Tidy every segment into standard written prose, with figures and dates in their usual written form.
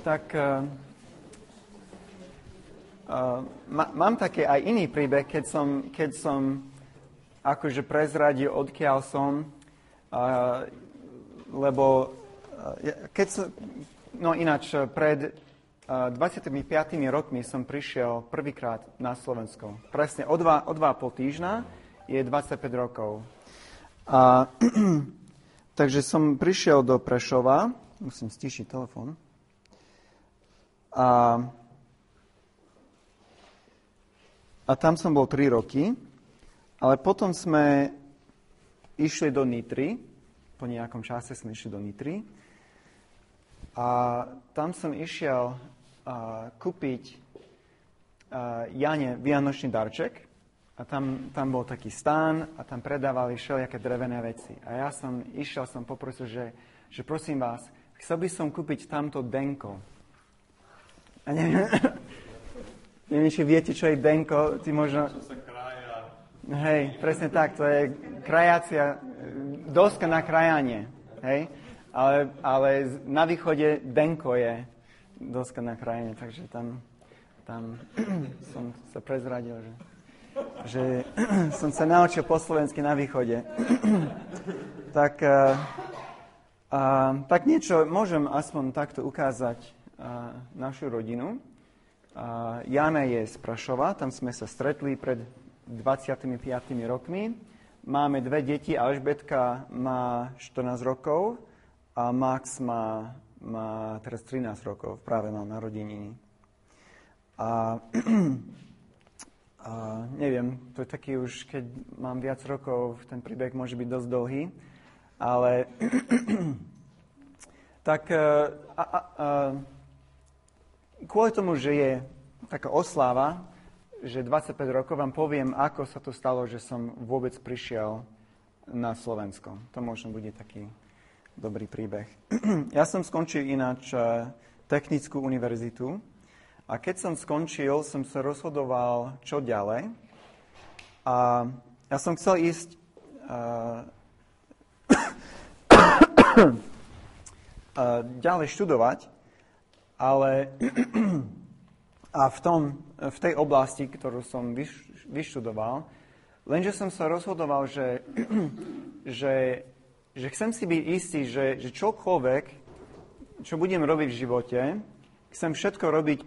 Tak mám také aj iný príbeh, keď som akože prezradil, odkiaľ som, lebo keď som, no ináč, pred 25 rokmi som prišiel prvýkrát na Slovensko. Presne o dva pol týždňa je 25 rokov. Takže som prišiel do Prešova, musím stišiť telefón. A tam som bol 3 roky, ale potom sme išli do Nitry, po nejakom čase sme išli do Nitry a tam som išiel kúpiť Jane vianočný darček a tam bol taký stán a tam predávali všelijaké drevené veci. A ja som išiel, som poprosil, že prosím vás, chcel by som kúpiť tamto denko. A neviem, či viete, čo je denko, ty možno... Čo sa kraja. Hej, presne tak, to je krajacia, doska na krajanie, hej? Ale na východe denko je doska na krajanie, takže tam som sa prezradil, že som sa naučil po slovensky na východe. Tak niečo môžem aspoň takto ukázať. Našu rodinu. Jana je z Prešova, tam sme sa stretli pred 25 rokmi. Máme 2 deti, Alžbetka má 14 rokov a Max má teraz 13 rokov, práve mal narodeniny. A neviem, to je taký už, keď mám viac rokov, ten príbeh môže byť dosť dlhý, ale tak... Kvôli tomu, že je taká osláva, že 25 rokov, vám poviem, ako sa to stalo, že som vôbec prišiel na Slovensko. To možno bude taký dobrý príbeh. Ja som skončil ináč technickú univerzitu a keď som skončil, som sa rozhodoval, čo ďalej. A ja som chcel ísť ďalej študovať, ale a v tej oblasti, ktorú som vyštudoval, lenže som sa rozhodoval, že chcem si byť istý, že čokoľvek, čo budem robiť v živote, chcem všetko robiť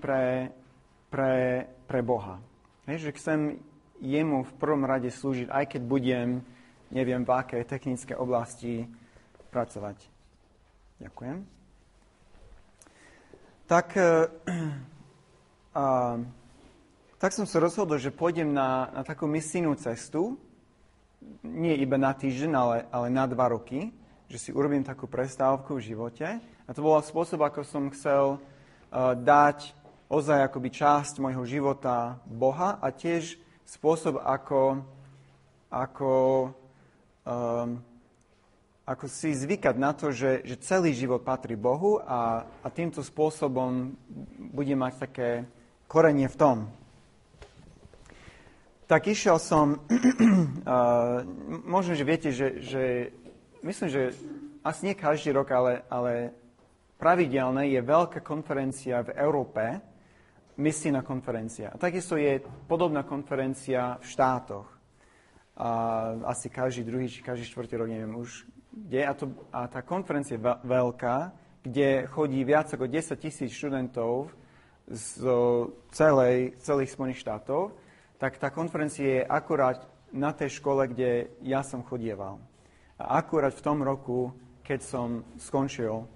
pre Boha. Hej, že chcem jemu v prvom rade slúžiť, aj keď budem, neviem, v akej technické oblasti pracovať. Ďakujem. Tak som sa rozhodol, že pôjdem na takú misijnú cestu, nie iba na týždeň, ale na 2 roky, že si urobím takú prestávku v živote. A to bol spôsob, ako som chcel dať ozaj akoby časť môjho života Boha a tiež spôsob, ako si zvykať na to, že celý život patrí Bohu a týmto spôsobom bude mať také korenie v tom. Tak išiel som, možno, že viete, že myslím, že asi nie každý rok, ale pravidelne je veľká konferencia v Európe, misijná konferencia. A takisto je podobná konferencia v štátoch. Asi každý druhý či každý štvrtý rok, neviem už, kde, a tá konferencia je veľká, kde chodí viac ako 10,000 študentov z celých Spojených štátov, tak tá konferencia je akurát na tej škole, kde ja som chodieval. A akurát v tom roku, keď som skončil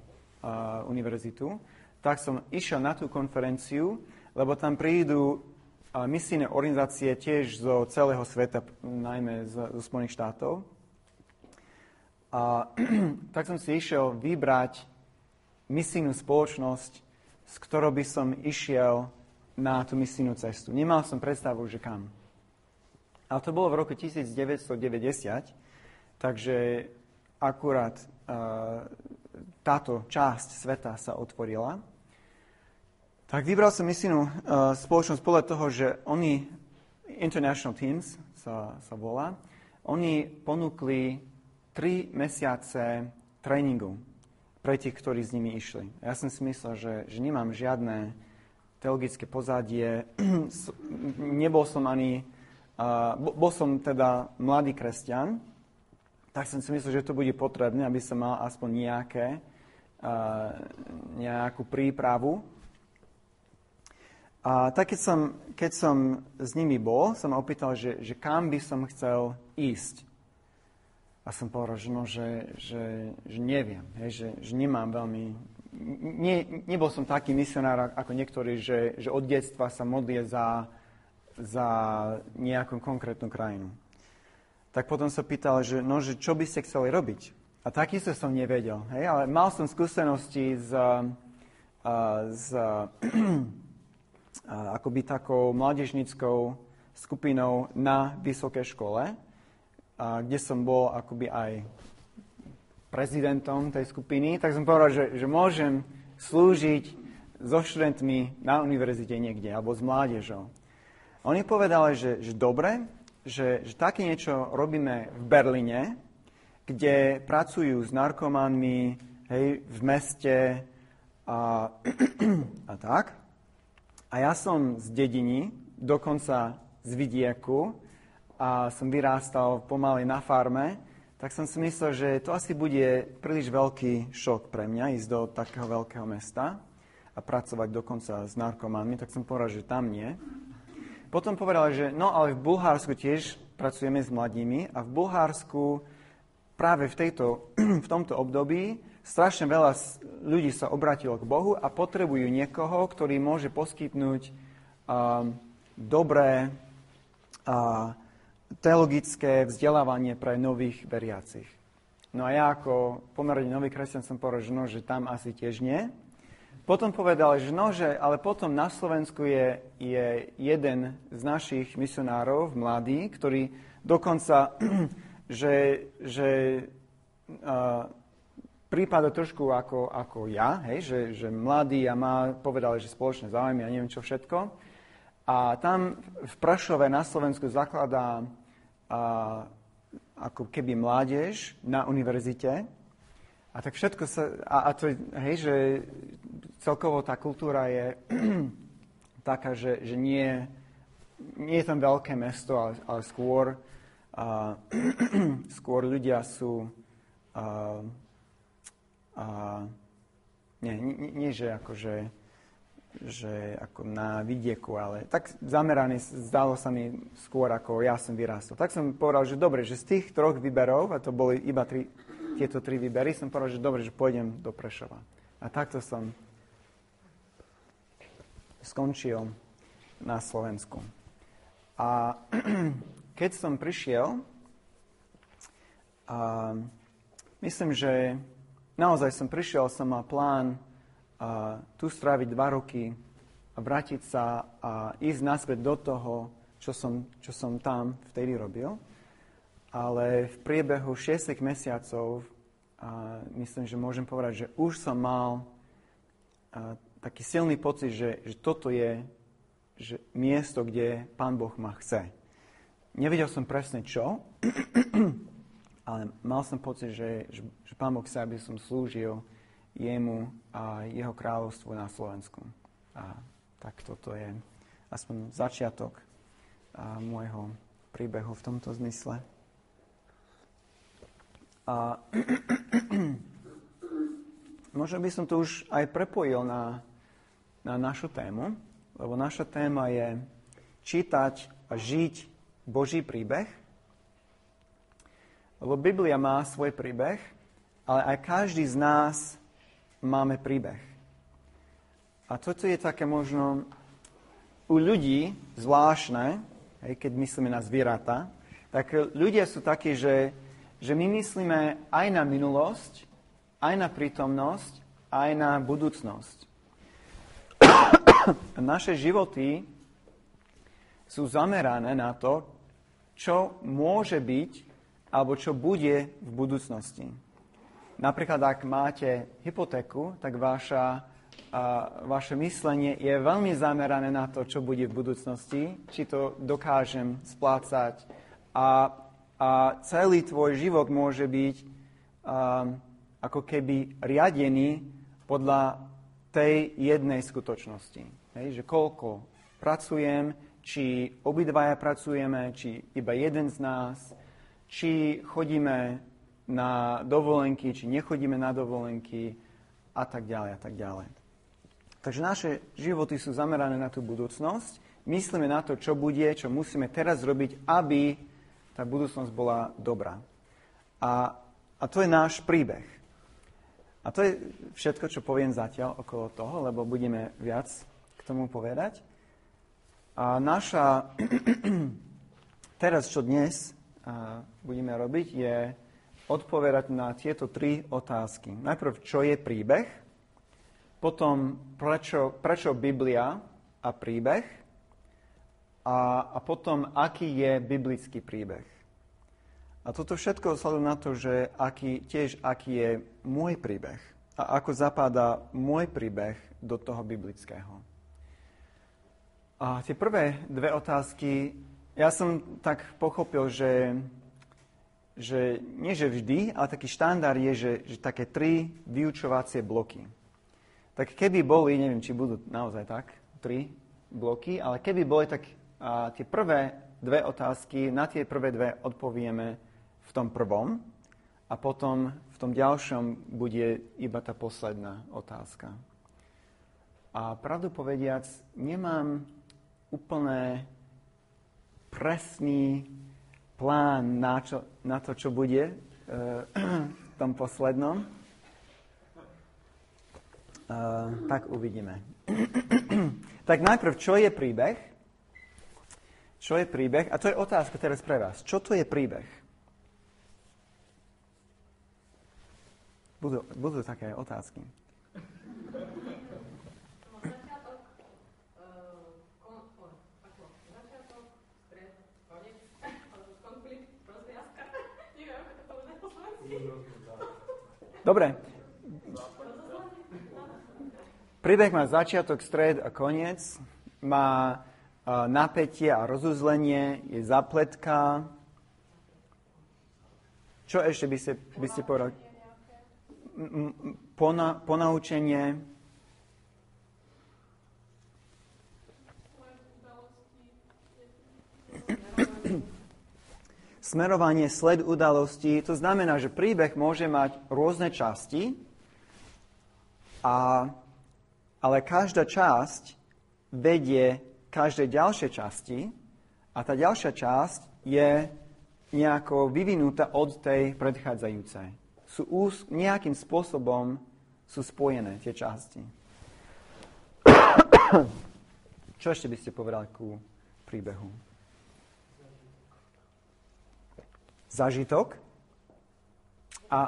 univerzitu, tak som išiel na tú konferenciu, lebo tam prídu misijné organizácie tiež zo celého sveta, najmä zo Spojených štátov. A tak som si išiel vybrať misijnú spoločnosť, s ktorou by som išiel na tú misijnú cestu. Nemal som predstavu, že kam. Ale to bolo v roku 1990, takže akurát táto časť sveta sa otvorila. Tak vybral som misijnú spoločnosť podľa toho, že oni, International Teams sa volá, oni ponúkli 3 mesiace tréningu. pre tých, ktorí s nimi išli. Ja som si myslel, že nemám žiadne teologické pozadie. Nebol som ani... bol som teda mladý kresťan, tak som si myslel, že to bude potrebné, aby som mal aspoň nejakú prípravu. A tak keď som s nimi bol, som ma opýtal, že kam by som chcel ísť. A som povedal, že neviem, že nemám veľmi... Nebol som taký misionár ako niektorí, že od detstva sa modlie za nejakú konkrétnu krajinu. Tak potom sa pýtal, že čo by ste chceli robiť. A takisto som nevedel, ale mal som skúsenosti akoby takou mládežníckou skupinou na vysokej škole, kde som bol akoby aj prezidentom tej skupiny, tak som povedal, že môžem slúžiť so študentmi na univerzite niekde, alebo s mládežou. Oni povedali, že dobre, že také niečo robíme v Berlíne, kde pracujú s narkománmi, v meste a tak. A ja som z dediny, dokonca z vidieku, a som vyrástal pomaly na farme, tak som si myslel, že to asi bude príliš veľký šok pre mňa ísť do takého veľkého mesta a pracovať dokonca s narkománmi, tak som povedal, že tam nie. Potom povedal, že no ale v Bulharsku tiež pracujeme s mladými a v Bulharsku práve v tomto období strašne veľa ľudí sa obratilo k Bohu a potrebujú niekoho, ktorý môže poskytnúť dobré teologické vzdelávanie pre nových veriacich. No a ja ako pomerne nový kresťan som povedal, že tam asi tiež nie. Potom povedal, že ale potom na Slovensku je jeden z našich misionárov, mladý, ktorý dokonca, že prípada trošku ako ja, že mladý a má, povedal, že spoločné záujmy a neviem čo všetko. A tam v Prešove na Slovensku zakladá ako keby mládež na univerzite. A tak všetko sa... A to, že celkovo tá kultúra je taká, že nie je tam veľké mesto, ale skôr ľudia sú... nie že akože že ako na vidieku, ale tak zameraný zdalo sa mi skôr, ako ja som vyrastol. Tak som povedal, že dobre, že z tých troch výberov, a to boli iba tieto tri výbery, som povedal, že dobre, že pôjdem do Prešova. A takto som skončil na Slovensku. A keď som prišiel, myslím, že naozaj som prišiel, som mal plán tu stráviť 2 roky a vrátiť sa a ísť naspäť do toho, čo som tam vtedy robil. Ale v priebehu 6 mesiacov myslím, že môžem povedať, že už som mal taký silný pocit, že toto je miesto, kde Pán Boh ma chce. Nevedel som presne čo, ale mal som pocit, že Pán Boh chce, aby som slúžil jemu a jeho kráľovstvu na Slovensku. A tak toto je aspoň začiatok môjho príbehu v tomto zmysle. A možno by som to už aj prepojil na našu tému, lebo naša téma je čítať a žiť Boží príbeh. Lebo Biblia má svoj príbeh, ale aj každý z nás máme príbeh. A toto je také možno u ľudí zvláštne, keď myslíme na zvieratá, tak ľudia sú takí, že my myslíme aj na minulosť, aj na prítomnosť, aj na budúcnosť. Naše životy sú zamerané na to, čo môže byť alebo čo bude v budúcnosti. Napríklad, ak máte hypotéku, tak vaše myslenie je veľmi zamerané na to, čo bude v budúcnosti, či to dokážem splácať. A celý tvoj život môže byť ako keby riadení podľa tej jednej skutočnosti. Hej, že koľko pracujem, či obidvaja pracujeme, či iba jeden z nás, či chodíme na dovolenky, či nechodíme na dovolenky a tak ďalej a tak ďalej. Takže naše životy sú zamerané na tú budúcnosť. Myslíme na to, čo bude, čo musíme teraz robiť, aby tá budúcnosť bola dobrá. A to je náš príbeh. A to je všetko, čo poviem zatiaľ okolo toho, lebo budeme viac k tomu povedať. A naša teraz, čo dnes budeme robiť, je odpovedať na tieto tri otázky. Najprv, čo je príbeh, potom prečo Biblia a príbeh a potom, aký je biblický príbeh. A toto všetko vzhľadom na to, že aký je môj príbeh a ako zapadá môj príbeh do toho biblického. A tie prvé dve otázky, ja som tak pochopil, že nie že vždy, ale taký štandard je, že také tri vyučovacie bloky. Tak keby boli, neviem, či budú naozaj tak, tri bloky, ale keby boli, tak tie prvé dve otázky, na tie prvé dve odpovieme v tom prvom a potom v tom ďalšom bude iba tá posledná otázka. A pravdu povediac, nemám úplne presný plán na to, čo bude v tom poslednom. Tak uvidíme. Tak najprv, čo je príbeh? Čo je príbeh? A to je otázka teraz pre vás. Čo to je príbeh? Budú také otázky. Dobre. Príbeh má začiatok, stred a koniec. Má napätie a rozuzlenie. Je zapletka. Čo ešte by ste povedali? Ponaučenie. Smerovanie, sled udalostí, to znamená, že príbeh môže mať rôzne časti, ale každá časť vedie každej ďalšej časti a tá ďalšia časť je nejako vyvinutá od tej predchádzajúcej. Nejakým spôsobom sú spojené tie časti. Čo ešte by ste povedali ku príbehu? Zážitok a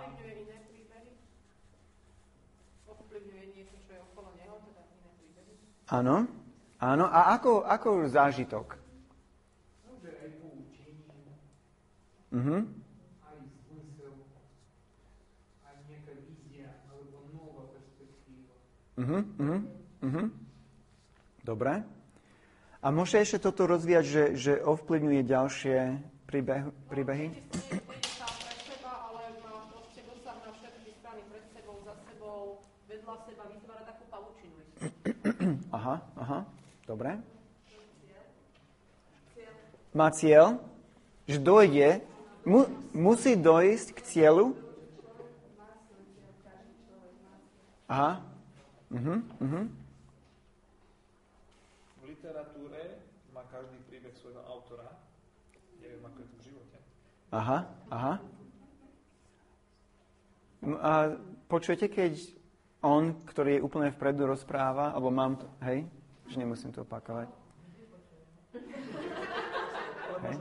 áno. A ako zážitok? Mhm. Dobre. A môže ešte toto rozvíjať, že ovplyvňuje ďalšie príbehy? Ale má proste dosah na všetky strany, pred sebou, za sebou, vedľa seba, vytvára takú pavučinu. Aha, dobre. Má cieľ, že dojde, musí dojsť k cieľu. Aha, V literatúre má každý príbeh svojho autora. Neviem, ako je to v živote. Aha. A počujete, keď on, ktorý je úplne vpredu, rozpráva, alebo mám to, hej? Že nemusím to opakovať. Hej.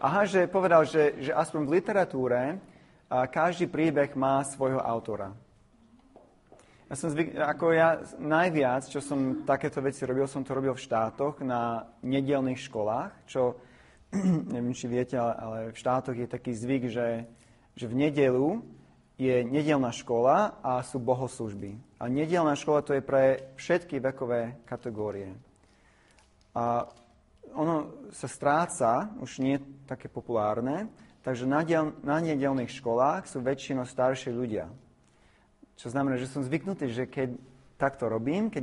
Aha, že povedal, že aspoň v literatúre každý príbeh má svojho autora. Ja som najviac, čo som takéto veci robil, som to robil v štátoch na nedeľných školách, čo, neviem, či viete, ale v štátoch je taký zvyk, že v nedeľu je nedeľná škola a sú bohoslužby. A nedeľná škola to je pre všetky vekové kategórie. A ono sa stráca, už nie je také populárne, Takže na nedeľných školách sú väčšinou starší ľudia. Čo znamená, že som zvyknutý, že keď takto robím, keď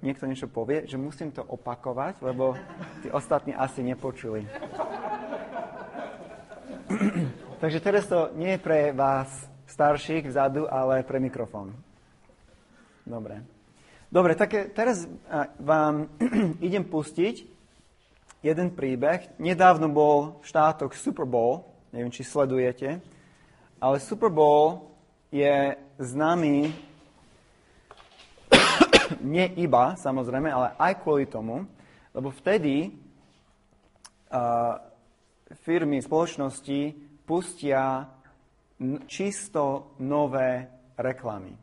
niekto niečo povie, že musím to opakovať, lebo tí ostatní asi nepočuli. Takže teraz to nie je pre vás starších vzadu, ale pre mikrofón. Dobre, tak teraz vám idem pustiť jeden príbeh. Nedávno bol v štátoch Super Bowl, neviem, či sledujete, ale Super Bowl je známy nie iba, samozrejme, ale aj kvôli tomu, lebo vtedy firmy, spoločnosti pustia čisto nové reklamy.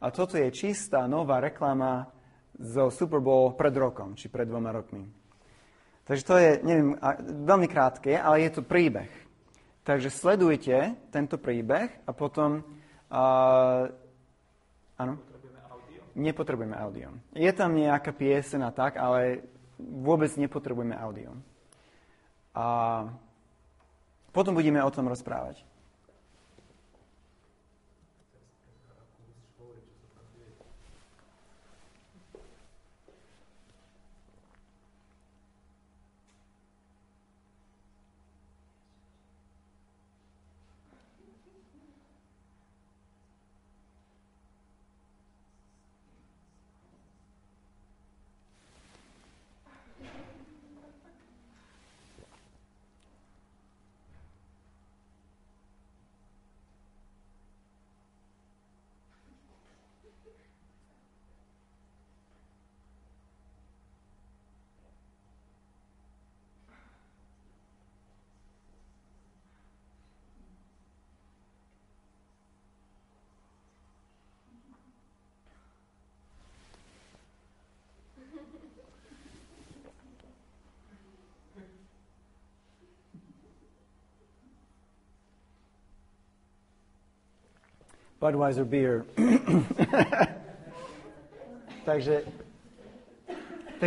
A toto je čistá nová reklama zo Super Bowl pred rokom, či pred 2 rokmi. Takže to je, neviem, veľmi krátke, ale je to príbeh. Takže sledujte tento príbeh a potom... Áno? Nepotrebujeme audio. Je tam nejaká pieseň a tak, ale vôbec nepotrebujeme audio. A potom budeme o tom rozprávať. Budweiser beer. takže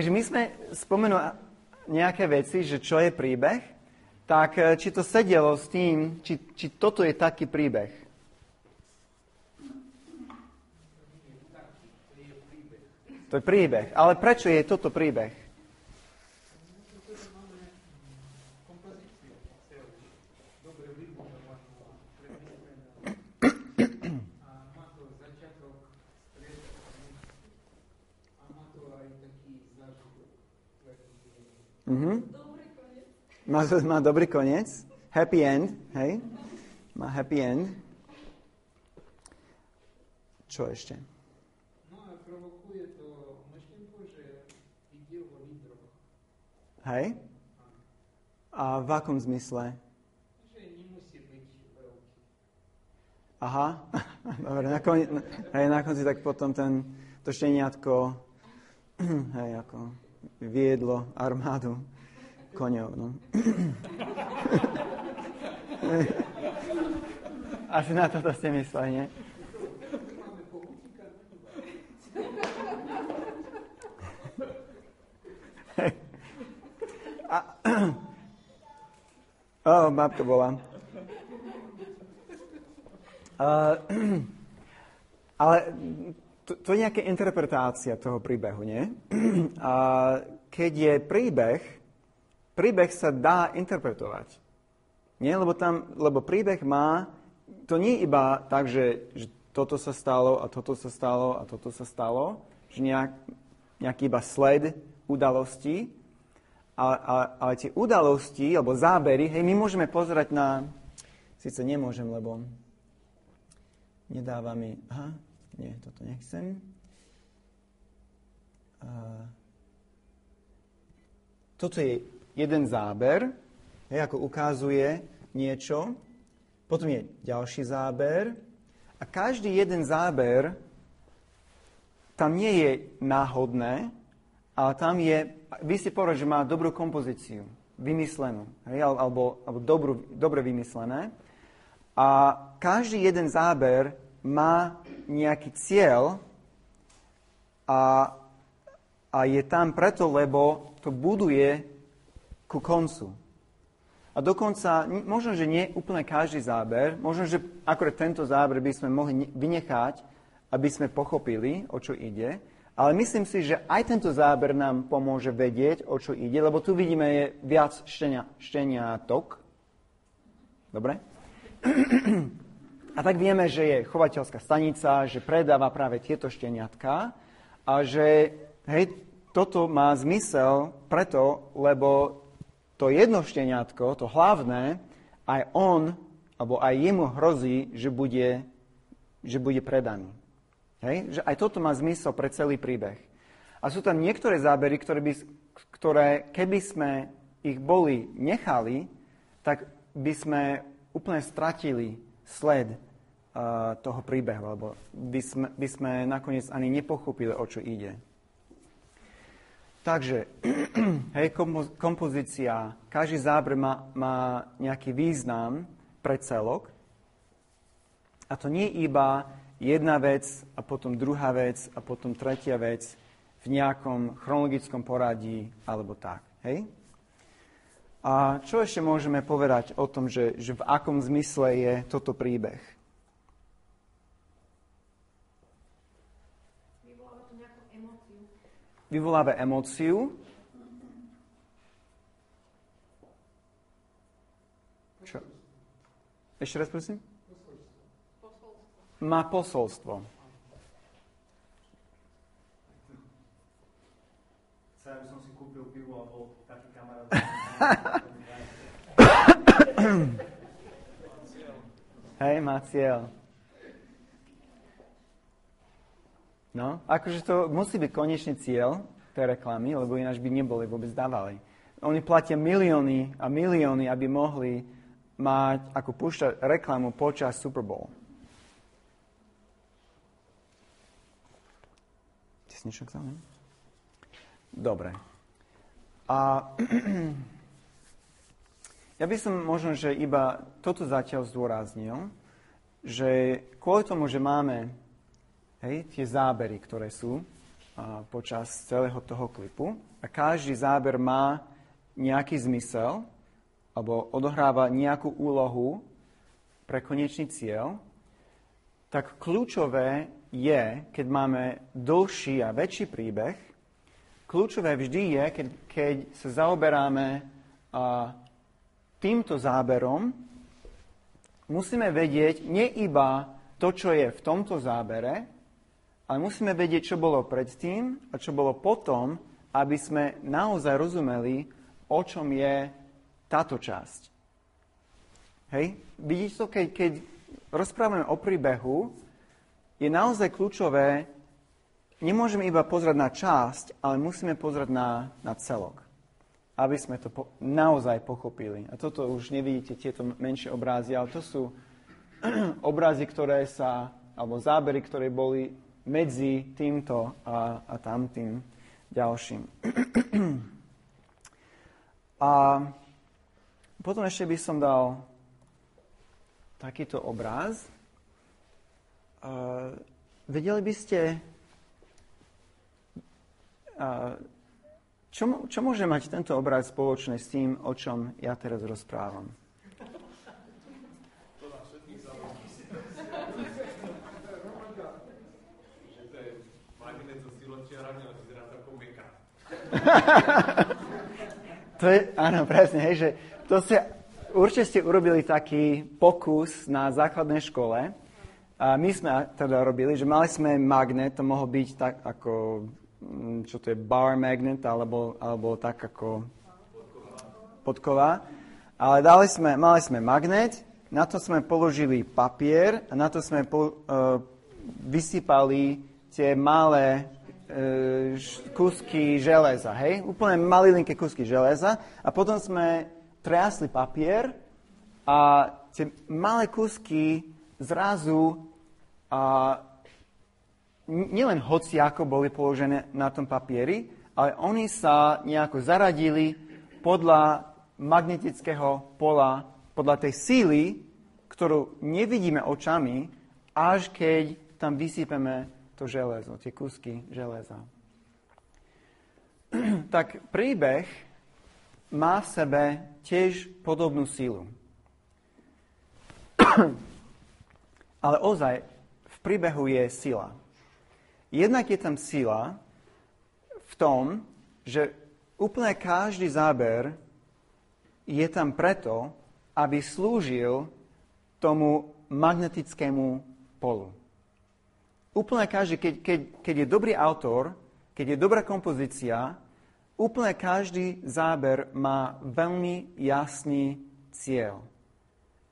my sme spomenuli nejaké veci, že čo je príbeh, tak či to sedelo s tým, či toto je taký príbeh. To je príbeh. Ale prečo je toto príbeh? Má dobrý koniec. Happy end, hej? Má happy end. Čo ešte? No a provokuje to myšlienku, že ide o lídroch. Hej? A v akom zmysle? Že nemusí byť veľký. Aha. Dobre, na konci tak potom to šteniatko hej, ako viedlo armádu koňov, no. Asi na toto ste mysleli, nie? Babka bola. Ale to je nejaká interpretácia toho príbehu, nie? Keď je príbeh sa dá interpretovať. Nie? Lebo príbeh má... To nie je iba tak, že toto sa stalo a toto sa stalo a toto sa stalo. Že nejaký iba sled udalostí. Ale tie udalosti, alebo zábery, hej, my môžeme pozerať na... Sice nemôžem, lebo nedáva mi... Aha, nie, toto nechcem. Toto je... jeden záber, hej, ako ukazuje niečo, potom je ďalší záber a každý jeden záber tam nie je náhodné, ale tam je, vy ste povedali, že má dobrú kompozíciu, vymyslenú, hej, alebo dobre vymyslené a každý jeden záber má nejaký cieľ a je tam preto, lebo to buduje ku koncu. A dokonca, možno, že nie úplne každý záber, možno, že akorát tento záber by sme mohli vynechať, aby sme pochopili, o čo ide. Ale myslím si, že aj tento záber nám pomôže vedieť, o čo ide, lebo tu vidíme je viac šteniatok. Dobre? A tak vieme, že je chovateľská stanica, že predáva práve tieto šteniatka a že hej, toto má zmysel preto, lebo to jedno šteniatko, to hlavné, aj on, alebo aj jemu hrozí, že bude predaný. Hej? Že aj toto má zmysel pre celý príbeh. A sú tam niektoré zábery, ktoré keby sme ich boli nechali, tak by sme úplne stratili sled toho príbehu, alebo by sme nakoniec ani nepochopili, o čo ide. Takže, hej, kompozícia, každý záber má nejaký význam pre celok. A to nie iba jedna vec, a potom druhá vec, a potom tretia vec v nejakom chronologickom poradí, alebo tak. Hej? A čo ešte môžeme povedať o tom, že v akom zmysle je toto príbeh? Vyvoláva emóciu. Čo? Ešte raz, prosím. Má posolstvo. Chcel by som si kúpil pivo a bol taký kamarát. Hej, má cieľ. No, akože to musí byť konečný cieľ tej reklamy, lebo ináč by neboli vôbec dávali. Oni platia milióny a milióny, aby mohli mať, ako púšťať reklamu počas Super Bowl. Ty si niečo chcel? Dobre. A ja by som možno, že iba toto zatiaľ zdôraznil, že kvôli tomu, že máme hej, tie zábery, ktoré sú počas celého toho klipu. A každý záber má nejaký zmysel alebo odohráva nejakú úlohu pre konečný cieľ. Tak kľúčové je, keď máme dlhší a väčší príbeh, kľúčové vždy je, keď sa zaoberáme týmto záberom, musíme vedieť nie iba to, čo je v tomto zábere, ale musíme vedieť, čo bolo predtým a čo bolo potom, aby sme naozaj rozumeli, o čom je táto časť. Hej? Vidíte to, keď rozprávame o príbehu, je naozaj kľúčové, nemôžeme iba pozrieť na časť, ale musíme pozrieť na celok, aby sme to naozaj pochopili. A toto už nevidíte, tieto menšie obrázy, ale to sú obrazy, ktoré sa, alebo zábery, ktoré boli medzi týmto a tamtým ďalším. A potom ešte by som dal takýto obraz. Vedeli by ste, čo môže mať tento obraz spoločný s tým, o čom ja teraz rozprávam? To je, áno, presne, hej, že to určite ste urobili taký pokus na základnej škole. A my sme teda robili, že mali sme magnet, to mohol byť tak ako, čo to je, bar magnet, alebo tak ako podkova. Ale mali sme magnet, na to sme položili papier a na to sme vysypali tie malé kúsky železa, hej? Úplne malilinké kúsky železa. A potom sme triasli papier a tie malé kúsky zrazu nielen hociako boli položené na tom papieri, ale oni sa nejako zaradili podľa magnetického pola, podľa tej síly, ktorú nevidíme očami, až keď tam vysypeme to železo, tie kúsky železa. Tak príbeh má v sebe tiež podobnú sílu. Ale ozaj, v príbehu je sila. Jednak je tam sila v tom, že úplne každý záber je tam preto, aby slúžil tomu magnetickému polu. Úplne každý, keď je dobrý autor, keď je dobrá kompozícia, úplne každý záber má veľmi jasný cieľ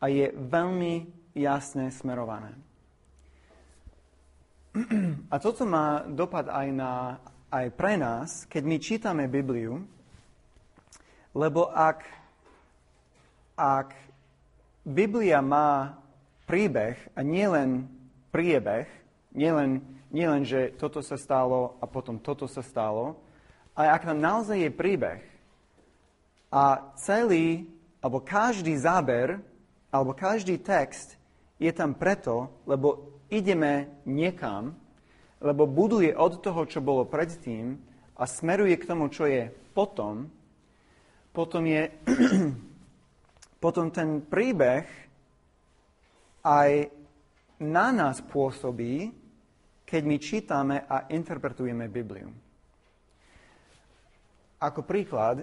a je veľmi jasne smerované. A toto má dopad aj pre nás, keď my čítame Bibliu, lebo ak Biblia má príbeh a nielen priebeh, nielen, že toto sa stalo a potom toto sa stalo, ale ak tam naozaj je príbeh a celý, alebo každý záber, alebo každý text je tam preto, lebo ideme niekam, lebo buduje od toho, čo bolo predtým a smeruje k tomu, čo je potom, potom ten príbeh aj na nás pôsobí, keď my čítame a interpretujeme Bibliu. Ako príklad,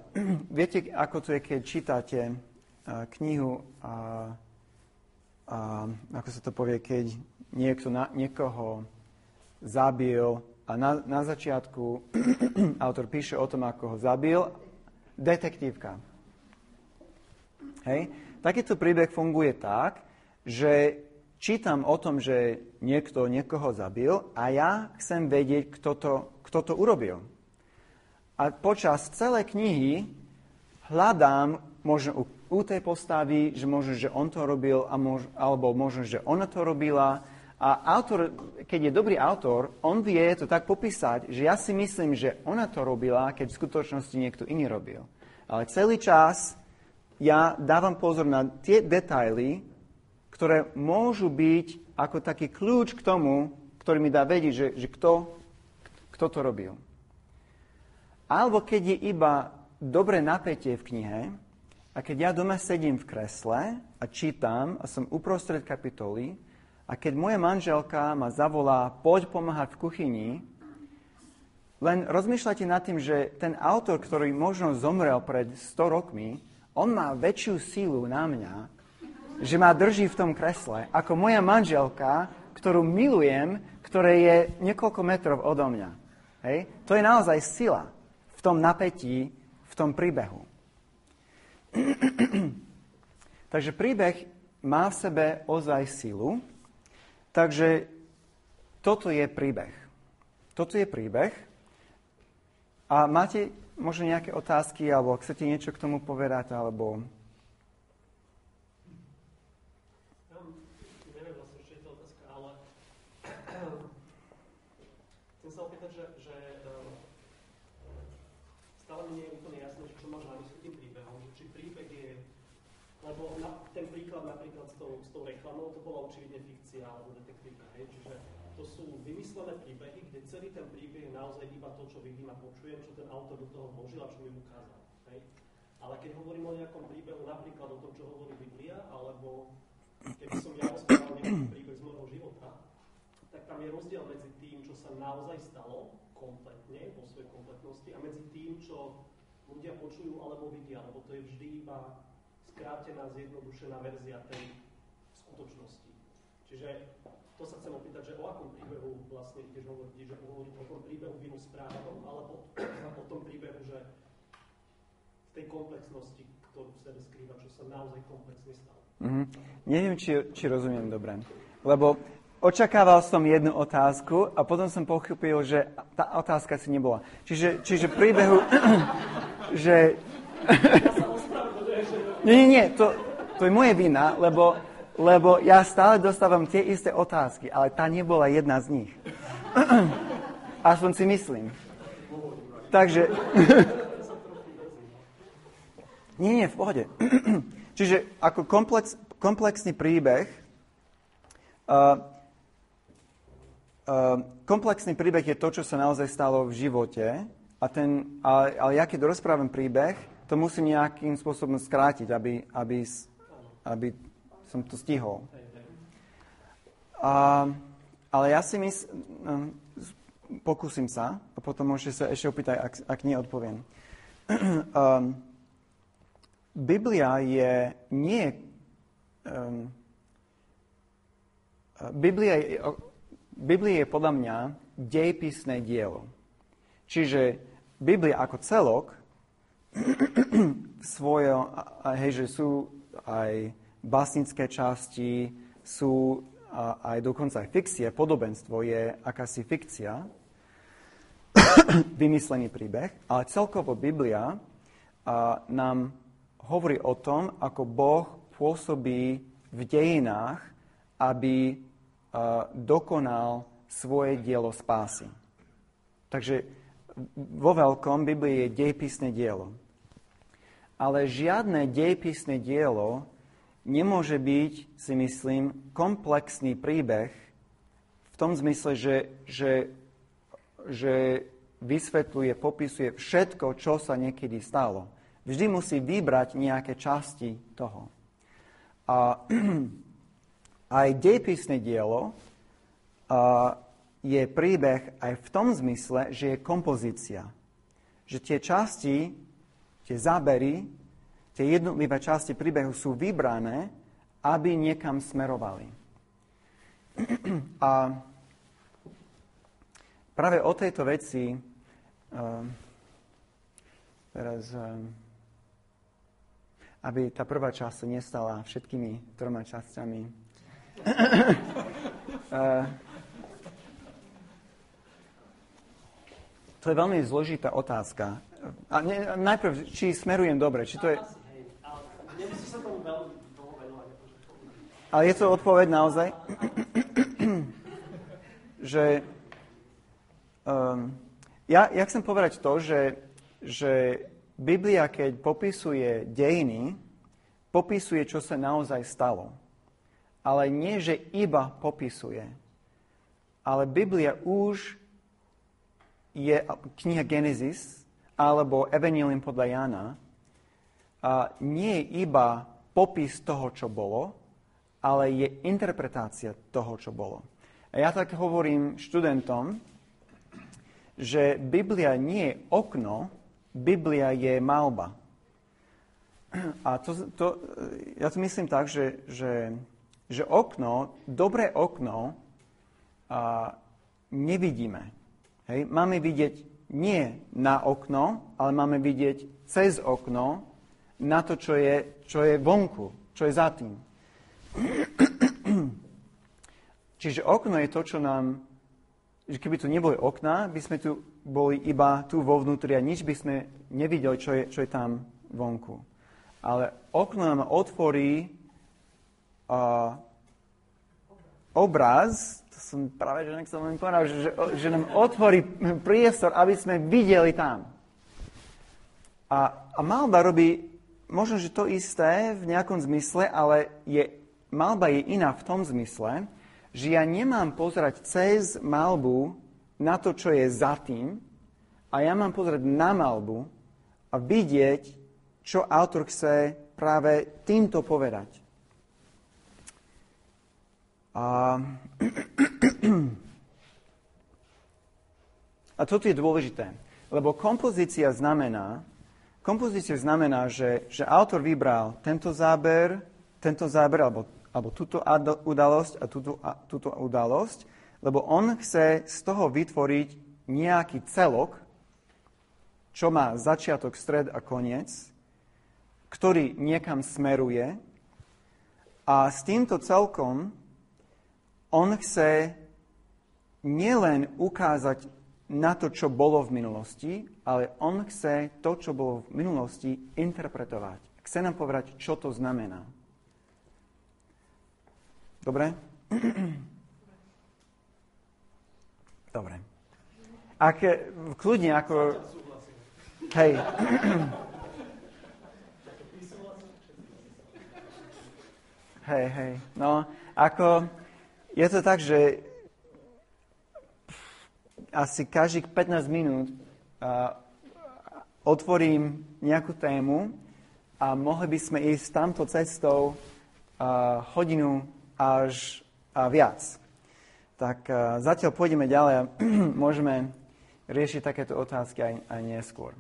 viete, ako to je, keď čítate knihu, ako sa to povie, keď niekoho zabil a na začiatku autor píše o tom, ako ho zabil, detektívka. Hej? Takýto príbeh funguje tak, že čítam o tom, že niekto niekoho zabil a ja chcem vedieť, kto to urobil. A počas celej knihy hľadám možno u tej postavy, že možno, že on to robil, alebo možno, že ona to robila. A autor, keď je dobrý autor, on vie to tak popísať, že ja si myslím, že ona to robila, keď v skutočnosti niekto iný robil. Ale celý čas ja dávam pozor na tie detaily, ktoré môžu byť ako taký kľúč k tomu, ktorý mi dá vedieť, že kto to robil. Alebo keď je iba dobré napätie v knihe a keď ja doma sedím v kresle a čítam a som uprostred kapitoly a keď moja manželka ma zavolá, poď pomáhať v kuchyni, len rozmýšľajte nad tým, že ten autor, ktorý možno zomrel pred 100 rokmi, on má väčšiu sílu na mňa, že ma drží v tom kresle, ako moja manželka, ktorú milujem, ktoré je niekoľko metrov odo mňa. Hej? To je naozaj sila v tom napätí, v tom príbehu. Takže príbeh má v sebe ozaj silu, takže toto je príbeh. Toto je príbeh. A máte možno nejaké otázky, alebo chcete niečo k tomu povedať, alebo... Lebo ten príklad napríklad s tou reklamou, to bola určite fikcia alebo detektívka, hej? Čiže to sú vymyslené príbehy, kde celý ten príbeh je naozaj iba to, čo vidím a počujem, čo ten autor do toho vložil a čo mi ukázal. Hej? Ale keď hovorím o nejakom príbehu, napríklad o tom, čo hovorí Biblia, alebo keby som ja rozprával nejaký príbeh z môjho života, tak tam je rozdiel medzi tým, čo sa naozaj stalo kompletne, vo svojej kompletnosti, a medzi tým, čo ľudia počujú alebo vidia, lebo to je vždy iba skrátená, zjednodušená verzia tej skutočnosti. Čiže to sa chcem opýtať, že o akom príbehu vlastne ideš hovoriť, že hovorí o tom príbehu vinu správnom, alebo o tom príbehu, že v tej komplexnosti, ktorú v sebe skrýva, čo sa naozaj komplexne stalo. Mm-hmm. Neviem, či rozumiem dobre, lebo očakával som jednu otázku a potom som pochopil, že tá otázka si nebola. Čiže príbehu, že... Nie, to je moje vina, lebo ja stále dostávam tie isté otázky, ale tá nebola jedna z nich. Aspoň si myslím. Takže... Nie, v pohode. Čiže ako komplexný príbeh, komplexný príbeh je to, čo sa naozaj stalo v živote, ale ja keď rozprávam príbeh, to musím nejakým spôsobom skrátiť, aby som to stihol. Ale ja si myslím, pokúsim sa, a potom môžete sa ešte opýtať, ak neodpoviem. Biblia je nie... Biblia je podľa mňa dejepisné dielo. Čiže Biblia ako celok že sú aj básnické časti, sú aj dokonca aj fikcie, podobenstvo je akási fikcia, vymyslený príbeh, ale celkovo Biblia nám hovorí o tom, ako Boh pôsobí v dejinách, aby dokonal svoje dielo spásy. Takže vo veľkom Biblia je dejepisné dielo. Ale žiadne dejepisné dielo nemôže byť, si myslím, komplexný príbeh v tom zmysle, že vysvetľuje, popisuje všetko, čo sa niekedy stalo. Vždy musí vybrať nejaké časti toho. A aj dejepisné dielo je príbeh aj v tom zmysle, že je kompozícia. Že tie časti, tie zábery, tie jednotlivé časti príbehu sú vybrané, aby niekam smerovali. A práve o tejto veci teraz... aby tá prvá časť nestala všetkými troma časťami. To je veľmi zložitá otázka. Najprv, či smerujem dobre, či to je... Nemusíš sa tomu veľmi dlho venovať. Ale je to odpoveď naozaj? Že... Ja chcem povedať to, že Biblia, keď popisuje dejiny, popisuje, čo sa naozaj stalo. Ale nie, že iba popisuje. Ale Biblia už je kniha Genesis alebo Evangelium podľa Jana. A nie je iba popis toho, čo bolo, ale je interpretácia toho, čo bolo. A ja tak hovorím študentom, že Biblia nie je okno, Biblia je malba. A ja to myslím tak, že okno, dobré okno nevidíme. Hej? Máme vidieť nie na okno, ale máme vidieť cez okno na to, čo je vonku, čo je za tým. Čiže okno je to, čo nám... Keby tu neboli okna, by sme tu boli iba tu vo vnútri a nič by sme nevideli, čo je tam vonku. Ale okno nám otvorí obraz, to som práve, že nechcel len povedať, že nám otvorí priestor, aby sme videli tam. A malba robí možno, že to isté v nejakom zmysle, ale malba je iná v tom zmysle, že ja nemám pozerať cez malbu na to, čo je za tým, a ja mám pozrieť na malbu a vidieť, čo autor chce práve týmto povedať. A toto je dôležité, lebo kompozícia znamená, že autor vybral tento záber alebo túto udalosť a túto udalosť, lebo on chce z toho vytvoriť nejaký celok, čo má začiatok, stred a koniec, ktorý niekam smeruje, a s týmto celkom on chce nielen ukázať na to, čo bolo v minulosti, ale on chce to, čo bolo v minulosti, interpretovať. Chce nám povedať, čo to znamená. Dobre? Dobre. Kľudne ako... Hej. Hej. No, ako... Je to tak, že asi každých 15 minút otvorím nejakú tému a mohli by sme ísť tamto cestou hodinu až viac. Tak zatiaľ pôjdeme ďalej a môžeme riešiť takéto otázky aj neskôr.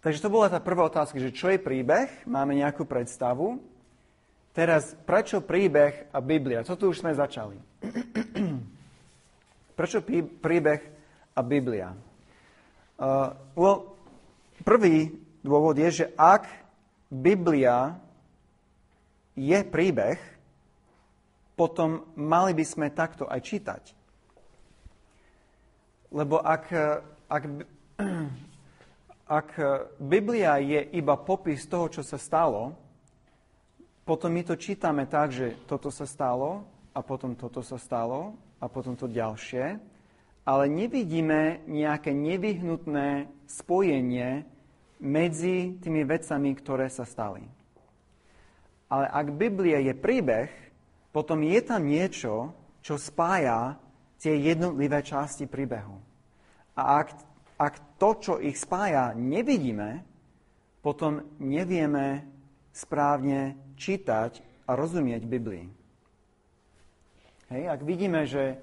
Takže to bola tá prvá otázka, že čo je príbeh? Máme nejakú predstavu. Teraz, prečo príbeh a Biblia? Toto už sme začali. Prečo príbeh a Biblia? Prvý dôvod je, že ak Biblia je príbeh, potom mali by sme takto aj čítať. Lebo ak Biblia je iba popis toho, čo sa stalo, potom my to čítame tak, že toto sa stalo, a potom toto sa stalo, a potom to ďalšie, ale nevidíme nejaké nevyhnutné spojenie medzi tými vecami, ktoré sa stali. Ale ak Biblia je príbeh, potom je tam niečo, čo spája tie jednotlivé časti príbehu. A ak to, čo ich spája, nevidíme, potom nevieme správne čítať a rozumieť Biblii. Hej, ak vidíme, že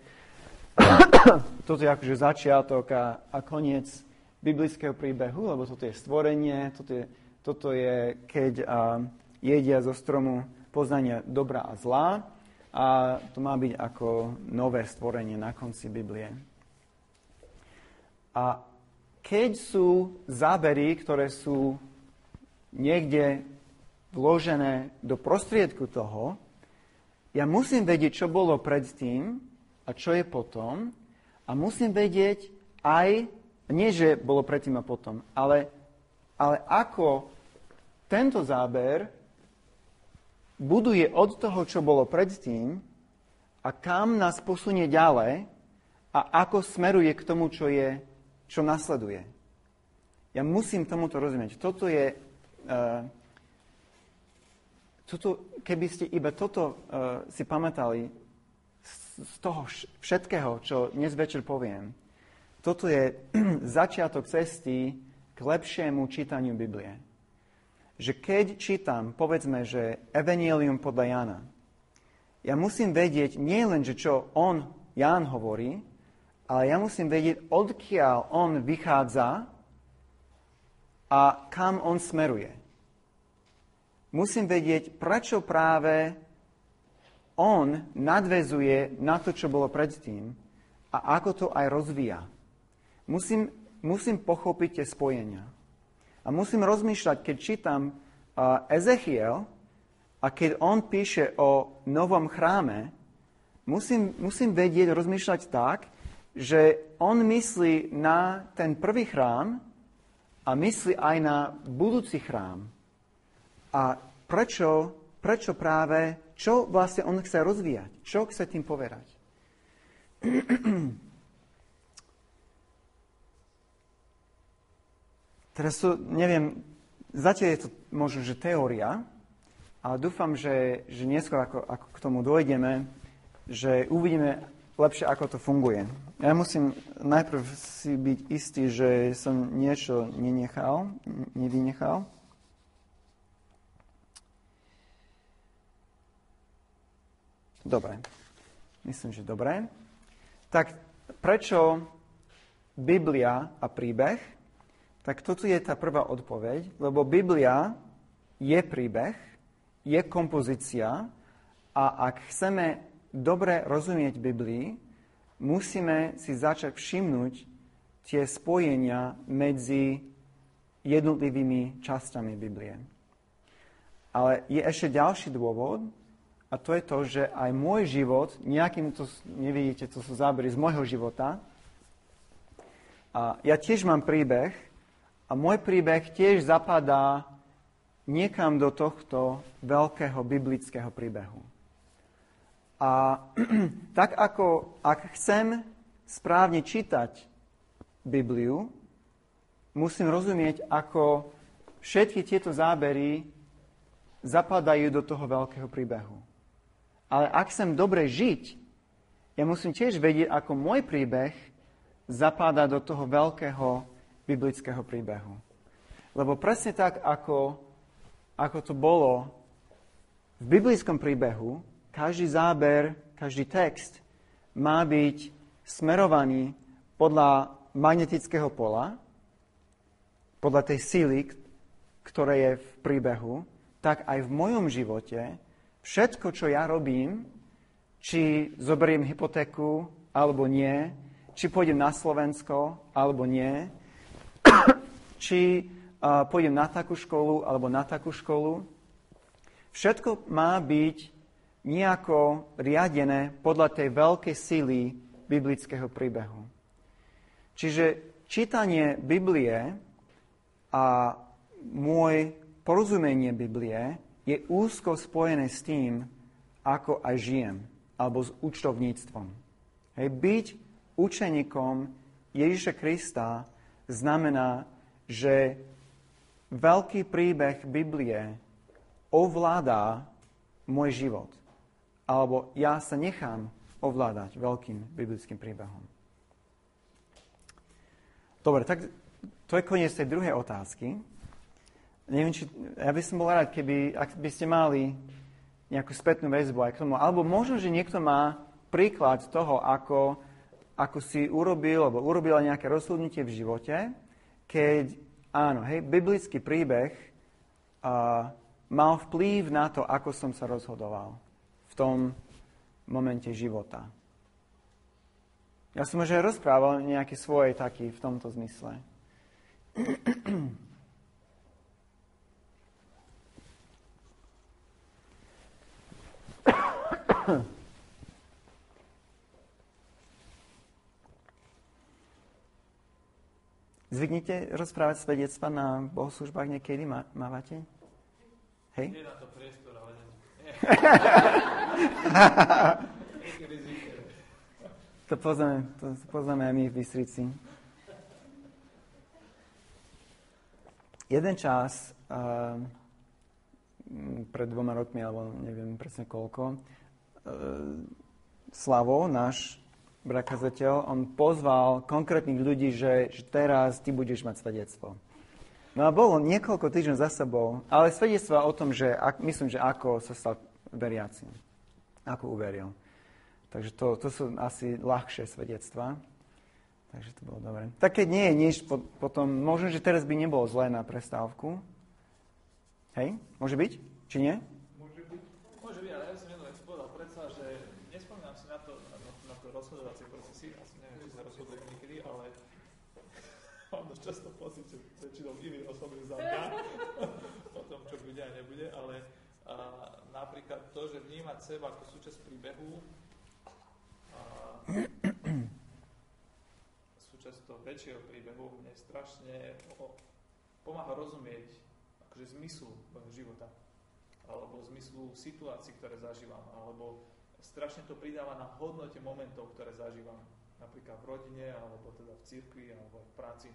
toto je akože začiatok a koniec biblického príbehu, lebo toto je stvorenie, toto je keď jedia zo stromu poznania dobra a zla, a to má byť ako nové stvorenie na konci Biblie. A keď sú zábery, ktoré sú niekde vložené do prostriedku toho, ja musím vedieť, čo bolo predtým a čo je potom, a musím vedieť aj, nie že bolo predtým a potom, ale ako tento záber buduje od toho, čo bolo predtým a kam nás posunie ďalej a ako smeruje k tomu, čo nasleduje. Ja musím tomuto rozumieť. Toto je... keby ste iba toto si pamätali z toho všetkého, čo dnes večer poviem, toto je začiatok cesty k lepšiemu čítaniu Biblie. Že keď čítam, povedzme, že Evangelium podľa Jana, ja musím vedieť nie len, že čo on, Ján, hovorí, ale ja musím vedieť, odkiaľ on vychádza a kam on smeruje. Musím vedieť, prečo práve on nadväzuje na to, čo bolo predtým a ako to aj rozvíja. Musím pochopiť tie spojenia. A musím rozmýšľať, keď čítam Ezechiel a keď on píše o novom chráme, musím vedieť, rozmýšľať tak, že on myslí na ten prvý chrám a myslí aj na budúci chrám. A prečo práve, čo vlastne on chce rozvíjať? Čo chce tým povedať? Teraz to, neviem, zatiaľ je to možno, že teória, ale dúfam, že neskôr, ako k tomu dojdeme, že uvidíme lepšie, ako to funguje. Ja musím najprv si byť istý, že som niečo nevynechal. Dobre. Myslím, že dobre. Tak prečo Biblia a príbeh? Tak toto je tá prvá odpoveď, lebo Biblia je príbeh, je kompozícia a ak chceme dobre rozumieť Biblii, musíme si začať všimnúť tie spojenia medzi jednotlivými časťami Biblie. Ale je ešte ďalší dôvod, a to je to, že aj môj život, nevidíte, to sú zábery z môjho života, a ja tiež mám príbeh a môj príbeh tiež zapadá niekam do tohto veľkého biblického príbehu. A tak ako ak chcem správne čítať Bibliu, musím rozumieť, ako všetky tieto zábery zapadajú do toho veľkého príbehu. Ale ak chcem dobre žiť, ja musím tiež vedieť, ako môj príbeh zapadá do toho veľkého biblického príbehu. Lebo presne tak, ako to bolo v biblickom príbehu, každý záber, každý text má byť smerovaný podľa magnetického pola, podľa tej síly, ktoré je v príbehu, tak aj v mojom živote všetko, čo ja robím, či zoberiem hypotéku alebo nie, či pôjdem na Slovensko alebo nie, či pôjdem na takú školu alebo na takú školu. Všetko má byť nejako riadené podľa tej veľkej sily biblického príbehu. Čiže čítanie Biblie a môj porozumenie Biblie je úzko spojené s tým, ako aj žijem, alebo s účtovníctvom. Hej, byť učeníkom Ježiša Krista znamená, že veľký príbeh Biblie ovláda môj život. Alebo ja sa nechám ovládať veľkým biblickým príbehom. Dobre, tak to je koniec tej druhej otázky. Neviem, či, ja by som bol rád, ak by ste mali nejakú spätnú väzbu aj k tomu. Alebo možno, že niekto má príklad toho, ako si urobil alebo urobila nejaké rozhodnutie v živote, keď, áno, hej, biblický príbeh mal vplyv na to, ako som sa rozhodoval v tom momente života. Ja som už aj rozprával nejaké svoje taky v tomto zmysle. Zvyknite rozprávať svedectva na bohoslužbách niekedy? Mávate? Hej? Nie na to priestor, ale to poznáme aj my v Vysrici. Jeden čas, pred 2 rokmi, alebo neviem presne koľko, Slavo, náš brakazateľ, on pozval konkrétnych ľudí, že teraz ty budeš mať svedectvo. No a bolo niekoľko týždňov za sebou, ale svedectva o tom, že myslím, že ako sa stal veriacím, ako uveril. Takže to sú asi ľahšie svedectvá. Takže to bolo dobre. Tak keď nie je nič, potom možno, že teraz by nebolo zlé na prestávku. Hej? Môže byť? Či nie? Môže byť, ale ja som jedno vec povedal. Predsa, že nespomínam si na to rozhodovacie procesy. Asi neviem, či sa rozhodujem niekedy, ale mám dosť často pocit, že väčšinou iný rozhodujú za mňa o tom, čo bude a nebude. Ale napríklad to, že vnímať seba ako súčasť príbehu, súčasť toho väčšieho príbehu, mne strašne pomáha rozumieť že zmyslu života, alebo zmyslu situácií, ktoré zažívam, alebo strašne to pridáva na hodnote momentov, ktoré zažívam, napríklad v rodine, alebo teda v cirkvi, alebo v práci.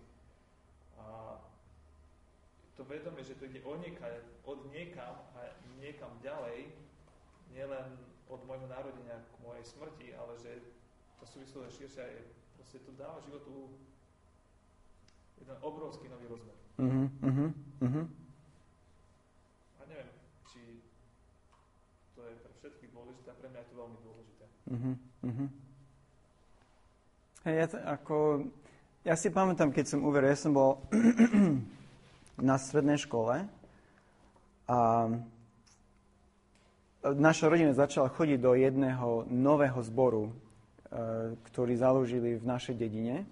A to vedomie, že to ide od niekam a niekam ďalej, nielen od môjho narodenia k mojej smrti, ale že to súvislo širšie, proste to dáva životu jeden obrovský nový rozmer. Neviem, či to je pre všetkých dôležité, a pre mňa je to veľmi dôležité. Hej, ja si pamätám, keď som uveril, ja som bol na strednej škole a naša rodina začala chodiť do jedného nového zboru, ktorý založili v našej dedine.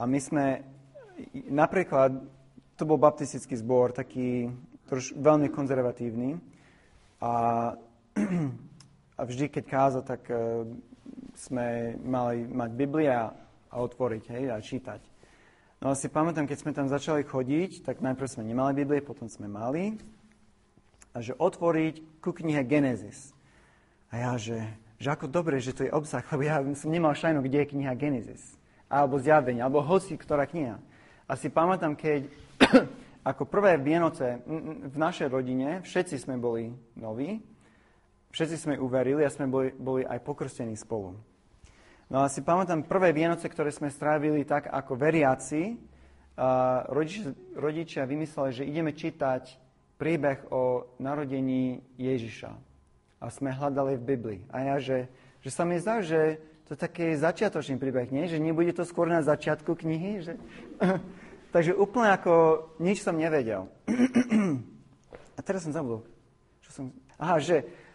A my sme, napríklad, to bol baptistický zbor, taký veľmi konzervatívny a vždy, keď kázal, tak sme mali mať Biblia a otvoriť, hej, a čítať. No a si pamätám, keď sme tam začali chodiť, tak najprv sme nemali Biblie, potom sme mali a že otvoriť ku knihe Genesis. A ja, že ako dobre, že to je obsah, lebo ja som nemal šajnu, kde je kniha Genesis. Alebo Zjavenie, alebo hoci, ktorá kniha. A si pamätám, keď ako prvé Vianoce v našej rodine všetci sme boli noví, všetci sme uverili a sme boli aj pokrstení spolu. No a si pamätám prvé Vianoce, ktoré sme strávili tak ako veriaci rodičia vymysleli, že ideme čítať príbeh o narodení Ježiša. A sme hľadali v Biblii. A ja, že sa mi zdá, že to je taký začiatočný príbeh, nie? Že nebude to skôr na začiatku knihy? Že... Takže úplne ako nič som nevedel. A teraz som zabudol.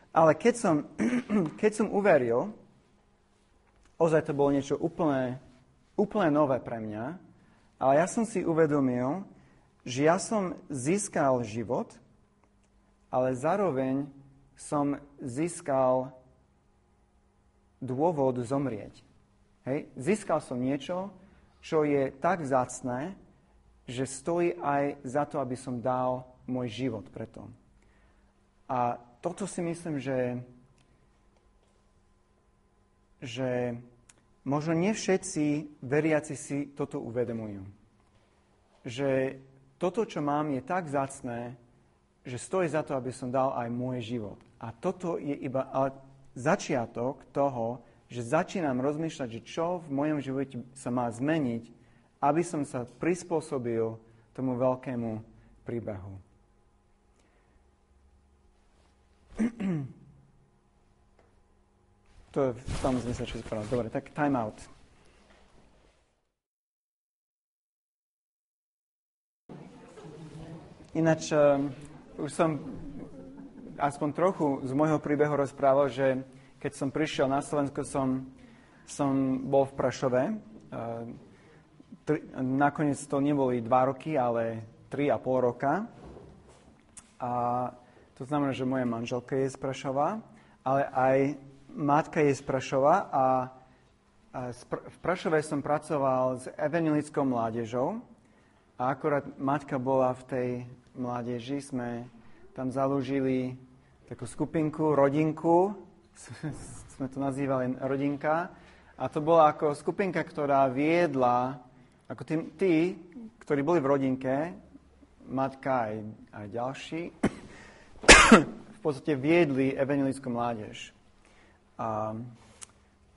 Ale keď som uveril, ozaj to bolo niečo úplne nové pre mňa. Ale ja som si uvedomil, že ja som získal život, ale zároveň som získal dôvod zomrieť. Hej? Získal som niečo, čo je tak vzácne, že stojí aj za to, aby som dal môj život preto. A toto si myslím, že možno nie všetci veriaci si toto uvedomujú. Že toto, čo mám, je tak vzácne, že stojí za to, aby som dal aj môj život. A toto je iba začiatok toho, že začínam rozmýšľať, že čo v mojom živote sa má zmeniť, aby som sa prispôsobil tomu veľkému príbehu. To je v tom zmysle, čo spravil. Dobre, tak time out. Ináč, už som aspoň trochu z môjho príbehu rozprával, že keď som prišiel na Slovensko, som bol v Prešove. Nakoniec to neboli 2 roky, ale 3,5 roka. A to znamená, že moja manželka je z Prešova, ale aj matka je z Prešova a v Prešove som pracoval s evanjelickou mládežou a akorát matka bola v tej mládeži. Sme tam založili takú skupinku, rodinku. Sme to nazývali rodinka. A to bola ako skupinka, ktorá viedla, ako tí, ktorí boli v rodinke, matka aj ďalší, v podstate viedli evanjelickú mládež. A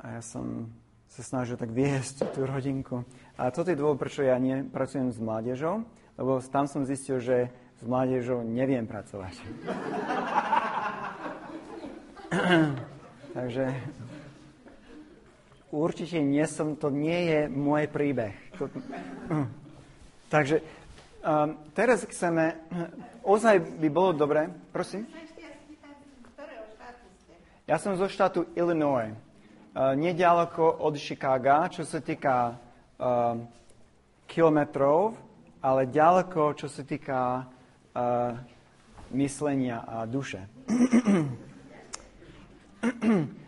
ja som sa snažil tak viesť tú rodinku. A toto je dôvod, prečo ja nepracujem s mládežou, lebo tam som zistil, že s mládežou neviem pracovať. Takže určite to nie je môj príbeh. Takže teraz chceme, ozaj by bolo dobre, prosím. Ja som zo štátu Illinois, neďaleko od Chicaga, čo sa týka kilometrov, ale ďaleko, čo sa týka myslenia a duše.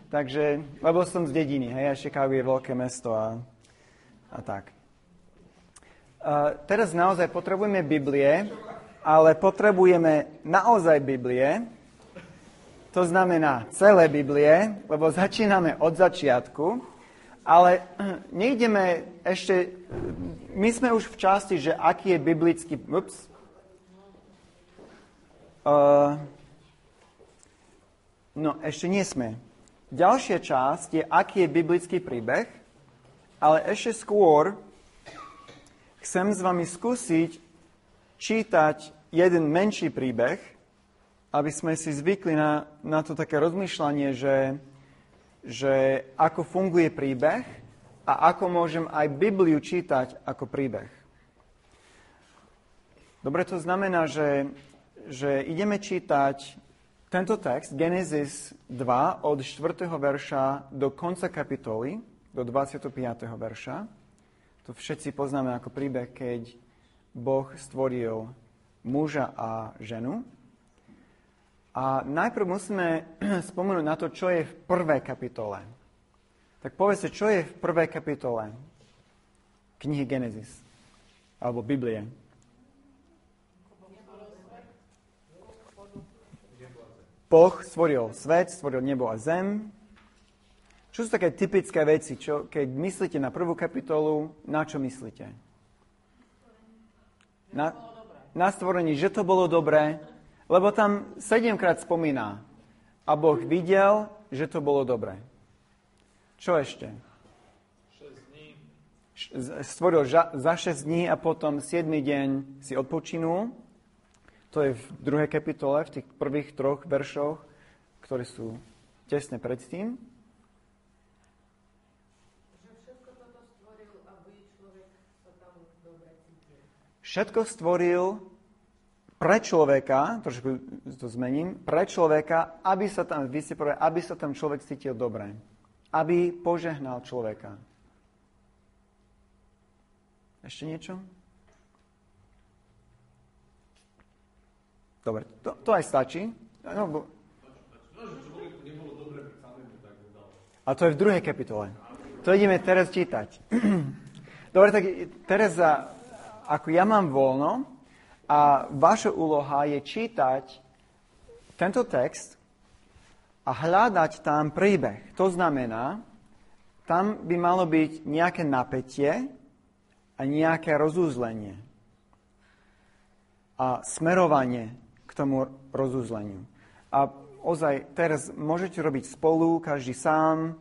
Takže, lebo som z dediny, hej, a Chicago je veľké mesto a tak. Teraz naozaj potrebujeme Biblie, ale potrebujeme naozaj Biblie. To znamená celé Biblie, lebo začíname od začiatku, ale nejdeme ešte, my sme už v časti, že aký je biblický, no ešte nie sme. Ďalšia časť je, aký je biblický príbeh, ale ešte skôr chcem s vami skúsiť čítať jeden menší príbeh, aby sme si zvykli na to také rozmýšľanie, že ako funguje príbeh a ako môžem aj Bibliu čítať ako príbeh. Dobre, to znamená, že ideme čítať tento text, Genesis 2, od 4. verša do konca kapitoly, do 25. verša. To všetci poznáme ako príbeh, keď Boh stvoril muža a ženu. A najprv musíme spomenúť na to, čo je v prvej kapitole. Tak povedzte, čo je v prvej kapitole knihy Genesis, alebo Biblie. Boh stvoril svet, stvoril nebo a zem. Čo sú také typické veci, keď myslíte na prvú kapitolu, na čo myslíte? Na stvorení, že to bolo dobré. Lebo tam 7-krát spomína. A Boh videl, že to bolo dobré. Čo ešte? 6 dní. stvoril za 6 dní a potom 7. deň si odpočinul. To je v druhej kapitole, v tých prvých troch veršoch, ktoré sú tesne predtým. Všetko stvoril pre človeka, trošku to zmením, pre človeka, aby sa tam, aby sa tam človek cítil dobre. Aby požehnal človeka. Ešte niečo? Dobre, to aj stačí. No, a to je v druhej kapitole. To ideme teraz čítať. Dobre, tak teraz, ako ja mám voľno, a vaša úloha je čítať tento text a hľadať tam príbeh. To znamená, tam by malo byť nejaké napätie, a nejaké rozúzlenie a smerovanie k tomu rozúzleniu. A ozaj teraz môžete robiť spolu, každý sám,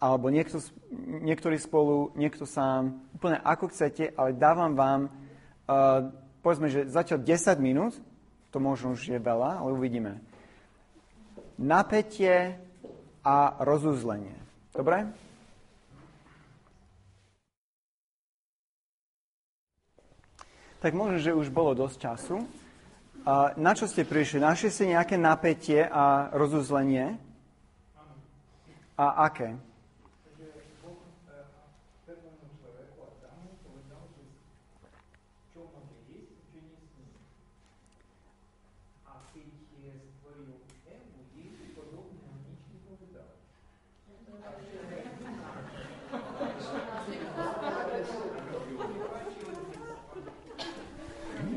alebo niektorí spolu, niekto sám, úplne ako chcete, ale dávam vám, povedzme, že zatiaľ 10 minút, to možno už je veľa, ale uvidíme. Napätie a rozúzlenie. Dobre? Tak možno, že už bolo dosť času. Na čo ste prišli? Našli ste nejaké napätie a rozúzlenie? A aké?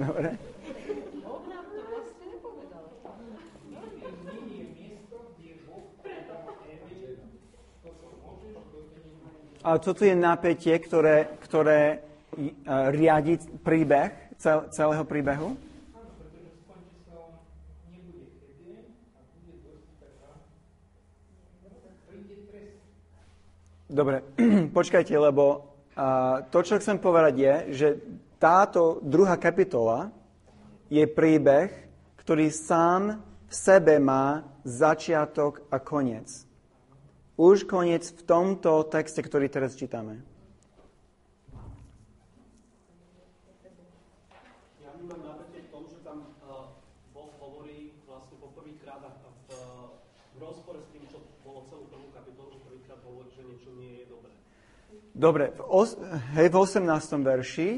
Dobre. Ale toto je napätie, ktoré riadi príbeh, celého príbehu? Dobre, počkajte, lebo to, čo chcem povedať je, že táto druhá kapitola je príbeh, ktorý sám v sebe má začiatok a koniec. Už koniec v tomto texte, ktorý teraz čítame. Ja mám napätie v tom, že tam Boh hovorí vlastne poprvýkrát a v rozpore s tým, čo bolo celú prvú kapitolu, poprvýkrát hovorí, že niečo nie je dobré. Dobre, v 18. verši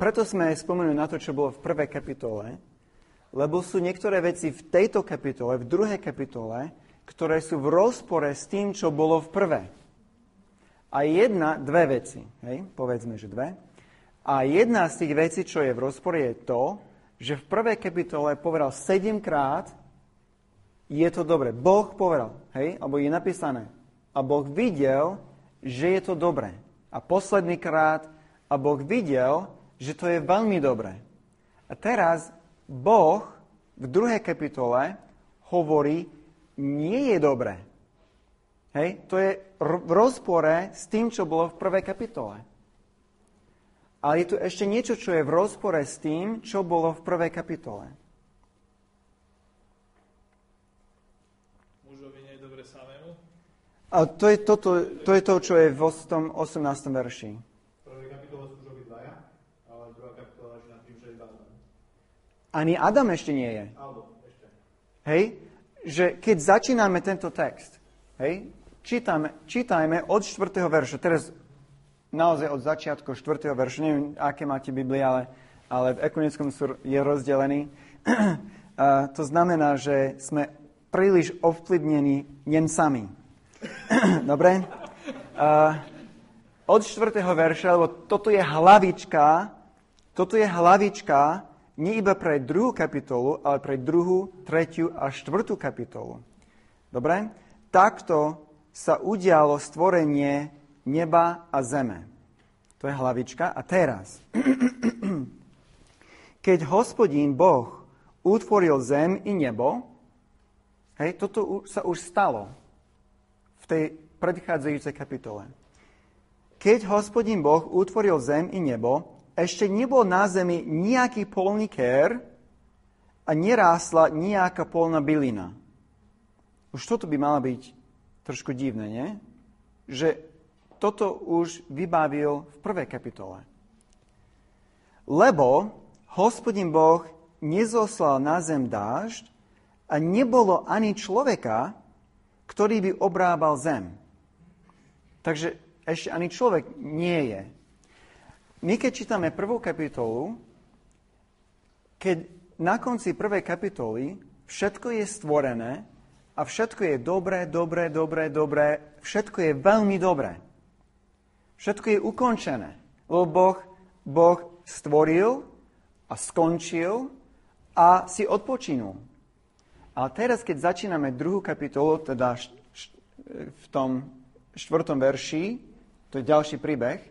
preto sme spomenuli na to, čo bolo v prvej kapitole, lebo sú niektoré veci v tejto kapitole, v druhej kapitole, ktoré sú v rozpore s tým, čo bolo v prvej. A dve veci, hej? Povedzme, že dve. A jedna z tých vecí, čo je v rozpore, je to, že v prvej kapitole povedal 7-krát, je to dobre. Boh povedal, hej? Alebo je napísané. A Boh videl, že je to dobré. A posledný krát a Boh videl, že to je veľmi dobré. A teraz Boh v druhej kapitole hovorí, nie je dobré. Hej? To je v rozpore s tým, čo bolo v prvej kapitole. Ale je tu ešte niečo, čo je v rozpore s tým, čo bolo v prvej kapitole. Mužovi nie je dobré samému? A to je to, čo je v 18. verši. Prvý kapitola sú už obidvaja, ale druhá kapitola je na tým, že je Adam. Ani Adam ešte nie je. Alebo ešte. Hej? Že keď začíname tento text, hej? Čítajme od 4. verša. Teraz naozaj od začiatku 4. verša. Neviem, aké máte Biblie, ale v ekumenickom sú je rozdelený. To znamená, že sme príliš ovplyvnení Nemcami. Dobre. Od 4. verša, lebo toto je hlavička nie iba pre druhú kapitolu, ale pre druhú, tretiu a štvrtú kapitolu. Dobre? Takto sa udialo stvorenie neba a zeme. To je hlavička. A teraz, keď Hospodín Boh utvoril zem i nebo, hej, toto sa už stalo. V tej predchádzajúcej kapitole. Keď Hospodin Boh utvoril zem i nebo, ešte nebol na zemi nejaký polný kér a nerásla nejaká polná bylina. Už toto by malo byť trošku divné, nie? Že toto už vybavil v prvej kapitole. Lebo Hospodin Boh nezoslal na zem dážď a nebolo ani človeka, ktorý by obrábal zem. Takže ešte ani človek nie je. My keď čítame prvú kapitolu, keď na konci prvej kapitoly všetko je stvorené a všetko je dobré, všetko je veľmi dobré. Všetko je ukončené, lebo Boh stvoril a skončil a si odpočinul. A teraz, keď začíname druhú kapitolu, teda v tom 4. verši, to je ďalší príbeh,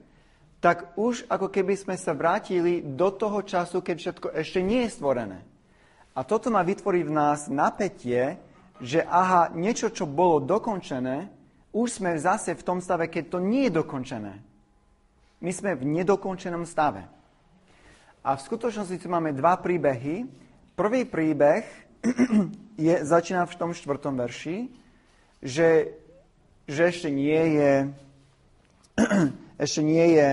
tak už ako keby sme sa vrátili do toho času, keď všetko ešte nie je stvorené. A toto má vytvoriť v nás napätie, že aha, niečo, čo bolo dokončené, už sme zase v tom stave, keď to nie je dokončené. My sme v nedokončenom stave. A v skutočnosti tu máme dva príbehy. Prvý príbeh začína v tom 4. verši, že ešte nie je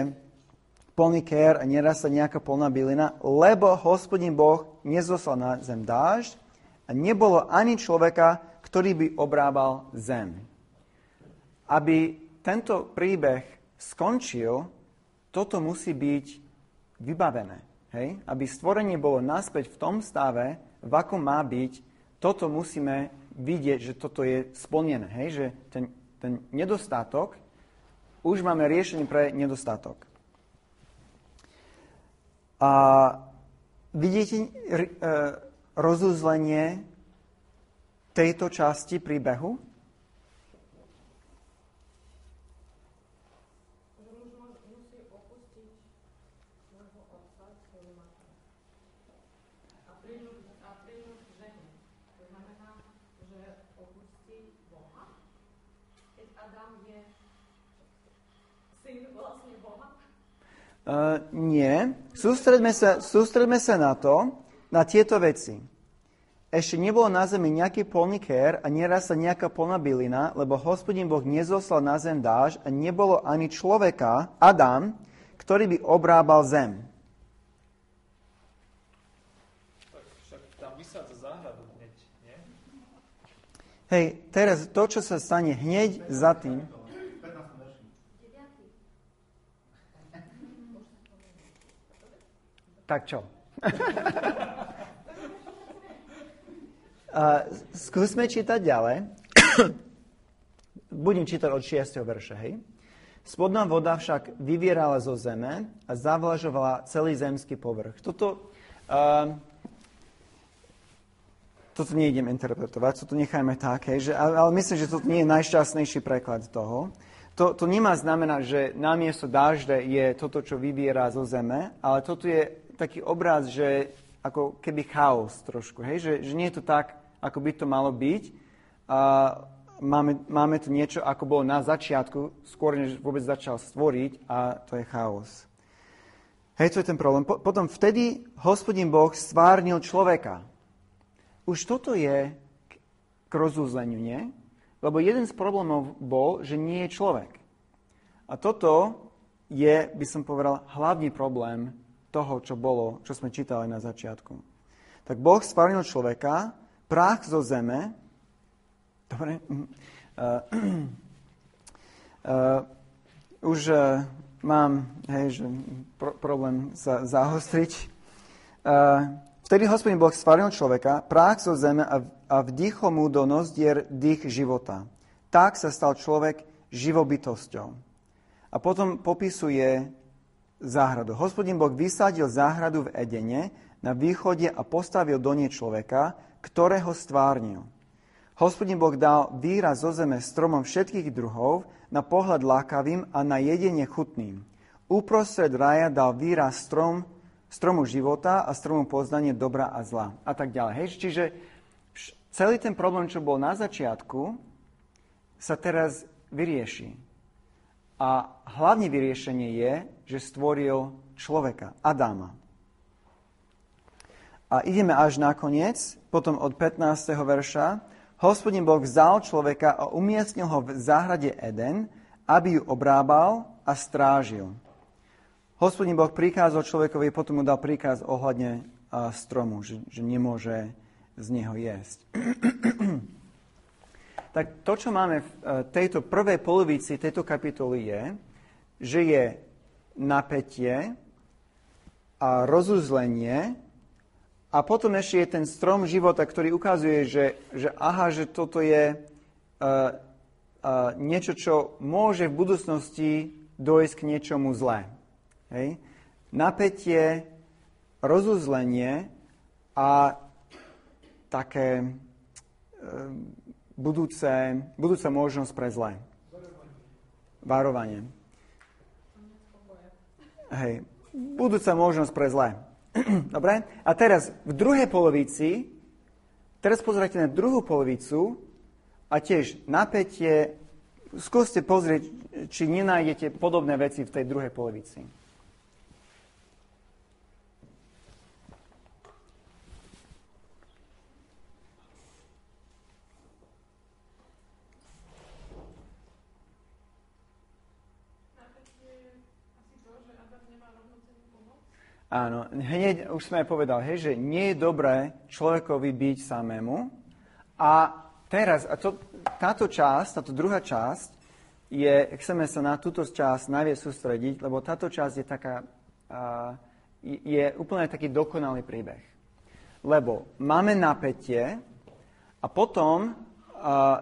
plný kér a nerastla nejaká plná bylina, lebo Hospodin Boh nezoslal na zem dážď a nebolo ani človeka, ktorý by obrábal zem. Aby tento príbeh skončil, toto musí byť vybavené. Hej? Aby stvorenie bolo naspäť v tom stave, v akom má byť, toto musíme vidieť, že toto je splnené. Hej? Že ten nedostatok, už máme riešenie pre nedostatok. A vidíte rozuzlenie tejto časti príbehu? Nie. Sústredme sa na to, na tieto veci. Ešte nebolo na zemi nejaký plný kér a nerastla nejaká plná bylina, lebo Hospodin Boh nezoslal na zem dážď a nebolo ani človeka, Adam, ktorý by obrábal zem. Tak, však tam vysádza záhradu hneď, nie? Hej, teraz to, čo sa stane hneď za tým, tak čo? Skúsme čítať ďalej. Budem čítať od 6. verša, hej. Spodná voda však vyvierala zo zeme a zavlažovala celý zemský povrch. Toto nejdem interpretovať, toto nechajme tak, hej, ale myslím, že toto nie je najšťastnejší preklad toho. To nemá znamená, že namiesto dážde je toto, čo vyviera zo zeme, ale toto je taký obraz, že ako keby chaos trošku, hej? Že nie je to tak, ako by to malo byť. Máme tu niečo, ako bolo na začiatku, skôr než vôbec začal stvoriť a to je chaos. Hej, to je ten problém. Potom vtedy Hospodin Boh stvárnil človeka. Už toto je k rozúzleniu, nie? Lebo jeden z problémov bol, že nie je človek. A toto je, by som povedal, hlavný problém toho, čo bolo, čo sme čítali na začiatku. Tak Boh stvoril človeka, prach zo zeme, dobre, mám, hej, že problém sa zahostriť. Vtedy Hospodin Boh stvoril človeka, prach zo zeme a vdýchol mu do nozdier dých života. Tak sa stal človek živobytosťou. A potom popisuje záhradu. Hospodin Boh vysádil záhradu v Edene na východe a postavil do nej človeka, ktorého stvárnil. Hospodin Boh dal výraz zo zeme stromom všetkých druhov, na pohľad lákavým a na jedenie chutným. Uprostred raja dal výraz stromu života a stromu poznania dobra a zla. A tak ďalej. Hej? Čiže celý ten problém, čo bol na začiatku, sa teraz vyrieši. A hlavné vyriešenie je, že stvoril človeka, Adáma. A ideme až na koniec, potom od 15. verša. Hospodin Boh vzal človeka a umiestnil ho v záhrade Eden, aby ju obrábal a strážil. Hospodin Boh prikázal človekovi, potom mu dal príkaz ohľadne stromu, že nemôže z neho jesť. Tak to, čo máme v tejto prvej polovici tejto kapitoly je, že je napätie a rozuzlenie a potom ešte je ten strom života, ktorý ukazuje, že toto je niečo, čo môže v budúcnosti dojsť k niečomu zlé. Hej. Napätie, rozuzlenie a také budúca možnosť pre zlé. Varovanie. Hej. Budúca možnosť pre zlé. Dobre? A teraz v druhej polovici, teraz pozrite na druhú polovicu a tiež napätie. Skúste pozrieť, či nenájdete podobné veci v tej druhej polovici. Áno, hneď už sme aj povedal, hej, že nie je dobré človekovi byť samému. A teraz, táto druhá časť, chceme sa na túto časť najviac sústrediť, lebo táto časť je taká, je úplne taký dokonalý príbeh. Lebo máme napätie a potom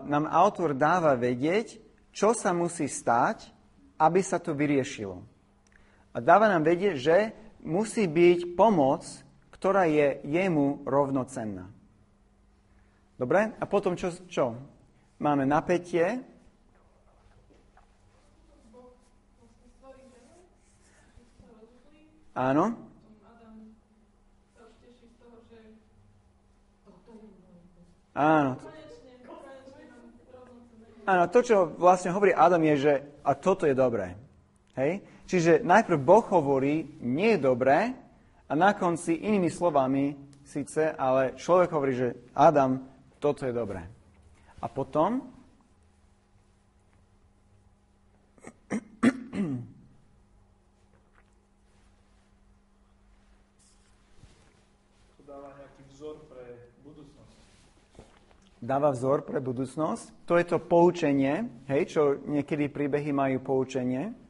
nám autor dáva vedieť, čo sa musí stať, aby sa to vyriešilo. A dáva nám vedieť, že musí byť pomoc, ktorá je jemu rovnocenná. Dobre? A potom čo? Máme napätie. Áno. Áno. Áno, to, čo vlastne hovorí Adam, je, že a toto je dobré. Hej? Čiže najprv Boh hovorí, nie je dobré, a na konci inými slovami síce, ale človek hovorí, že Adam, toto je dobré. A potom? To dáva nejaký vzor pre budúcnosť. Dáva vzor pre budúcnosť. To je to poučenie, hej, čo niekedy príbehy majú poučenie.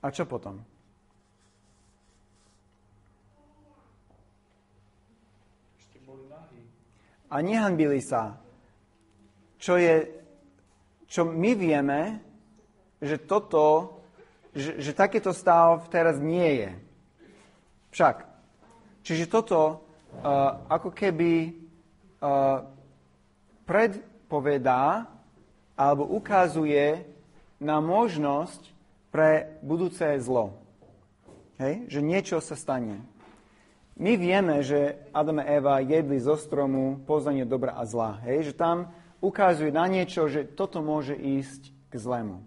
A čo potom? Ešte boli nahý. A nehanbili sa. Čo my vieme, že takýto stav teraz nie je. Však. Čiže toto ako keby predpovedá alebo ukazuje na možnosť pre budúce zlo. Hej? Že niečo sa stane. My vieme, že Adam a Eva jedli zo stromu poznanie dobra a zla. Hej? Že tam ukazuje na niečo, že toto môže ísť k zlému.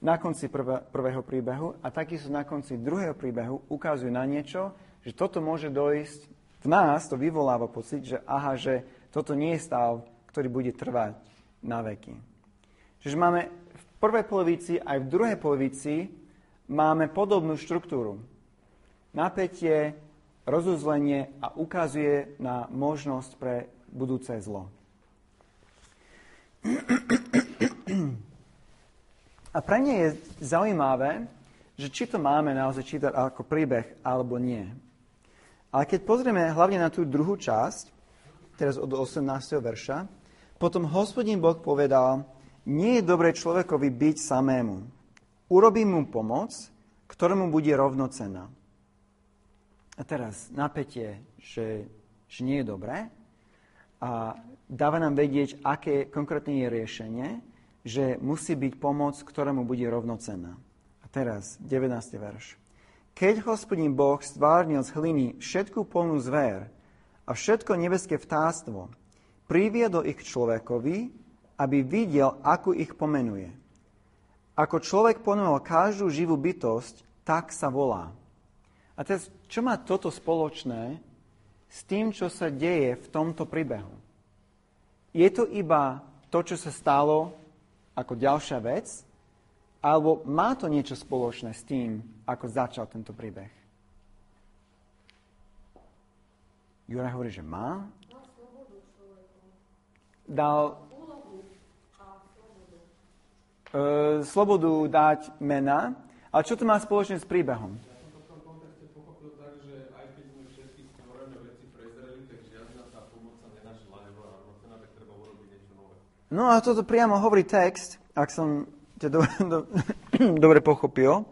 Na konci prvého príbehu a takisto na konci druhého príbehu ukazuje na niečo, že toto môže dojsť v nás, to vyvoláva pocit, že že toto nie je stav, ktorý bude trvať na veky. Čiže máme v prvej polovici aj v druhej polovici máme podobnú štruktúru. Napätie, rozuzlenie a ukazuje na možnosť pre budúce zlo. A pre mňa je zaujímavé, že či to máme naozaj čítať ako príbeh, alebo nie. Ale keď pozrieme hlavne na tú druhú časť, teraz od 18. verša, potom Hospodin Boh povedal: Nie je dobré človekovi byť samému. Urobím mu pomoc, ktorému bude rovnocenná. A teraz napätie, že nie je dobré. A dáva nám vedieť, aké konkrétne je riešenie, že musí byť pomoc, ktorému bude rovnocenná. A teraz 19. verš. Keď Hospodin Boh stvárnil z hliny všetku plnú zver a všetko nebeské vtáctvo, priviedol ich k človekovi, aby videl, ako ich pomenuje. Ako človek pomenoval každú živú bytosť, tak sa volá. A teraz, čo má toto spoločné s tým, čo sa deje v tomto príbehu? Je to iba to, čo sa stalo ako ďalšia vec? Alebo má to niečo spoločné s tým, ako začal tento príbeh? Juraj hovorí, že má. Dal slobodu dať mena. Ale čo to má spoločné s príbehom? No a toto priamo hovorí text, ak som ťa dobre pochopil,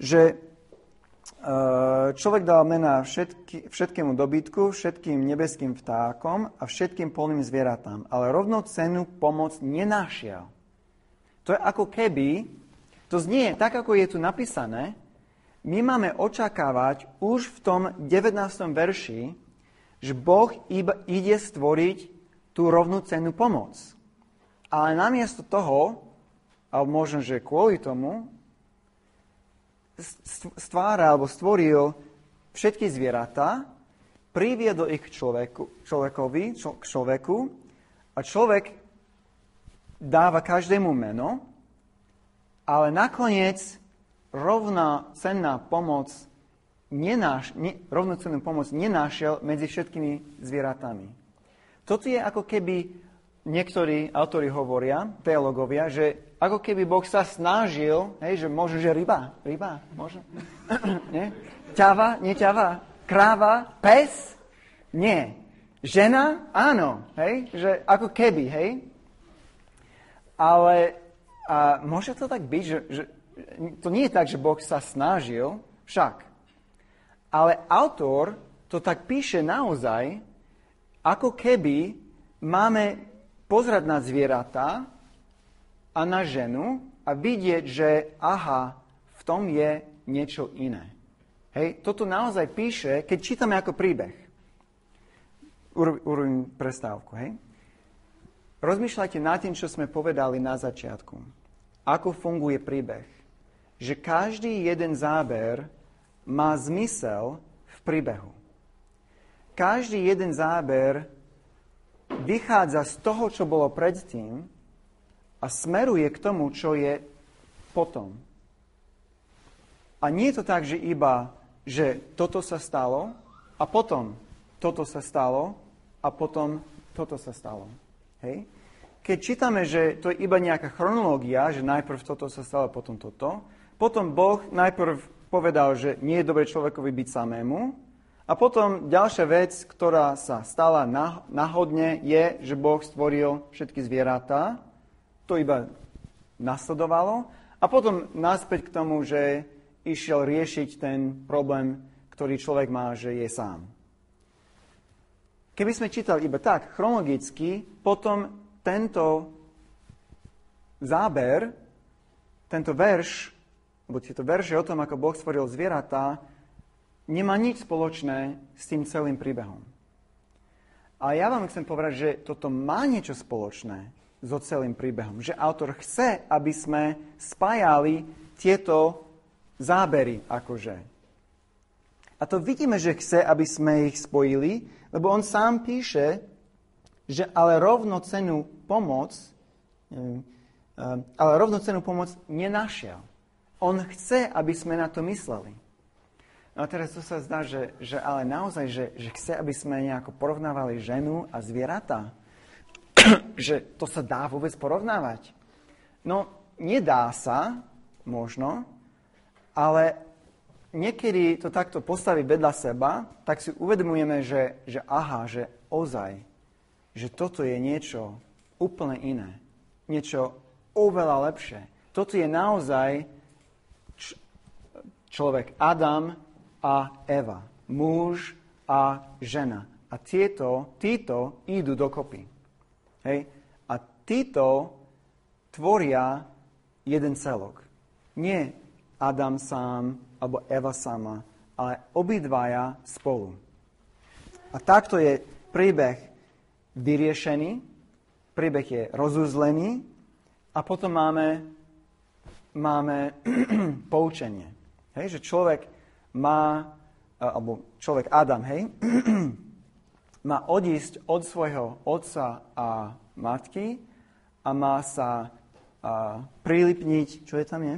že človek dal mená všetkému dobytku, všetkým nebeským vtákom a všetkým polným zvieratám, ale rovnocennú pomoc nenašiel. To je ako keby, to znie tak, ako je tu napísané, my máme očakávať už v tom 19. verši, že Boh iba ide stvoriť tú rovnocennú pomoc. Ale namiesto toho, alebo možno, že kvôli tomu, stvoril všetky zvieratá, priviedol ich k človeku a človek dáva každému meno, ale nakoniec rovnocennú pomoc nenašiel medzi všetkými zvieratami. Toto je ako keby... Niektorí autori hovoria, teológovia, že ako keby Boh sa snažil, hej, že možno, že ryba, možno, nie? Ťava, neťava, kráva, pes, nie. Žena, áno, hej, že ako keby, hej. Ale a môže to tak byť, že to nie je tak, že Boh sa snažil, však. Ale autor to tak píše naozaj, ako keby máme pozrieť na zvieratá a na ženu a vidieť, že aha, v tom je niečo iné. Hej, toto naozaj píše, keď čítame ako príbeh. Urobím prestávku, hej. Rozmýšľajte nad tým, čo sme povedali na začiatku. Ako funguje príbeh. Že každý jeden záber má zmysel v príbehu. Každý jeden záber vychádza z toho, čo bolo predtým a smeruje k tomu, čo je potom. A nie je to tak, že iba, že toto sa stalo a potom toto sa stalo a potom toto sa stalo. Hej? Keď čítame, že to je iba nejaká chronológia, že najprv toto sa stalo, potom toto, potom Boh najprv povedal, že nie je dobré človekovi byť samému. A potom ďalšia vec, ktorá sa stala náhodne, je, že Boh stvoril všetky zvieratá. To iba nasledovalo. A potom naspäť k tomu, že išiel riešiť ten problém, ktorý človek má, že je sám. Keby sme čítali iba tak, chronologicky, potom tento záber, tento verš, alebo tieto verše o tom, ako Boh stvoril zvieratá, nemá nič spoločné s tým celým príbehom. A ja vám chcem povedať, že toto má niečo spoločné so celým príbehom. Že autor chce, aby sme spájali tieto zábery akože. A to vidíme, že chce, aby sme ich spojili, lebo on sám píše, že ale rovnocennú pomoc nenašiel. On chce, aby sme na to mysleli. No teraz to sa zdá, že ale naozaj, že chce, aby sme nejako porovnávali ženu a zvieratá. Že to sa dá vôbec porovnávať. No, nedá sa, možno, ale niekedy to takto postaví vedľa seba, tak si uvedomujeme, že ozaj, že toto je niečo úplne iné. Niečo oveľa lepšie. Toto je naozaj človek Adam a Eva, muž a žena. A títo idú dokopy. Hej? A títo tvoria jeden celok. Nie Adam sám, alebo Eva sama, ale obidvaja spolu. A takto je príbeh vyriešený, príbeh je rozuzlený a potom máme poučenie. Hej, že človek má, alebo človek Adam, hej, má odísť od svojho otca a matky a má sa prilipniť, čo je tam, nie?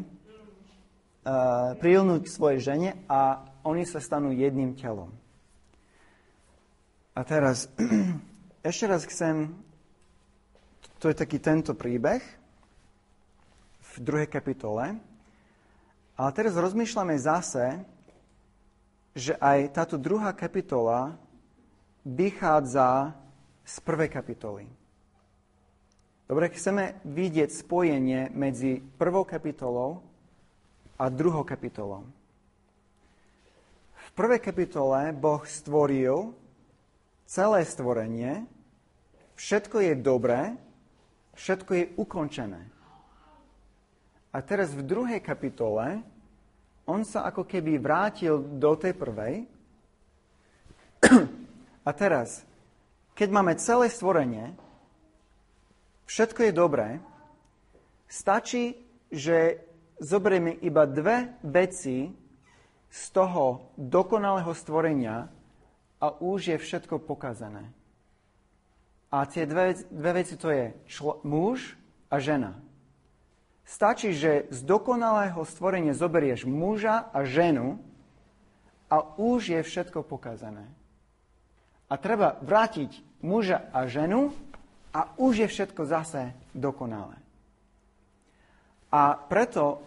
Prilnúť k svojej žene a oni sa stanú jedným telom. A teraz ešte raz chcem, to je taký tento príbeh v 2. kapitole, ale teraz rozmýšľame zase, že aj táto 2. kapitola vychádza z 1. kapitoly. Dobre, chceme vidieť spojenie medzi 1. kapitolou a 2. kapitolou. V 1. kapitole Boh stvoril celé stvorenie, všetko je dobré, všetko je ukončené. A teraz v 2. kapitole on sa ako keby vrátil do tej prvej. A teraz, keď máme celé stvorenie, všetko je dobré, stačí, že zoberieme iba dve veci z toho dokonalého stvorenia a už je všetko pokazané. A tie dve veci to je muž a žena. Stačí, že z dokonalého stvorenia zoberieš muža a ženu a už je všetko pokazané. A treba vrátiť muža a ženu a už je všetko zase dokonalé. A preto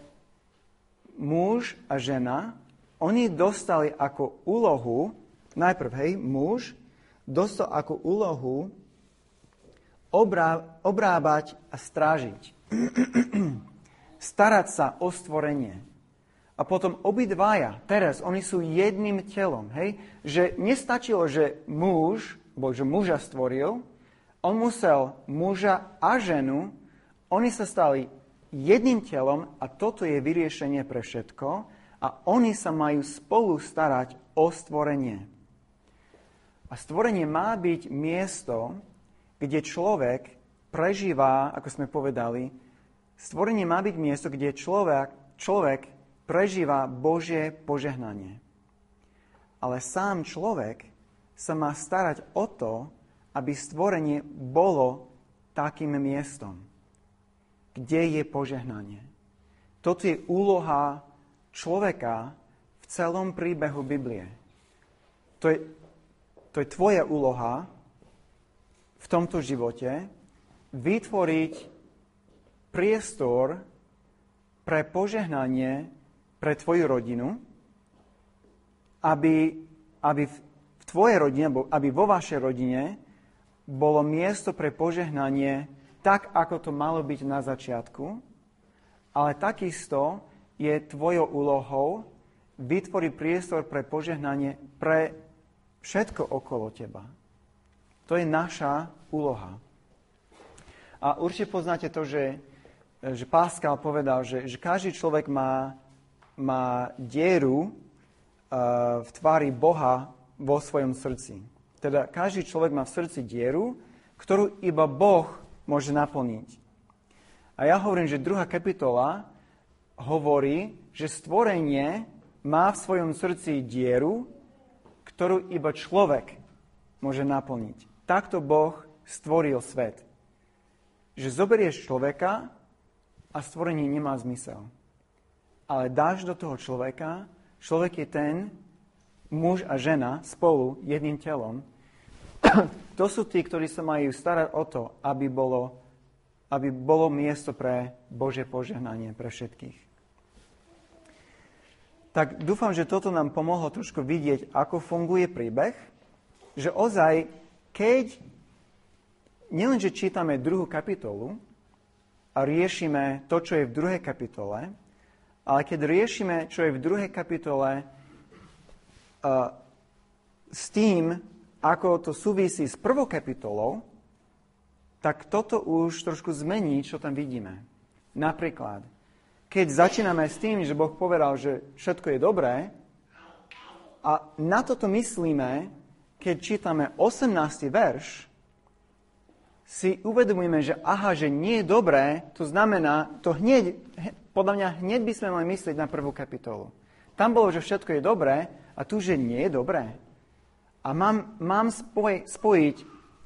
muž a žena, oni dostali ako úlohu, najprv, hej, muž dostal ako úlohu obrábať a strážiť. Starať sa o stvorenie. A potom obidvaja, teraz, oni sú jedným telom, hej, že nestačilo, že že muža stvoril, on musel muža a ženu, oni sa stali jedným telom a toto je vyriešenie pre všetko a oni sa majú spolu starať o stvorenie. A stvorenie má byť miesto, kde človek prežíva, ako sme povedali, stvorenie má byť miesto, kde človek prežíva Božie požehnanie. Ale sám človek sa má starať o to, aby stvorenie bolo takým miestom, kde je požehnanie. Toto je úloha človeka v celom príbehu Biblie. To je tvoja úloha v tomto živote vytvoriť priestor pre požehnanie pre tvoju rodinu, aby v tvojej rodine, aby vo vašej rodine bolo miesto pre požehnanie tak, ako to malo byť na začiatku, ale takisto je tvojou úlohou vytvoriť priestor pre požehnanie pre všetko okolo teba. To je naša úloha. A určite poznáte to, že Pascal povedal, že každý človek má dieru v tvári Boha vo svojom srdci. Teda každý človek má v srdci dieru, ktorú iba Boh môže naplniť. A ja hovorím, že 2. kapitola hovorí, že stvorenie má v svojom srdci dieru, ktorú iba človek môže naplniť. Takto Boh stvoril svet. Že zoberieš človeka a stvorenie nemá zmysel. Ale dáš do toho človeka, človek je ten, muž a žena spolu, jedným telom. To sú tí, ktorí sa majú starať o to, aby bolo miesto pre Božie požehnanie pre všetkých. Tak dúfam, že toto nám pomohlo trošku vidieť, ako funguje príbeh, že ozaj, keď nielenže čítame 2. kapitolu a riešime to, čo je v 2. kapitole, ale keď riešime, čo je v 2. kapitole s tým, ako to súvisí s 1. kapitolou, tak toto už trošku zmení, čo tam vidíme. Napríklad, keď začíname s tým, že Boh povedal, že všetko je dobré, a na toto myslíme, keď čítame 18. verš, si uvedomujeme, že aha, že nie je dobré, to znamená, to hneď, podľa mňa hneď by sme mali myslieť na prvú kapitolu. Tam bolo, že všetko je dobré a tu, že nie je dobré. A mám spojiť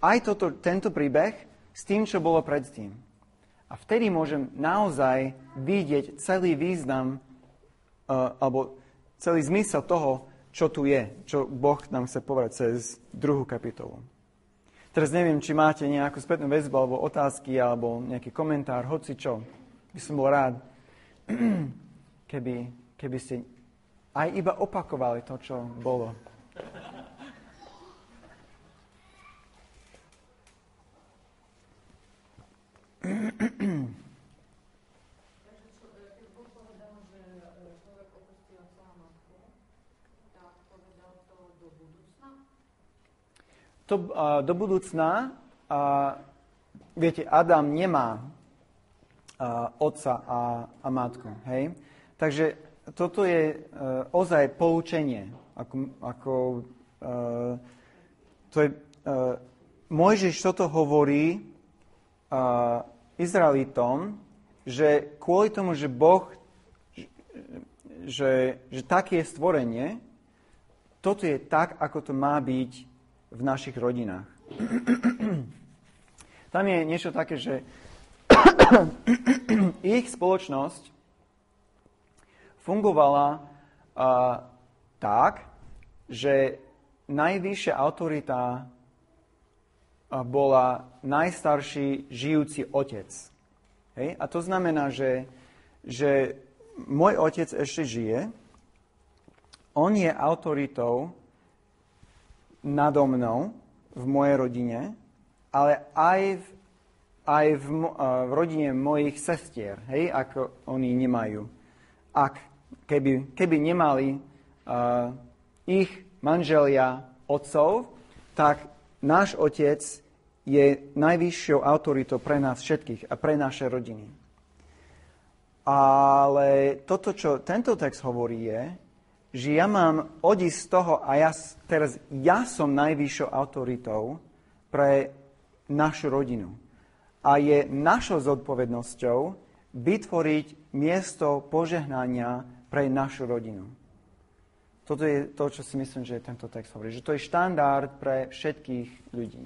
aj tento príbeh s tým, čo bolo predtým. A vtedy môžem naozaj vidieť celý význam alebo celý zmysel toho, čo tu je, čo Boh nám chce povedať cez druhú kapitolu. Teraz neviem, či máte nejakú spätnú väzbu, alebo otázky, alebo nejaký komentár, hoci čo. By som bol rád, keby ste aj iba opakovali to, čo bolo. Do budúcna, viete, Adam nemá otca a matku, hej? Takže toto je ozaj poučenie. Mojžiš toto hovorí Izraelitom, že kvôli tomu, že Boh, že také je stvorenie, toto je tak, ako to má byť v našich rodinách. Tam je niečo také, že ich spoločnosť fungovala tak, že najvyššia autorita bola najstarší žijúci otec. Hej? A to znamená, že môj otec ešte žije, on je autoritou nado mnou, v mojej rodine, ale aj v rodine mojich sestier, hej, ako oni nemajú. Keby nemali ich manželia otcov, tak náš otec je najvyššou autoritou pre nás všetkých a pre naše rodiny. Ale toto, čo tento text hovorí, je, že ja mám odísť z toho a teraz som najvyššou autoritou pre našu rodinu. A je našou zodpovednosťou vytvoriť miesto požehnania pre našu rodinu. Toto je to, čo si myslím, že tento text hovorí. Že to je štandard pre všetkých ľudí.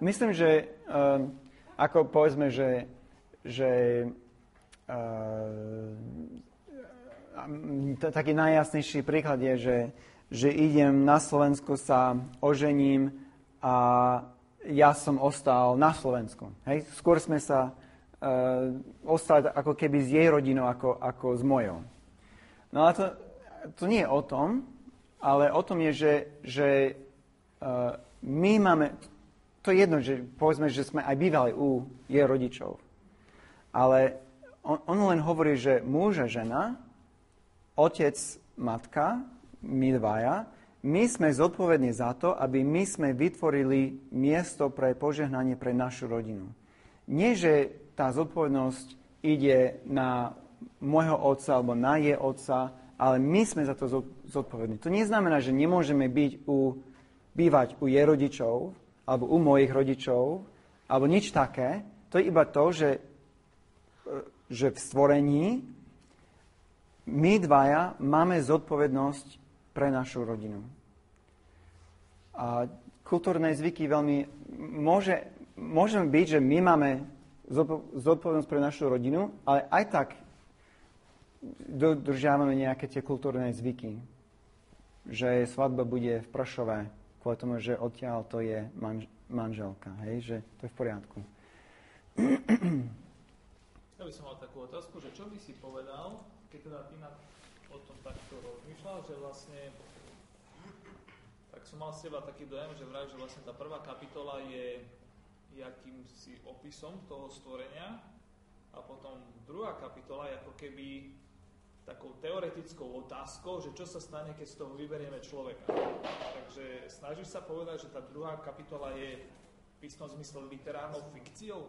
Myslím, že ako povedzme, že taký najjasnejší príklad je, že idem na Slovensko, sa ožením a ja som ostal na Slovensku. Hej? Skôr sme sa ostali ako keby s jej rodinou, ako s mojou. No ale to nie je o tom, ale o tom je, že my máme... To je jedno, že povedzme, že sme aj bývali u jej rodičov. Ale on len hovorí, že muž a žena, otec, matka, my dvaja, my sme zodpovední za to, aby my sme vytvorili miesto pre požehnanie pre našu rodinu. Nie, že tá zodpovednosť ide na môjho otca alebo na jej otca, ale my sme za to zodpovední. To neznamená, že nemôžeme bývať u jej rodičov, alebo u mojich rodičov, alebo nič také. To je iba to, že v stvorení my dvaja máme zodpovednosť pre našu rodinu. A kultúrne zvyky veľmi... Môžeme byť, že my máme zodpovednosť pre našu rodinu, ale aj tak dodržiavame nejaké tie kultúrne zvyky. Že svadba bude v Prešove, kvôli tomu, že odtiaľ to je manželka, hej, že to je v poriadku. Ja by som mal takú otázku, že čo by si povedal, keď teda ty ma o tom takto rozmýšľal, že vlastne, tak som mal z teba taký dojem, že vraj, že vlastne tá prvá kapitola je akýmsi opisom toho stvorenia A potom druhá kapitola je ako keby takou teoretickou otázkou, že čo sa stane, keď z toho vyberieme človeka. Takže snažíš sa povedať, že tá druhá kapitola je v istom zmysle literárnou fikciou,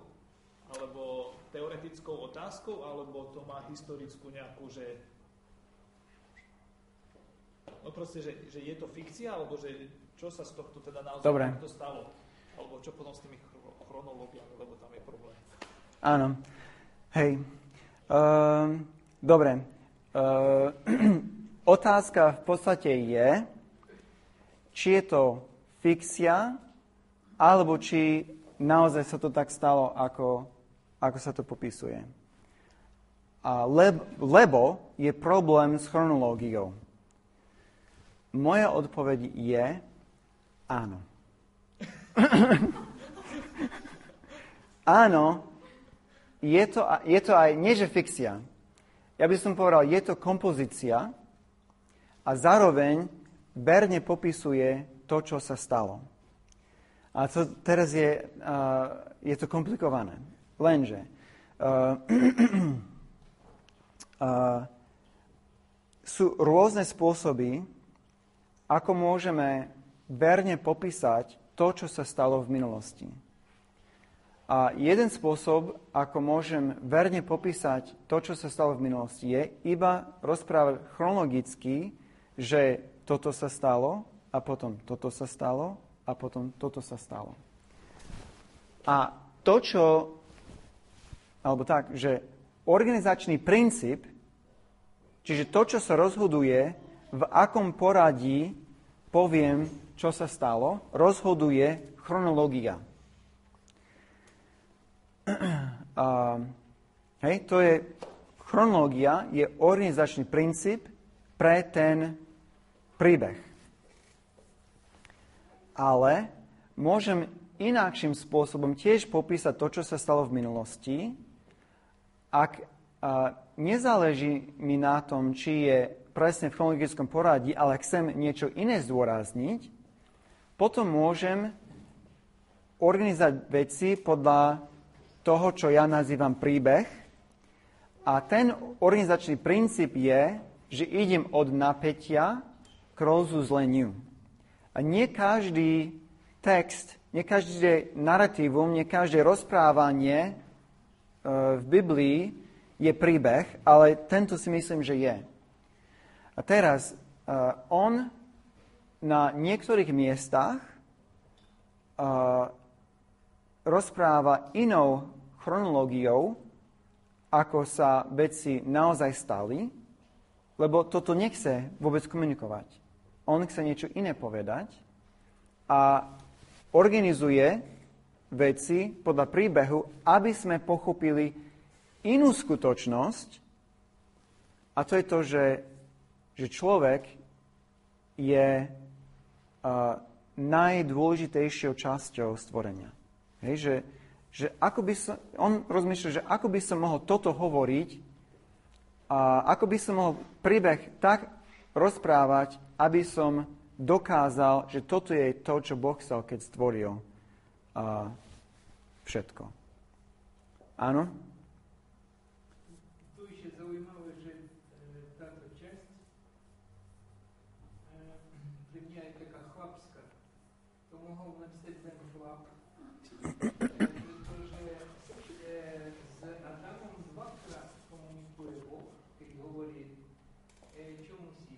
alebo teoretickou otázkou, alebo to má historickú nejakú, že... No proste, že je to fikcia, alebo že čo sa z tohto teda naozaj to stalo? Alebo čo potom s tými chronológiami, lebo tam je problém. Áno. Hej. Dobre. Otázka v podstate je, či je to fikcia, alebo či naozaj sa to tak stalo, ako sa to popisuje. A lebo je problém s chronológiou. Moja odpoveď je áno. Áno. Je to aj, nie že fikcia. Ja by som povedal, je to kompozícia a zároveň berne popisuje to, čo sa stalo. A to teraz je to komplikované. Lenže sú rôzne spôsoby, ako môžeme berne popísať to, čo sa stalo v minulosti. A jeden spôsob, ako môžem verne popísať to, čo sa stalo v minulosti, je iba rozprávať chronologicky, že toto sa stalo, a potom toto sa stalo, a potom toto sa stalo. A to, čo... Alebo tak, že organizačný princíp, čiže to, čo sa rozhoduje, v akom poradí poviem, čo sa stalo, rozhoduje chronológia. Hej, to je chronológia, je organizačný princíp pre ten príbeh. Ale môžem inakším spôsobom tiež popísať to, čo sa stalo v minulosti, ak nezáleží mi na tom, či je presne v chronologickom poradí, ale chcem niečo iné zdôrazniť, potom môžem organizovať veci podľa toho, čo ja nazývam príbeh. A ten organizačný princíp je, že idem od napätia k rozuzleniu. A nie každý text, nie každé naratívum, nie každé rozprávanie v Biblii je príbeh, ale tento si myslím, že je. A teraz on na niektorých miestach rozpráva inou chronológiou, ako sa veci naozaj stali, lebo toto nechce vôbec komunikovať. On chce niečo iné povedať a organizuje veci podľa príbehu, aby sme pochopili inú skutočnosť, a to je to, že človek je najdôležitejšou časťou stvorenia. Hej, že ako by som, on rozmýšľal, že ako by som mohol toto hovoriť a ako by som mohol príbeh tak rozprávať, aby som dokázal, že toto je to, čo Boh chcel, keď stvoril všetko. Áno? Tu je zaujímavé, že táto časť pre mňa je taká chlapská. To mohol len stať ten chlap. Pretože s Adamom dvakrát komunikuje Boh, keď hovorí, čo musí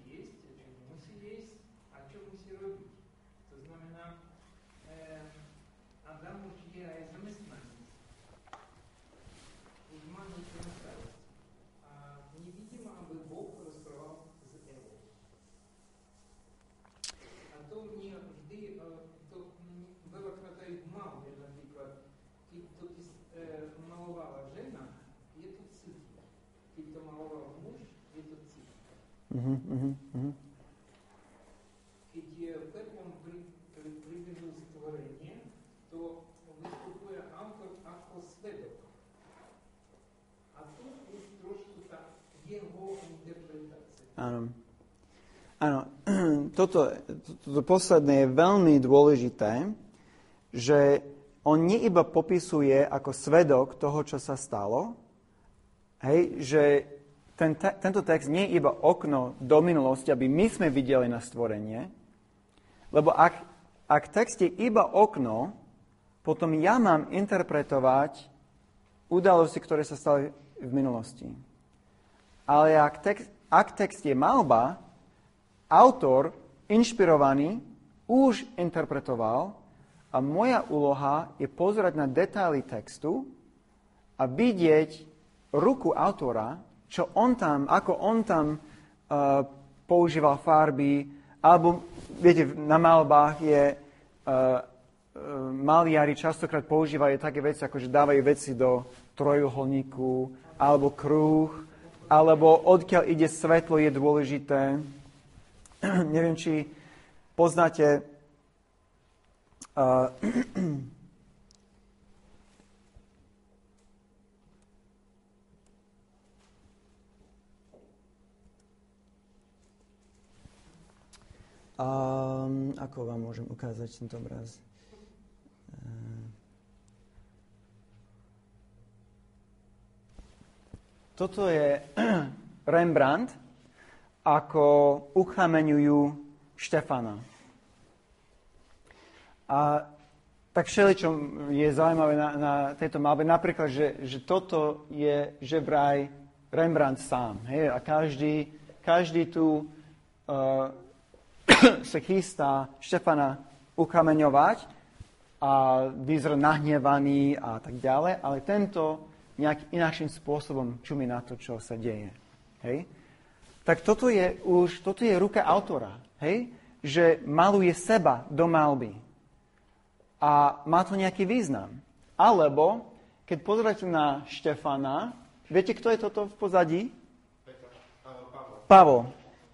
jesť, a čo musí robiť. To znamená, Adam už je aj zamestnanec. Už má zamestnanec. A nevidím, aby Boh rozprával s Evou. A to nie vždy, to veľakrát aj málo. Keď je v prvom príbehu stvorenie, to vystupuje autor ako svedok. A tu je trošku tá jeho interpretácia. Áno. Toto posledné je veľmi dôležité, že on nie iba popisuje ako svedok toho, čo sa stalo, Hej, že tento text nie je iba okno do minulosti, aby my sme videli na stvorenie, lebo ak text je iba okno, potom ja mám interpretovať udalosti, ktoré sa stali v minulosti. Ale ak text je malba, autor, inšpirovaný, už interpretoval a moja úloha je pozerať na detaily textu a vidieť ruku autora, ako on tam používal farby, alebo, viete, na malbách maliari častokrát používajú také veci, ako že dávajú veci do trojuholníku, alebo kruh, alebo odkiaľ ide svetlo, je dôležité. Neviem, či poznáte ako vám môžem ukázať tento obraz? Toto je Rembrandt, ako uchameňujú Štefana. A tak všeličo je zaujímavé na tejto malbe. Napríklad, že toto je že vraj Rembrandt sám. Hej? A každý tu sa chystá Štefana ukameňovať a vyzerá nahnevaný a tak ďalej, ale tento nejak inakším spôsobom čumí na to, čo sa deje. Hej? Tak toto je ruka autora, hej? Že maluje seba do malby a má to nejaký význam. Alebo, keď pozeráte na Štefana, viete, kto je toto v pozadí? Pavol.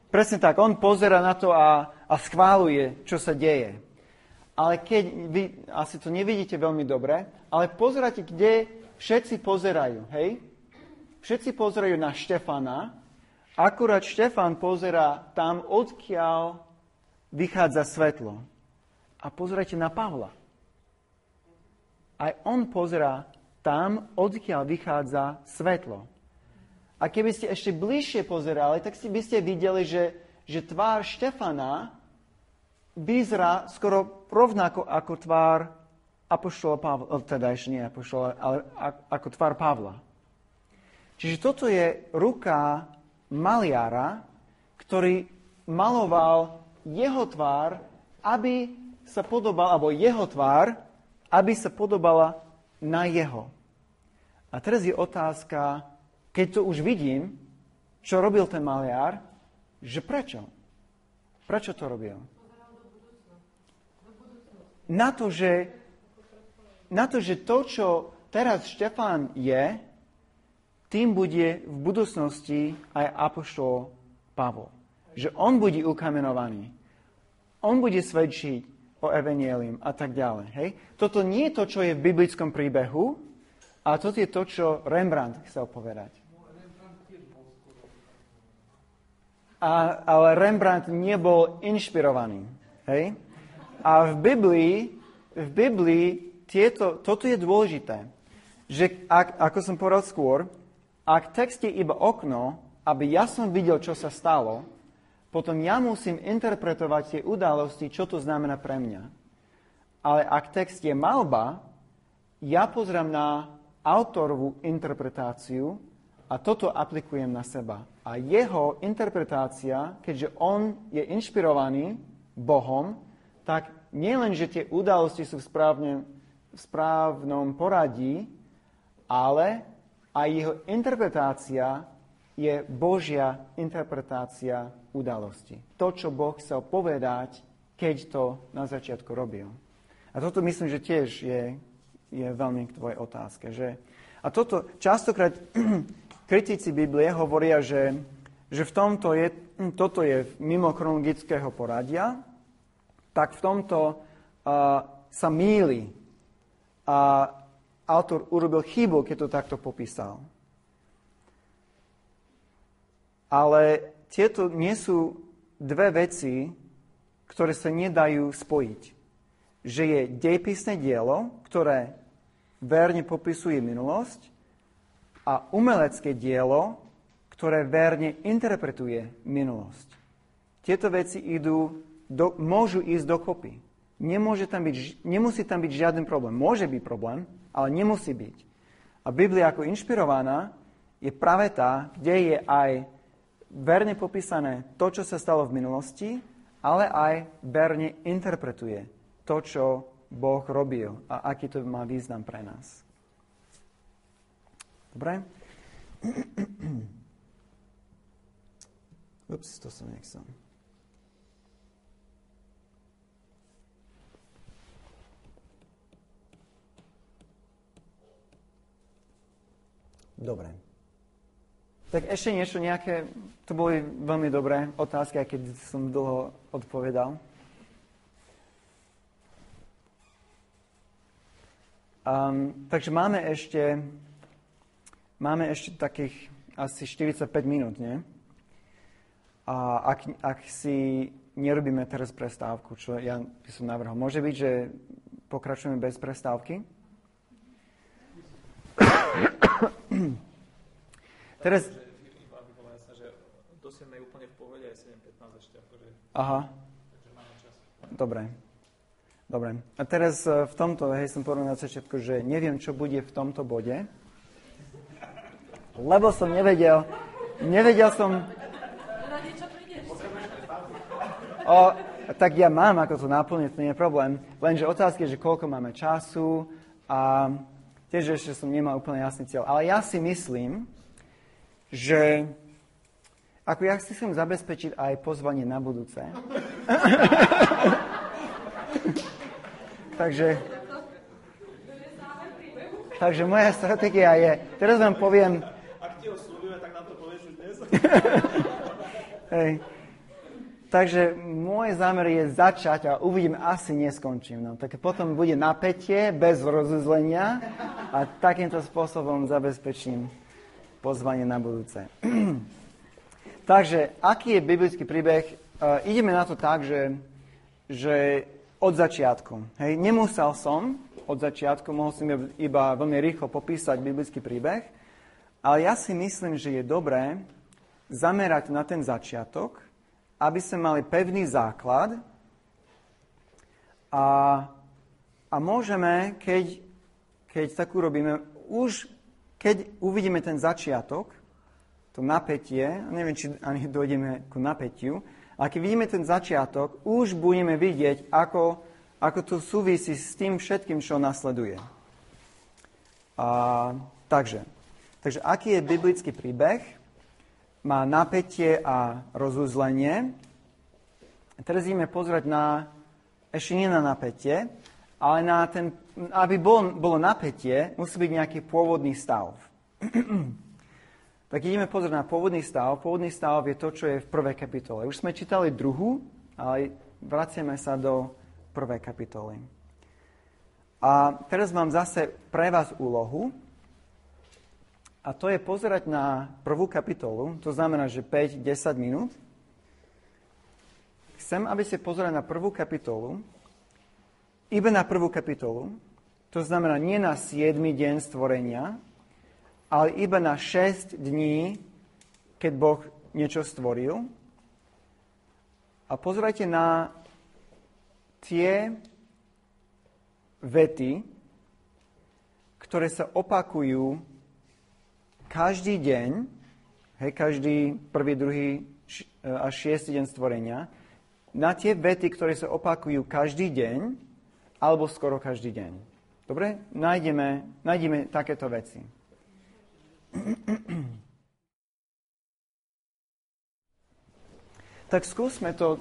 Presne tak, on pozerá na to a schváluje, čo sa deje. Ale keď vy asi to nevidíte veľmi dobre, ale pozeráte, kde všetci pozerajú, hej? Všetci pozerajú na Štefana, akurát Štefan pozerá tam, odkiaľ vychádza svetlo. A pozerajte na Pavla. Aj on pozerá tam, odkiaľ vychádza svetlo. A keby ste ešte bližšie pozerali, tak by ste videli, že tvár Štefana vyzerá skoro rovnako ako tvár apoštola Pavla, teda ešte nie apoštola, ale ako tvár Pavla. Čiže toto je ruka maliara, ktorý maloval jeho tvár, aby sa podobala, alebo jeho tvár, aby sa podobala na jeho. A teraz je otázka, keď to už vidím, čo robil ten maliar, že prečo? Prečo to robil? Na to, že to, čo teraz Štefán je, tým bude v budúcnosti aj apoštol Pavol. Že on bude ukamenovaný. On bude svedčiť o evanjelium a tak ďalej. Hej? Toto nie je to, čo je v biblickom príbehu, a to je to, čo Rembrandt chcel povedať. Ale Rembrandt nebol inšpirovaný. Hej? A v Biblii toto je dôležité. Že ako som povedal skôr, ak text je iba okno, aby ja som videl, čo sa stalo, potom ja musím interpretovať tie udalosti, čo to znamená pre mňa. Ale ak text je malba, ja pozriem na autorovú interpretáciu a toto aplikujem na seba. A jeho interpretácia, keďže on je inšpirovaný Bohom, tak nielen, že tie udalosti sú v správnom poradí, ale aj jeho interpretácia je Božia interpretácia udalosti. To, čo Boh chcel povedať, keď to na začiatku robil. A toto myslím, že tiež je veľmi k tvojej otázke. Že? A toto častokrát kritici Biblie hovoria, že v tomto toto je mimo chronologického poradia, tak v tomto sa mýli. A autor urobil chybu, keď to takto popísal. Ale tieto nie sú dve veci, ktoré sa nedajú spojiť. Že je dejepisné dielo, ktoré verne popisuje minulosť, a a umelecké dielo, ktoré verne interpretuje minulosť. Tieto veci môžu ísť dokopy. Nemusí tam byť žiaden problém. Môže byť problém, ale nemusí byť. A Biblia ako inšpirovaná je práve tá, kde je aj verne popísané to, čo sa stalo v minulosti, ale aj verne interpretuje to, čo Boh robil a aký to má význam pre nás. Dobre? Ups, to som nechcel. Dobre. Tak ešte niečo nejaké, to boli veľmi dobré otázky, aj keď som dlho odpovedal. Takže máme ešte takých asi 45 minút, nie? A ak si nerobíme teraz prestávku, čo ja by som navrhol, môže byť, že pokračujeme bez prestávky? Teraz... Aby bolo jasné, že dosieme úplne v pohode aj 7:15 ešte. Aha. Takže máme čas. Dobre. A teraz v tomto, som povedal na začiatku, že neviem, čo bude v tomto bode, lebo som nevedel. Nevedel som... tak ja mám ako to naplniť, to nie je problém. Lenže otázka je, že koľko máme času a tiež ešte som nemal úplne jasný cieľ. Ale ja si myslím, že ako ja si chcem zabezpečiť aj pozvanie na budúce. Takže moja stratégia je, teraz vám poviem... Ak ti oslovíme, tak nám to povieš už dnes. Hej. Takže môj zámer je začať a uvidím, asi neskončím. No, tak potom bude napätie, bez rozuzlenia a takýmto spôsobom zabezpečím pozvanie na budúce. Takže, aký je biblický príbeh? Ideme na to tak, že od začiatku. Hej, nemusel som od začiatku, mohol som iba veľmi rýchlo popísať biblický príbeh, ale ja si myslím, že je dobré zamerať na ten začiatok, aby sme mali pevný základ a môžeme, keď tak urobíme, už keď uvidíme ten začiatok, to napätie, neviem, či ani dojdeme ku napätiu, ale keď vidíme ten začiatok, už budeme vidieť, ako to súvisí s tým všetkým, čo nasleduje. Takže aký je biblický príbeh? Má napätie a rozuzlenie. Teraz ideme pozrieť ešte nie na napätie, ale na ten, aby bolo napätie, musí byť nejaký pôvodný stav. Tak ideme pozrieť na pôvodný stav. Pôvodný stav je to, čo je v prvej kapitole. Už sme čítali druhú, ale vraciame sa do prvej kapitoly. A teraz mám zase pre vás úlohu, a to je pozerať na prvú kapitolu, to znamená, že 5-10 minút. Chcem, aby ste pozerali na prvú kapitolu, iba na prvú kapitolu, to znamená nie na 7. deň stvorenia, ale iba na 6 dní, keď Boh niečo stvoril. A pozerajte na tie vety, ktoré sa opakujú každý deň, hej, každý prvý, druhý a šiestý deň stvorenia, na tie vety, ktoré sa opakujú každý deň, alebo skoro každý deň. Dobre? Nájdeme takéto veci. Tak skúsme to...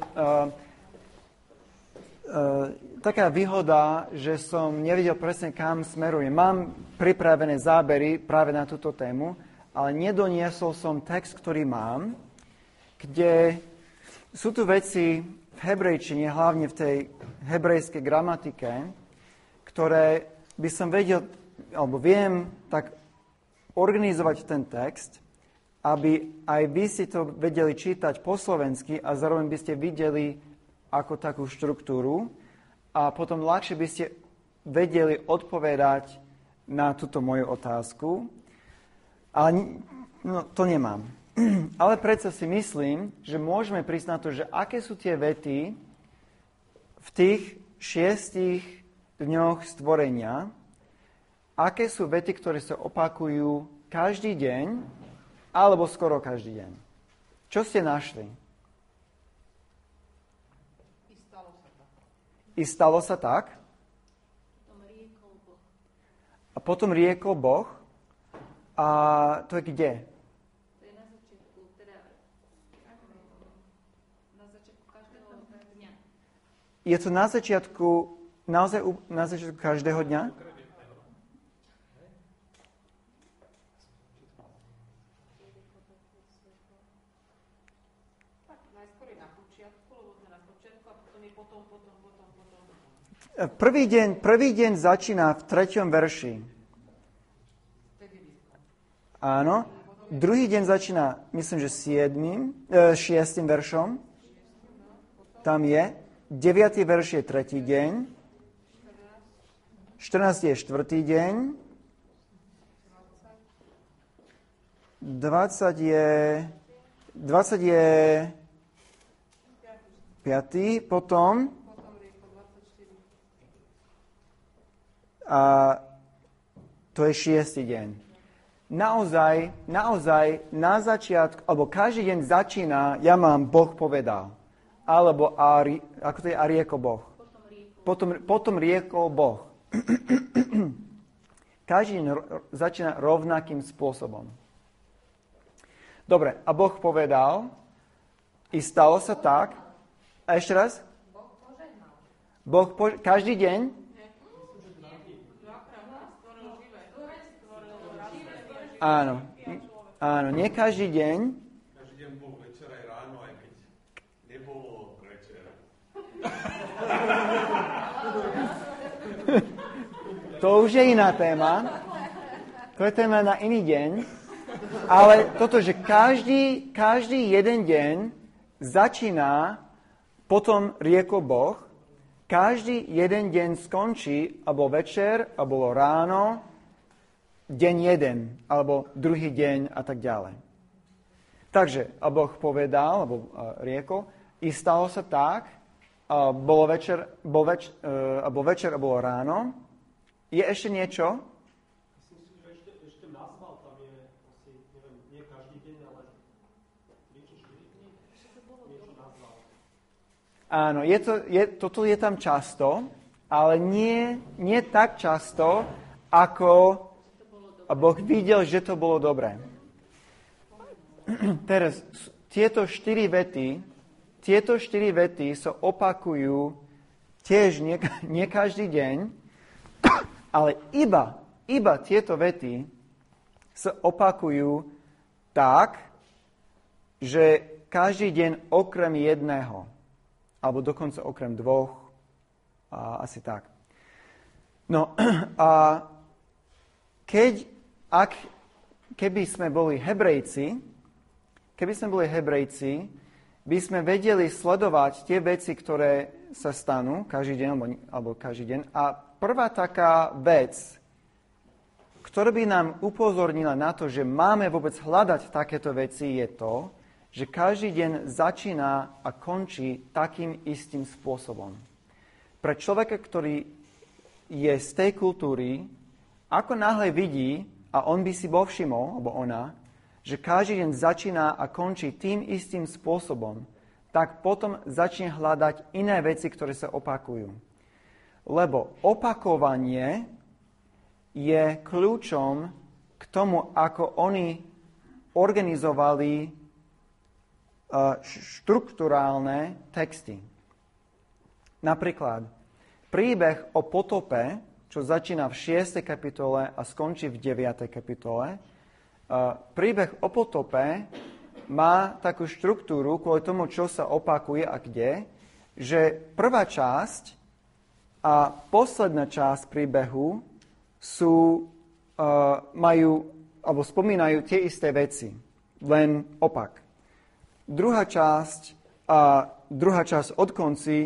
taká výhoda, že som nevedel presne, kam smerujem. Mám pripravené zábery práve na túto tému, ale nedoniesol som text, ktorý mám, kde sú tu veci v hebrejčine, hlavne v tej hebrejskej gramatike, ktoré by som vedel, alebo viem, tak organizovať ten text, aby aj vy si to vedeli čítať po slovensky a zároveň by ste videli ako takú štruktúru a potom ľahšie by ste vedeli odpovedať na túto moju otázku. A Ale no, to nemám. Ale predsa si myslím, že môžeme prísť na to, že aké sú tie vety v tých 6 dňoch stvorenia, aké sú vety, ktoré sa opakujú každý deň, alebo skoro každý deň. Čo ste našli? I stalo sa tak. I stalo sa tak. A potom riekol Boh. A to je kde? To je na začiatku, teda na začiatku každého dňa. Je to na začiatku, naozaj na začiatku každého dňa? Tak najskôr je na počiatku, lebo sme na počiatku a potom je potom. Prvý deň začína v 3. verši. Áno. Druhý deň začína, myslím, že 6. veršom. Tam je. 9. verš je 3. deň. 14. je 4. deň. 20 je 5. Potom a to je 6. deň. Naozaj na začiatku, alebo každý deň začína, ja mám Boh povedal. Alebo, ako to je, a riekol Boh. Potom riekol Boh. Každý deň začína rovnakým spôsobom. Dobre, a Boh povedal, i stalo sa tak. A ešte raz? Boh požehnal. Každý deň? Áno, áno, nie každý deň. Každý deň bol večer aj ráno, aj keď nebolo večer. To už je iná téma. To je téma na iný deň. Ale toto, že každý jeden deň začína, potom riekol Boh, každý jeden deň skončí, alebo večer, alebo ráno, deň jeden, alebo druhý deň a tak ďalej. Takže, a Boh povedal, alebo riekol, i stalo sa tak, a bolo večer, a bolo ráno. Je ešte niečo? Myslím si, že ešte nazval, tam je asi, neviem, nie každý deň, ale niečo 4 dní, niečo nazval. Áno, toto je tam často, ale nie tak často, ako... A Boh videl, že to bolo dobré. Teraz, tieto štyri vety sa opakujú tiež nie každý deň, ale iba tieto vety sa opakujú tak, že každý deň okrem jedného, alebo dokonca okrem dvoch, asi tak. No a Keby sme boli Hebrejci, by sme vedeli sledovať tie veci, ktoré sa stanú každý deň, alebo každý deň. A prvá taká vec, ktorá by nám upozornila na to, že máme vôbec hľadať takéto veci, je to, že každý deň začína a končí takým istým spôsobom. Pre človeka, ktorý je z tej kultúry, ako náhle vidí, a on by si bol všimol, alebo ona, že každý deň začína a končí tým istým spôsobom, tak potom začne hľadať iné veci, ktoré sa opakujú. Lebo opakovanie je kľúčom k tomu, ako oni organizovali štrukturálne texty. Napríklad, príbeh o potope, čo začína v 6. kapitole a skončí v 9. kapitole. Príbeh o potope má takú štruktúru, kvôli tomu, čo sa opakuje a kde, že prvá časť a posledná časť príbehu sú, majú, alebo spomínajú tie isté veci, len opak. Druhá časť od konci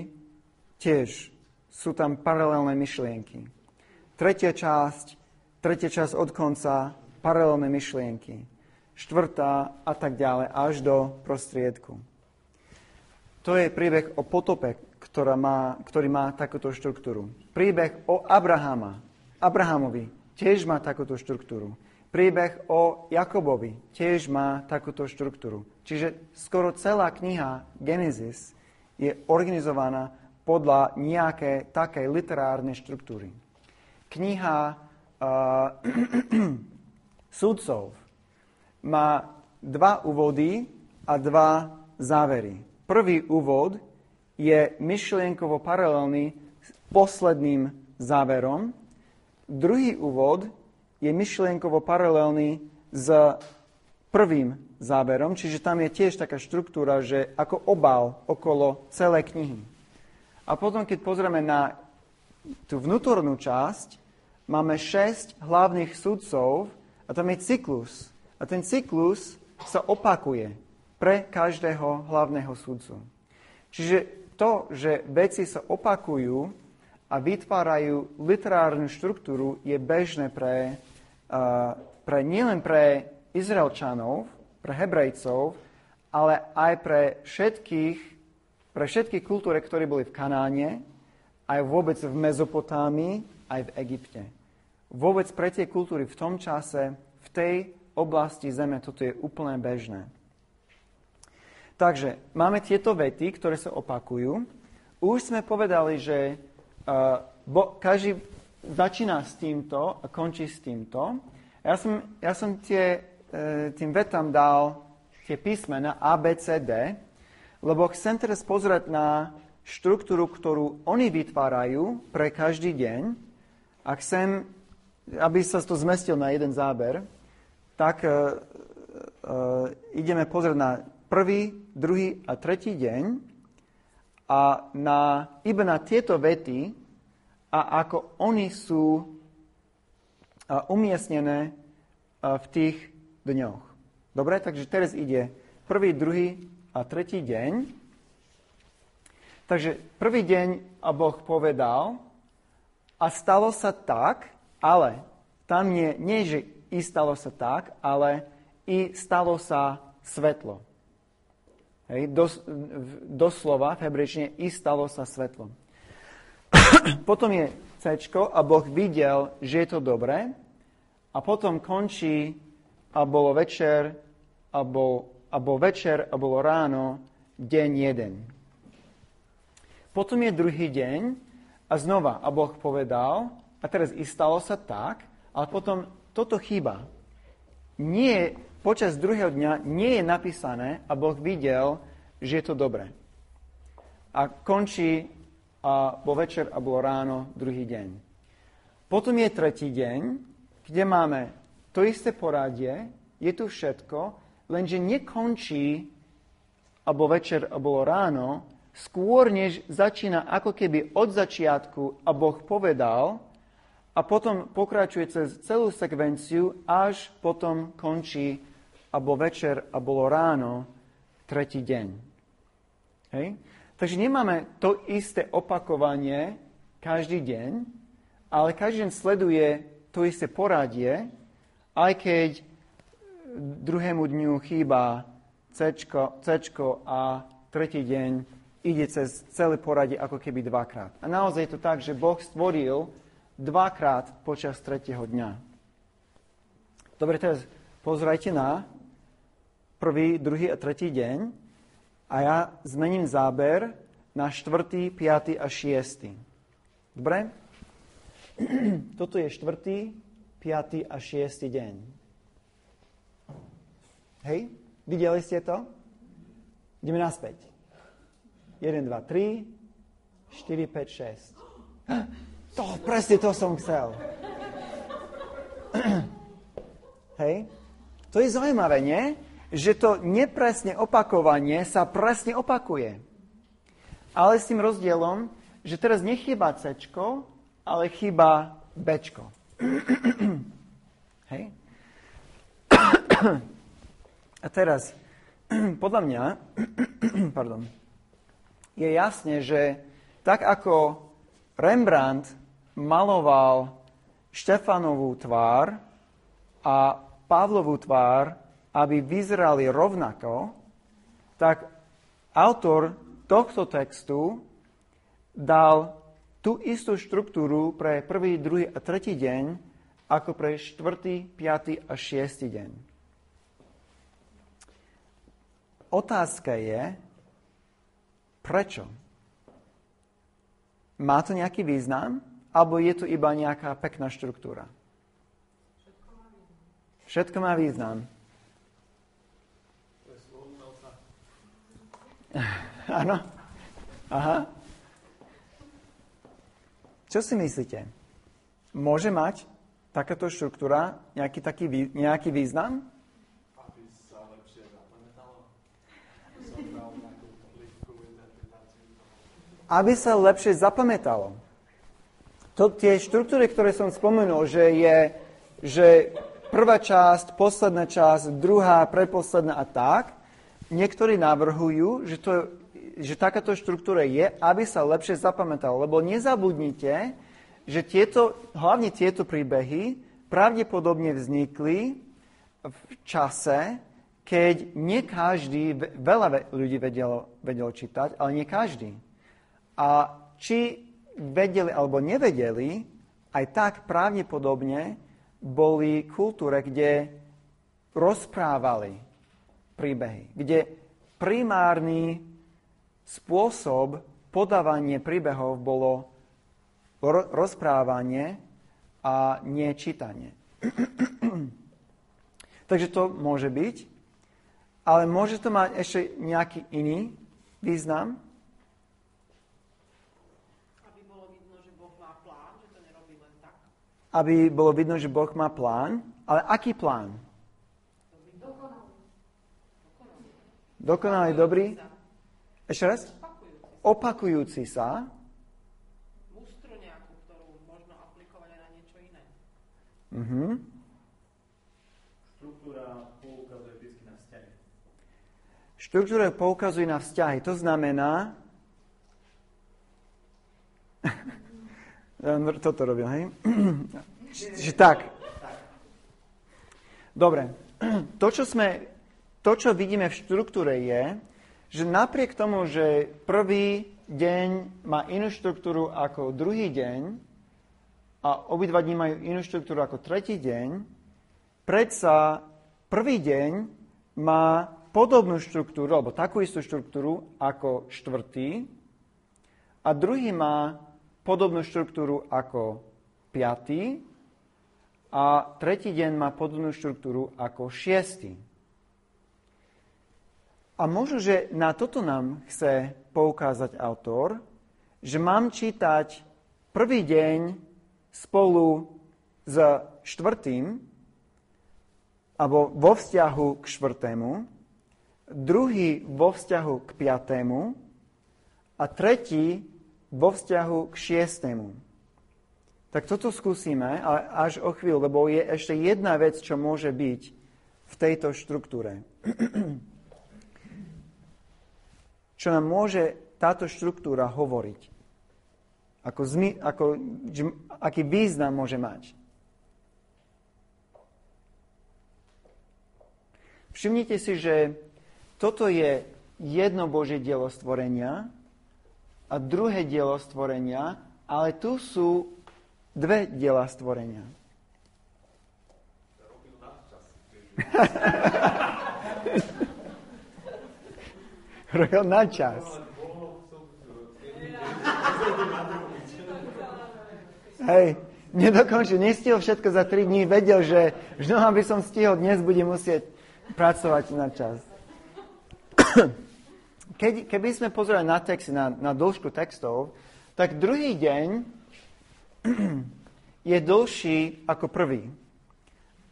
tiež sú tam paralelné myšlienky. Tretia časť od konca paralelné myšlienky, štvrtá a tak ďalej, až do prostriedku. To je príbeh o potope, ktorý má takúto štruktúru. Príbeh o Abrahamovi tiež má takúto štruktúru. Príbeh o Jakobovi tiež má takúto štruktúru. Čiže skoro celá kniha Genesis je organizovaná podľa nejakej takej literárnej štruktúry. Kniha Sudcov má dva úvody a dva závery. Prvý úvod je myšlienkovo paralelný s posledným záverom. Druhý úvod je myšlienkovo paralelný s prvým záberom, čiže tam je tiež taká štruktúra, že ako obal okolo celej knihy. A potom, keď pozrieme na tú vnútornú časť, máme 6 hlavných sudcov a tam je cyklus. A ten cyklus sa opakuje pre každého hlavného sudcu. Čiže to, že veci sa opakujú a vytvárajú literárnu štruktúru, je bežné pre nielen pre Izraelčanov, pre Hebrejcov, ale aj pre všetky kultúry, ktoré boli v Kanáne, aj vôbec v Mezopotámii, aj v Egypte. Vôbec pre tie kultúry v tom čase, v tej oblasti zeme, toto je úplne bežné. Takže máme tieto vety, ktoré sa opakujú. Už sme povedali, že každý začína s týmto a končí s týmto. Ja som tým vetám dal tie písmena A, B, C, D, lebo chcem teraz pozrieť na štruktúru, ktorú oni vytvárajú pre každý deň a chcem, aby sa to zmestil na jeden záber, tak ideme pozrieť na prvý, druhý a tretí deň a iba na tieto vety a ako oni sú umiestnené v tých dňoch. Dobre, takže teraz ide prvý, druhý a tretí deň. Takže prvý deň a Boh povedal a stalo sa tak, ale tam nie že i stalo sa tak, ale i stalo sa svetlo. Hej, doslova v hebrejčine i stalo sa svetlom. Potom je Cčko a Boh videl, že je to dobré a potom končí a bolo večer, a bolo ráno, deň jeden. Potom je druhý deň a znova a Boh povedal, a teraz i stalo sa tak, ale potom toto chýba. Nie, počas druhého dňa nie je napísané a Boh videl, že je to dobré. A končí a bol večer a bolo ráno, druhý deň. Potom je tretí deň, kde máme to isté poradie, je tu všetko, lenže nekončí alebo večer, alebo ráno, skôr než začína ako keby od začiatku a Boh povedal a potom pokračuje cez celú sekvenciu, až potom končí alebo večer, alebo ráno, tretí deň. Hej? Takže nemáme to isté opakovanie každý deň, ale každý deň sleduje to isté poradie, aj keď druhému dňu chýba Cčko a tretí deň ide cez celé poradie ako keby dvakrát. A naozaj je to tak, že Boh stvoril dvakrát počas tretieho dňa. Dobre, teraz pozrite na prvý, druhý a tretí deň a ja zmením záber na štvrtý, piaty a šiestý. Dobre? Toto je štvrtý, piaty a šiestý deň. Hej, videli ste to? Ideme naspäť. 1, 2, 3, 4, 5, 6. To, presne to som chcel. Hej, to je zaujímavé, nie? Že to nepresné opakovanie sa presne opakuje. Ale s tým rozdielom, že teraz nechýba Cčko, ale chýba Bčko. Hej? A teraz, podľa mňa, je jasné, že tak ako Rembrandt maloval Štefanovú tvár a Pavlovú tvár, aby vyzerali rovnako, tak autor tohto textu dal tú istú štruktúru pre prvý, druhý a tretí deň, ako pre štvrtý, piatý a šiestý deň. Otázka je, prečo? Má to nejaký význam? Alebo je to iba nejaká pekná štruktúra? Všetko má význam. Áno. Aha. Čo si myslíte? Môže mať takáto štruktúra nejaký význam? Aby sa lepšie zapamätalo. Aby sa lepšie zapamätalo. To tie štruktúry, ktoré som spomenul, že prvá časť, posledná časť, druhá, predposledná a tak, niektorí navrhujú, že takáto štruktúra je, aby sa lepšie zapamätalo. Lebo nezabudnite, že hlavne tieto príbehy pravdepodobne vznikli v čase, keď nie každý, veľa ľudí vedelo čítať, ale nie každý. A či vedeli alebo nevedeli, aj tak pravdepodobne boli kultúre, kde rozprávali príbehy, kde primárny spôsob podávania príbehov bolo rozprávanie a nečítanie. Takže to môže byť, ale môže to mať ešte nejaký iný význam. Aby bolo vidno, že Boh má plán, že to nerobí len tak. Aby bolo vidno, že Boh má plán, ale aký plán? Dokonalý, dobrý. Ešte raz? Opakujúci sa. Mústru nejakú, ktorú možno aplikovať na niečo iné. Uh-huh. Štruktúra poukazuje vždy na vzťahy. Štruktúra poukazuje na vzťahy. To znamená... Toto robil, hej? Že tak. Dobre. To, čo vidíme v štruktúre, je, že napriek tomu, že prvý deň má inú štruktúru ako druhý deň a obidva dní majú inú štruktúru ako tretí deň, predsa prvý deň má podobnú štruktúru, alebo takú istú štruktúru ako štvrtý a druhý má podobnú štruktúru ako piatý a tretí deň má podobnú štruktúru ako šiestý. A možno, že na toto nám chce poukázať autor, že mám čítať prvý deň spolu s štvrtým, alebo vo vzťahu k štvrtému, druhý vo vzťahu k piatému a tretí vo vzťahu k šiestému. Tak toto skúsime až o chvíľu, lebo je ešte jedna vec, čo môže byť v tejto štruktúre. Čo nám môže táto štruktúra hovoriť? Aký význam môže mať? Všimnite si, že toto je jedno Božie dielo stvorenia a druhé dielo stvorenia, ale tu sú dve diela stvorenia. Robil nadčas. Robil na čas. Hej, nedokončil, nestihol všetko za 3 dní, vedel, že mnoho by som stihol, dnes budem musieť pracovať na čas. Keby sme pozerali na texty, na dĺžku textov, tak druhý deň je dlhší ako prvý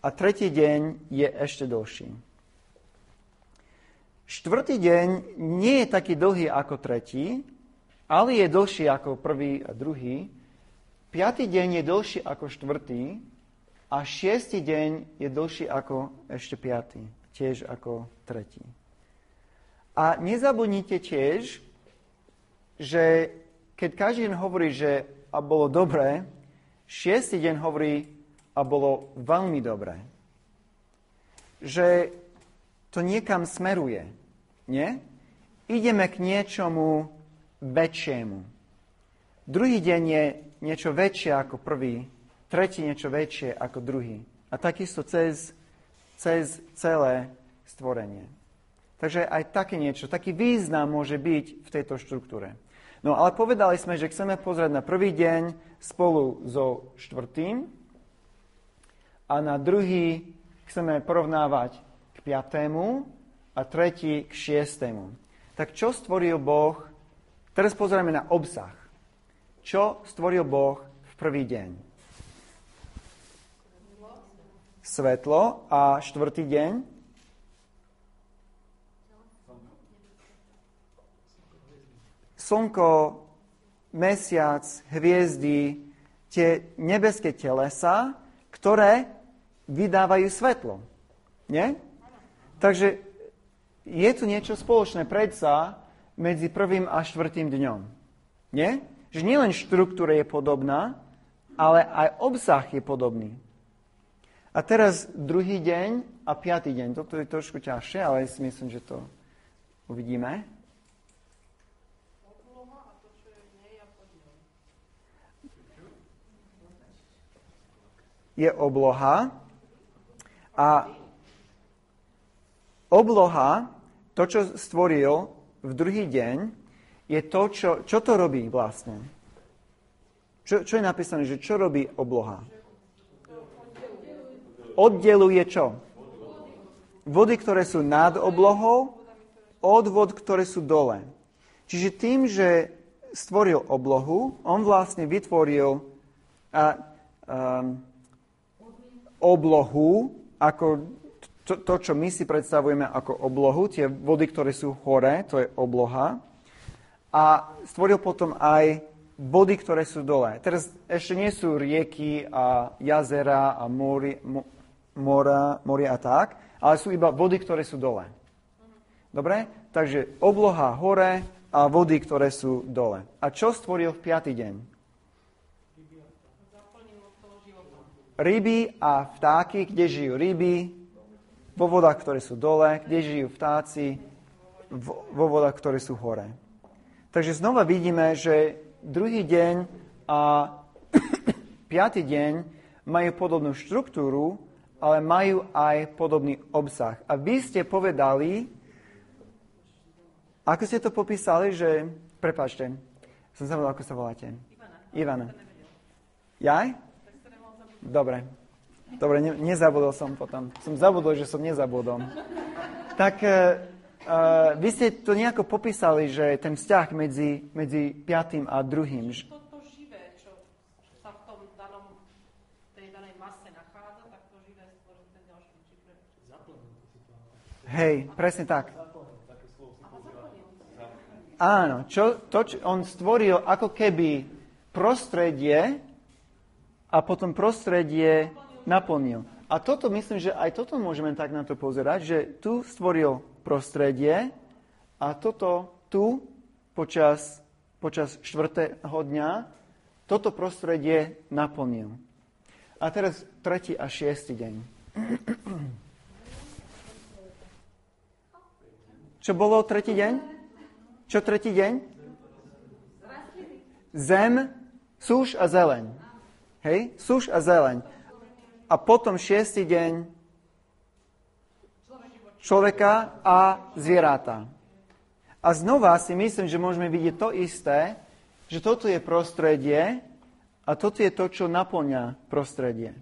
a tretí deň je ešte dlhší. Štvrtý deň nie je taký dlhý ako tretí, ale je dlhší ako prvý a druhý. Piatý deň je dlhší ako štvrtý a šiestý deň je dlhší ako ešte piatý, tiež ako tretí. A nezabudnite tiež, že keď každý deň hovorí, že a bolo dobré, šiestý deň hovorí a bolo veľmi dobré. že to niekam smeruje. Nie? Ideme k niečomu väčšiemu. Druhý deň je niečo väčšie ako prvý, tretí niečo väčšie ako druhý. A takisto cez celé stvorenie. Takže aj také niečo, taký význam môže byť v tejto štruktúre. No ale povedali sme, že chceme pozrieť na prvý deň spolu so štvrtým a na druhý chceme porovnávať k piatému a tretí k šiestému. Tak čo stvoril Boh? Teraz pozrieme na obsah. Čo stvoril Boh v prvý deň? Svetlo. A štvrtý deň? Slnko, mesiac, hviezdy, tie nebeské telesá, ktoré vydávajú svetlo. Nie? Takže je tu niečo spoločné predsa medzi prvým a štvrtým dňom. Nie? Že nielen štruktúra je podobná, ale aj obsah je podobný. A teraz druhý deň a piatý deň. Toto je trošku ťažšie, ale si myslím, že to uvidíme. Je obloha. A obloha, to, čo stvoril v druhý deň, je to, čo to robí vlastne. Čo je napísané, že čo robí obloha? Oddeluje čo? Vody, ktoré sú nad oblohou, od vod, ktoré sú dole. Čiže tým, že stvoril oblohu, on vlastne vytvoril oblohu, ako to, čo my si predstavujeme ako oblohu, tie vody, ktoré sú hore, to je obloha. A stvoril potom aj vody, ktoré sú dole. Teraz ešte nie sú rieky a jazera a moria a tak, ale sú iba vody, ktoré sú dole. Dobre? Takže obloha hore a vody, ktoré sú dole. A čo stvoril v piaty deň? Ryby a vtáky, kde žijú ryby, vo vodách, ktoré sú dole, kde žijú vtáci, vo vodách, ktoré sú hore. Takže znova vidíme, že druhý deň a piaty deň majú podobnú štruktúru, ale majú aj podobný obsah. A vy ste povedali, ako ste to popísali, že... Prepáčte, som zavolal, ako sa voláte. Ivana. Jaj? Dobre, nezabudol som potom. Som zabudol, že som nezabudol. Tak vy ste to nejako popísali, že ten vzťah medzi piatým a druhým. To živé, čo sa v tom tej danej mase nachádza, tak to živé stvorí ten ďalší. Hej, presne tak. Áno, čo on stvoril ako keby prostredie, a potom prostredie naplnil. A toto, myslím, že aj toto môžeme tak na to pozerať, že tu stvoril prostredie a toto tu počas štvrtého dňa toto prostredie naplnil. A teraz tretí a šiestý deň. Čo bolo tretí deň? Čo tretí deň? Zem, súš a zeleň. Hej, súš a zeleň. A potom šiestý deň človeka a zvieratá. A znova si myslím, že môžeme vidieť to isté, že toto je prostredie a toto je to, čo naplňa prostredie.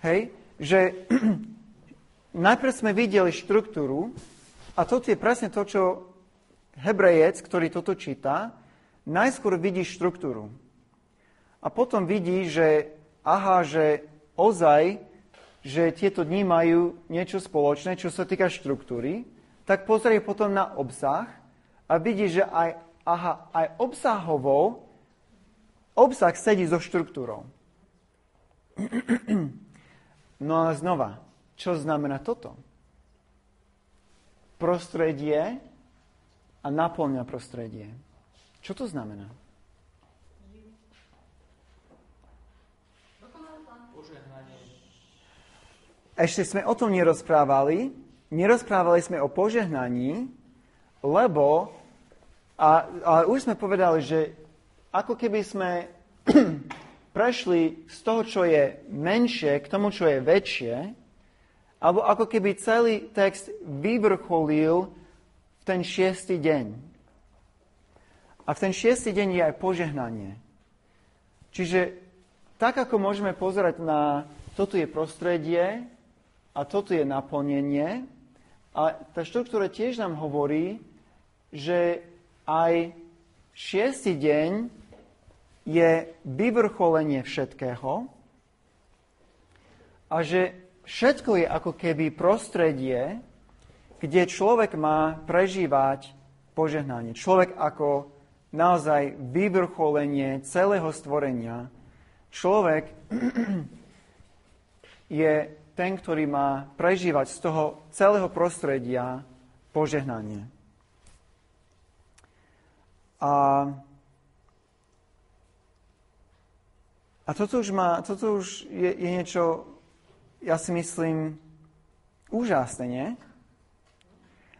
Hej, že najprv sme videli štruktúru a toto je presne to, čo Hebrejec, ktorý toto číta, najskôr vidí štruktúru. A potom vidí, že ozaj, že tieto dni majú niečo spoločné, čo sa týka štruktúry, tak pozrie potom na obsah a vidí, že aj obsahovo obsah sedí so štruktúrou. No a znova, čo znamená toto? Prostredie a naplňa prostredie. Čo to znamená? ešte sme o tom nerozprávali. Nerozprávali sme o požehnaní, lebo ale už sme povedali, že ako keby sme prešli z toho, čo je menšie, k tomu, čo je väčšie, alebo ako keby celý text vyvrcholil v ten šiestý deň. A v ten šiestý deň je aj požehnanie. Čiže tak, ako môžeme pozerať na toto je prostredie a toto je naplnenie, a tá štruktúra tiež nám hovorí, že aj šiestý deň je vyvrcholenie všetkého a že všetko je ako keby prostredie, kde človek má prežívať požehnanie. Človek ako naozaj vyvrcholenie celého stvorenia. Človek je ten, ktorý má prežívať z toho celého prostredia požehnanie. A toto už je niečo, ja si myslím, úžasné, nie?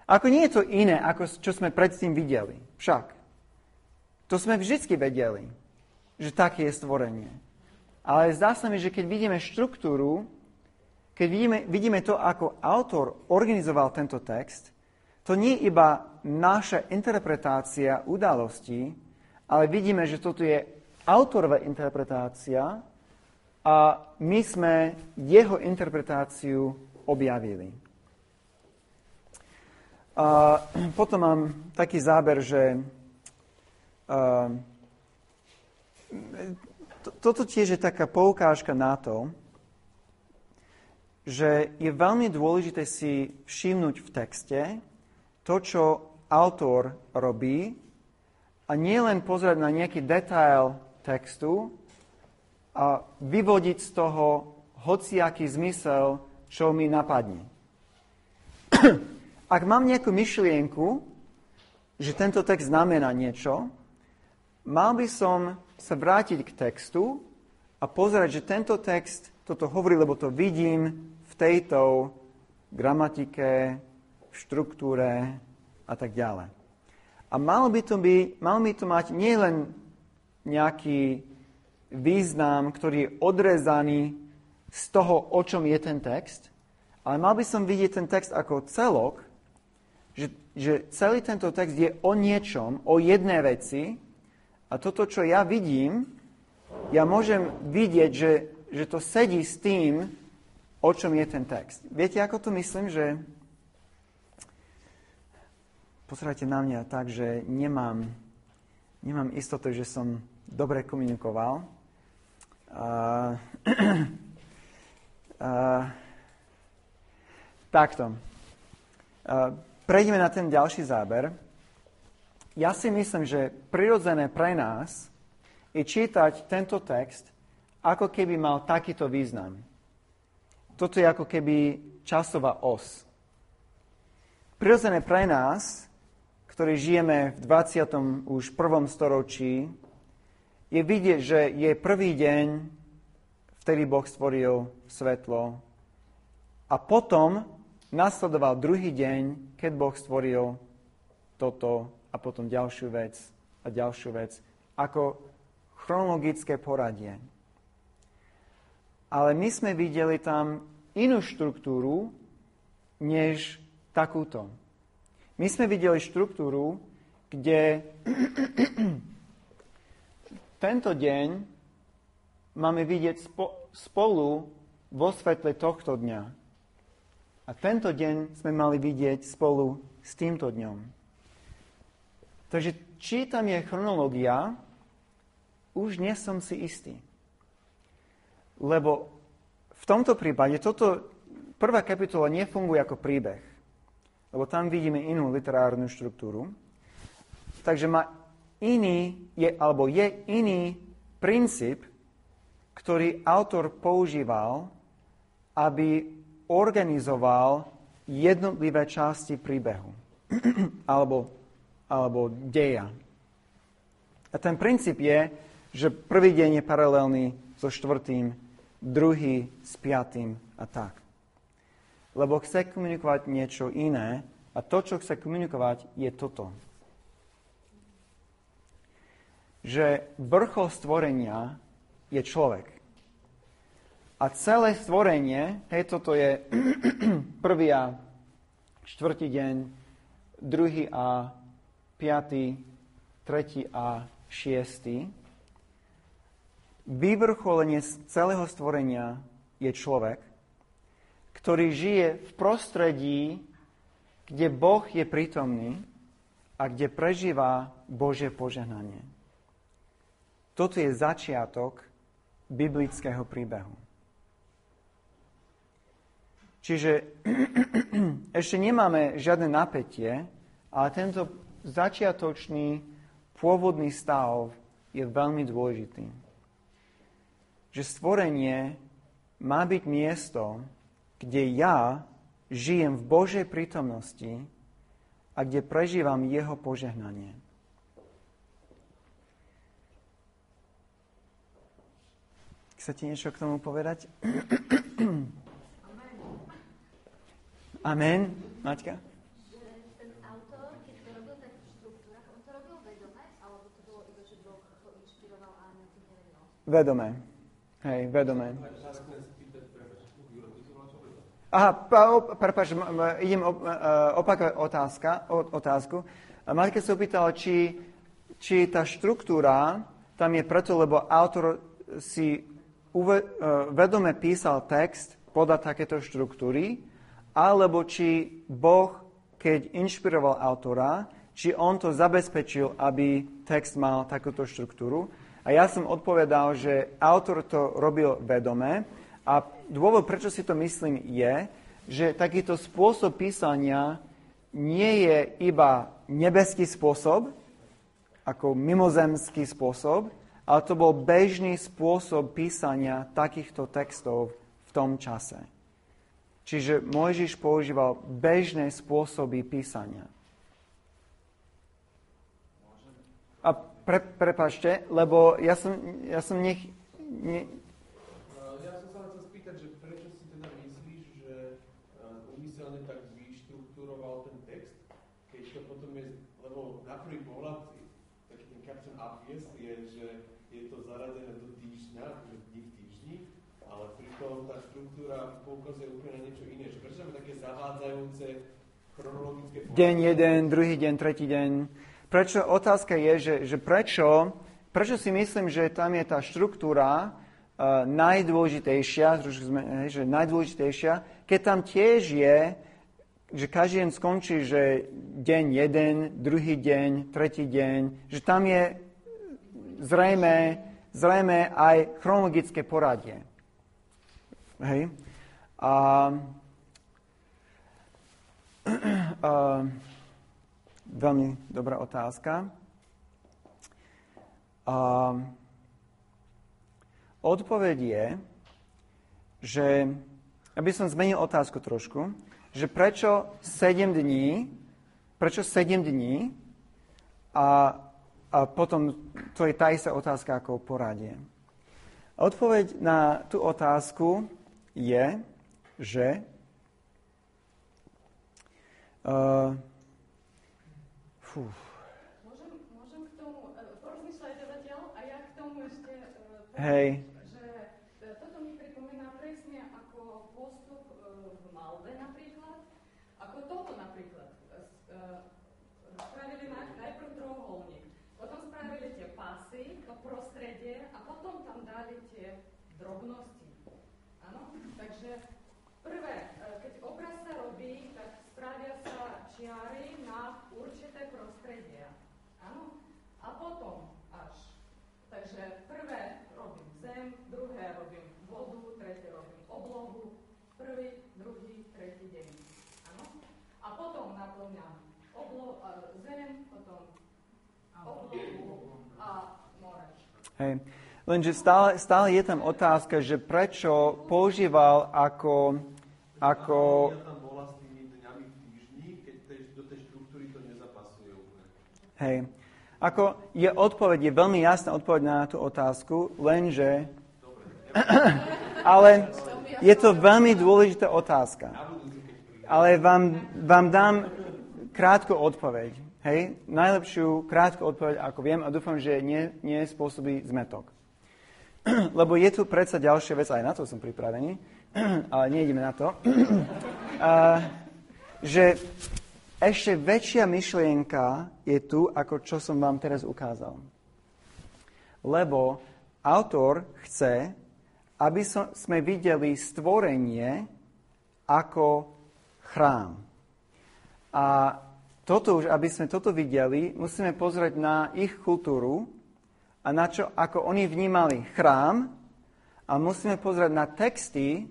Ako nie je to iné, ako čo sme predtým videli. Však. To sme vždycky vedeli, že také je stvorenie. Ale zdá sa mi, že keď vidíme štruktúru, keď vidíme to, ako autor organizoval tento text, to nie je iba naša interpretácia udalostí, ale vidíme, že toto je autorová interpretácia a my sme jeho interpretáciu objavili. A potom mám taký záber, že toto tiež je taká poukážka na to, že je veľmi dôležité si všimnúť v texte to, čo autor robí, a nie len pozerať na nejaký detail textu a vyvodiť z toho hociaký zmysel, čo mi napadne. Ak mám nejakú myšlienku, že tento text znamená niečo, mal by som sa vrátiť k textu a pozerať, že tento text toto hovorí, lebo to vidím v tejto gramatike, v štruktúre a tak ďalej. A mal by to mať nielen nejaký význam, ktorý je odrezaný z toho, o čom je ten text, ale mal by som vidieť ten text ako celok, že celý tento text je o niečom, o jednej veci, a toto, čo ja vidím, ja môžem vidieť, že to sedí s tým, o čom je ten text. Viete, ako to myslím, že pozerajte na mňa tak, že nemám istotu, že som dobre komunikoval. Takto. Prejdeme na ten ďalší záber. Ja si myslím, že prirodzené pre nás je čítať tento text, ako keby mal takýto význam. Toto je ako keby časová os. Prirodzené pre nás, ktorý žijeme v 21. storočí, je vidieť, že je prvý deň, vtedy Boh stvoril svetlo, a potom nasledoval druhý deň, keď Boh stvoril toto a potom ďalšiu vec, ako chronologické poradie. Ale my sme videli tam inú štruktúru, než takúto. My sme videli štruktúru, kde tento deň máme vidieť spolu vo svetle tohto dňa. A tento deň sme mali vidieť spolu s týmto dňom. Takže či tam je chronológia, už nie som si istý. Lebo v tomto prípade toto prvá kapitola nefunguje ako príbeh. Lebo tam vidíme inú literárnu štruktúru. Takže má iný princíp, ktorý autor používal, aby organizoval jednotlivé časti príbehu alebo deja. A ten princíp je, že prvý deň je paralelný so štvrtým, druhý s piatým a tak. lebo chce komunikovať niečo iné a to, čo chce komunikovať, je toto. Že vrchol stvorenia je človek. A celé stvorenie, hej, toto je prvý a štvrtý deň, druhý a piatý, tretí a šiestý. Vyvrcholenie celého stvorenia je človek, ktorý žije v prostredí, kde Boh je prítomný a kde prežíva Božie požehnanie. Toto je začiatok biblického príbehu. Čiže ešte nemáme žiadne napätie, ale tento začiatočný pôvodný stav je veľmi dôležitý. Že stvorenie má byť miesto, kde ja žijem v Božej prítomnosti a kde prežívam jeho požehnanie. Chcete niečo k tomu povedať? Amen. Maťka? Že ten autor, keď to robil tak v štruktúrach, on to robil vedomé, alebo to bolo iba, že Boh ho inšpiroval a na tým nevedel? Vedomé. Hej, vedomé. Aha, prepáč, idem opakovať otázku. Maťka sa opýtala, či tá štruktúra tam je preto, lebo autor si vedome písal text podľa takéto štruktúry, alebo či Boh, keď inšpiroval autora, či on to zabezpečil, aby text mal takúto štruktúru. A ja som odpovedal, že autor to robil vedome a dôvod, prečo si to myslím, je, že takýto spôsob písania nie je iba nebeský spôsob, ako mimozemský spôsob, ale to bol bežný spôsob písania takýchto textov v tom čase. Čiže Mojžiš používal bežné spôsoby písania. A prepáčte, lebo ja som nech... Ja som sa chcel spýtať, že prečo si teda myslíš, že umyselne tak vyštruktúroval ten text, keď to potom je, lebo na prvý pohľad taký ten caption obvious je, že je to zaradené do týždňa, že dní v týždni, ale pritom tá štruktúra poukazuje úplne na niečo iné. Prečo tam také zavádzajúce chronologické... Deň jeden, druhý deň, tretí deň. Prečo? Otázka je, že prečo si myslím, že tam je tá štruktúra najdôležitejšia, že najdôležitejšia, keď tam tiež je, že každý deň skončí, že deň jeden, druhý deň, tretí deň, že tam je zrejme aj chronologické poradie. Hej. Veľmi dobrá otázka. Odpoveď je, že, aby som zmenil otázku trošku, že prečo 7 dní a potom to je tá istá otázka ako poradie. Odpoveď na tú otázku je, že Môžem k tomu, porozmýšľajte zatiaľ, a ja k tomu ešte poviem, že toto mi pripomína presne ako postup v malbe napríklad, ako toto napríklad. Spravili najprv trojuholník, potom spravili tie pasy, to prostredie a potom tam dali tie drobnosti. Áno? Takže prvé, keď obraz sa robí, tak spravia sa čiary na určité prostredia. Áno? A potom až. Takže prvé robím zem, druhé robím vodu, tretie robím oblohu, prvý, druhý, tretí deň. Áno? A potom naplňam zem, potom oblohu a more. Hej. Lenže stále je tam otázka, že prečo používal ako hej. Ako je odpoveď, je veľmi jasná odpoveď na tú otázku, lenže... Dobre. Ale Je to veľmi dôležitá otázka. Ale vám dám krátku odpoveď. Hej? Najlepšiu krátku odpoveď, ako viem, a dúfam, že nie spôsobí zmetok. Lebo je tu predsa ďalšia vec, aj na to som pripravený, ale nejdeme na to, že ešte väčšia myšlienka je tu, ako čo som vám teraz ukázal. Lebo autor chce, aby sme videli stvorenie ako chrám. A toto už, aby sme toto videli, musíme pozrieť na ich kultúru a na čo, ako oni vnímali chrám, a musíme pozrieť na texty,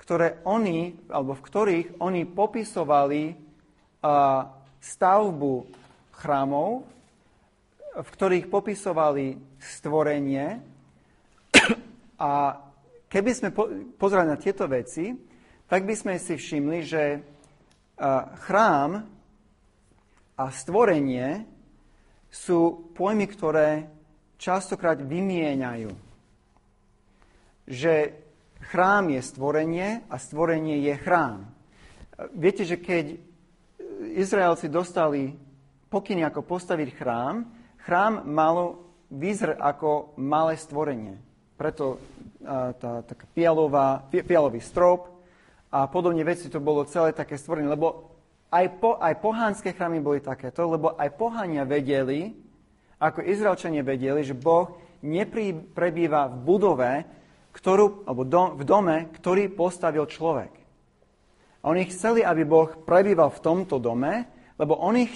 ktoré oni, alebo v ktorých oni popisovali stavbu chrámov, v ktorých popisovali stvorenie. A keby sme pozerali na tieto veci, tak by sme si všimli, že chrám a stvorenie sú pojmy, ktoré častokrát vymieňajú. Že chrám je stvorenie a stvorenie je chrám. Viete, že keď Izraelci dostali pokyny, ako postaviť chrám, chrám malo vyzerať ako malé stvorenie. Preto taká fialový strop a podobne veci, to bolo celé také stvorenie. Lebo aj pohanské chrámy boli takéto, lebo aj pohania vedeli, ako Izraelčania vedeli, že Boh neprebýva v budove, v dome, ktorý postavil človek. A oni chceli, aby Boh prebýval v tomto dome, lebo oni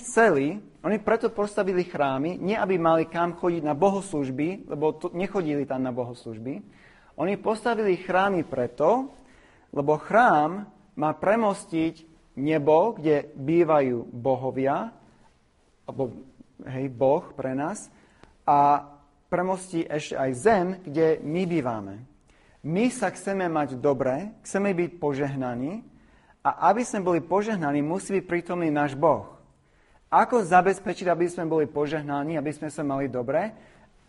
preto postavili chrámy, nie aby mali kam chodiť na bohoslúžby, lebo nechodili tam na bohoslúžby. Oni postavili chrámy preto, lebo chrám má premostiť nebo, kde bývajú bohovia, alebo Boh pre nás, a premostí ešte aj zem, kde my bývame. My sa chceme mať dobre, chceme byť požehnaní, a aby sme boli požehnaní, musí byť prítomný náš Boh. Ako zabezpečiť, aby sme boli požehnaní, aby sme sa mali dobre?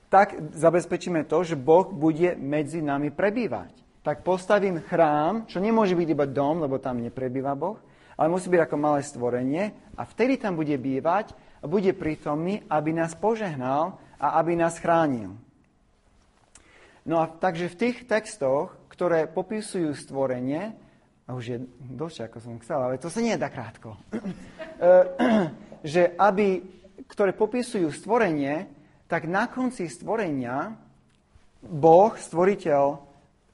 Tak zabezpečíme to, že Boh bude medzi nami prebývať. Tak postavím chrám, čo nemôže byť iba dom, lebo tam neprebýva Boh, ale musí byť ako malé stvorenie, a vtedy tam bude bývať a bude prítomný, aby nás požehnal a aby nás chránil. No a takže v tých textoch, ktoré popisujú stvorenie, a už je dosť, ako som chcel, ale to sa nedá krátko. Že ktoré popisujú stvorenie, tak na konci stvorenia Boh, stvoriteľ,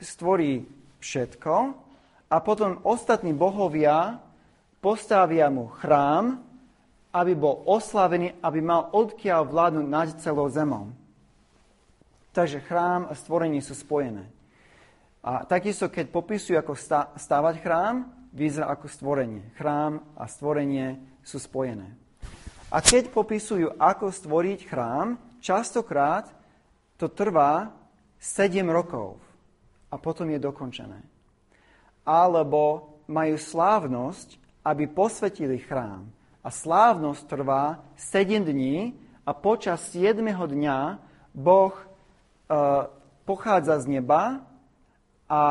stvorí všetko a potom ostatní bohovia postavia mu chrám, aby bol oslavený, aby mal odkiaľ vládnuť nad celou zemou. Takže chrám a stvorenie sú spojené. A takisto, keď popisujú, ako stavať chrám, vyzerá ako stvorenie. Chrám a stvorenie sú spojené. A keď popisujú, ako stvoriť chrám, častokrát to trvá 7 rokov a potom je dokončené. Alebo majú slávnosť, aby posvetili chrám. A slávnosť trvá 7 dní a počas 7. dňa Boh pochádza z neba a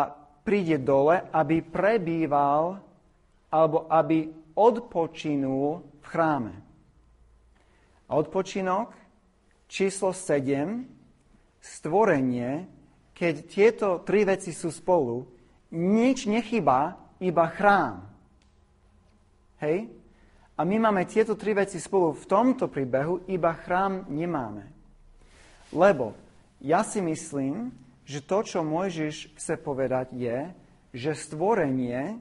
príde dole, aby prebýval alebo aby odpočinul v chráme. A odpočinok číslo 7, stvorenie, keď tieto tri veci sú spolu, nič nechýba, iba chrám. Hej? A my máme tieto tri veci spolu v tomto príbehu, iba chrám nemáme. Lebo ja si myslím, že to, čo Mojžiš chce povedať, je, že stvorenie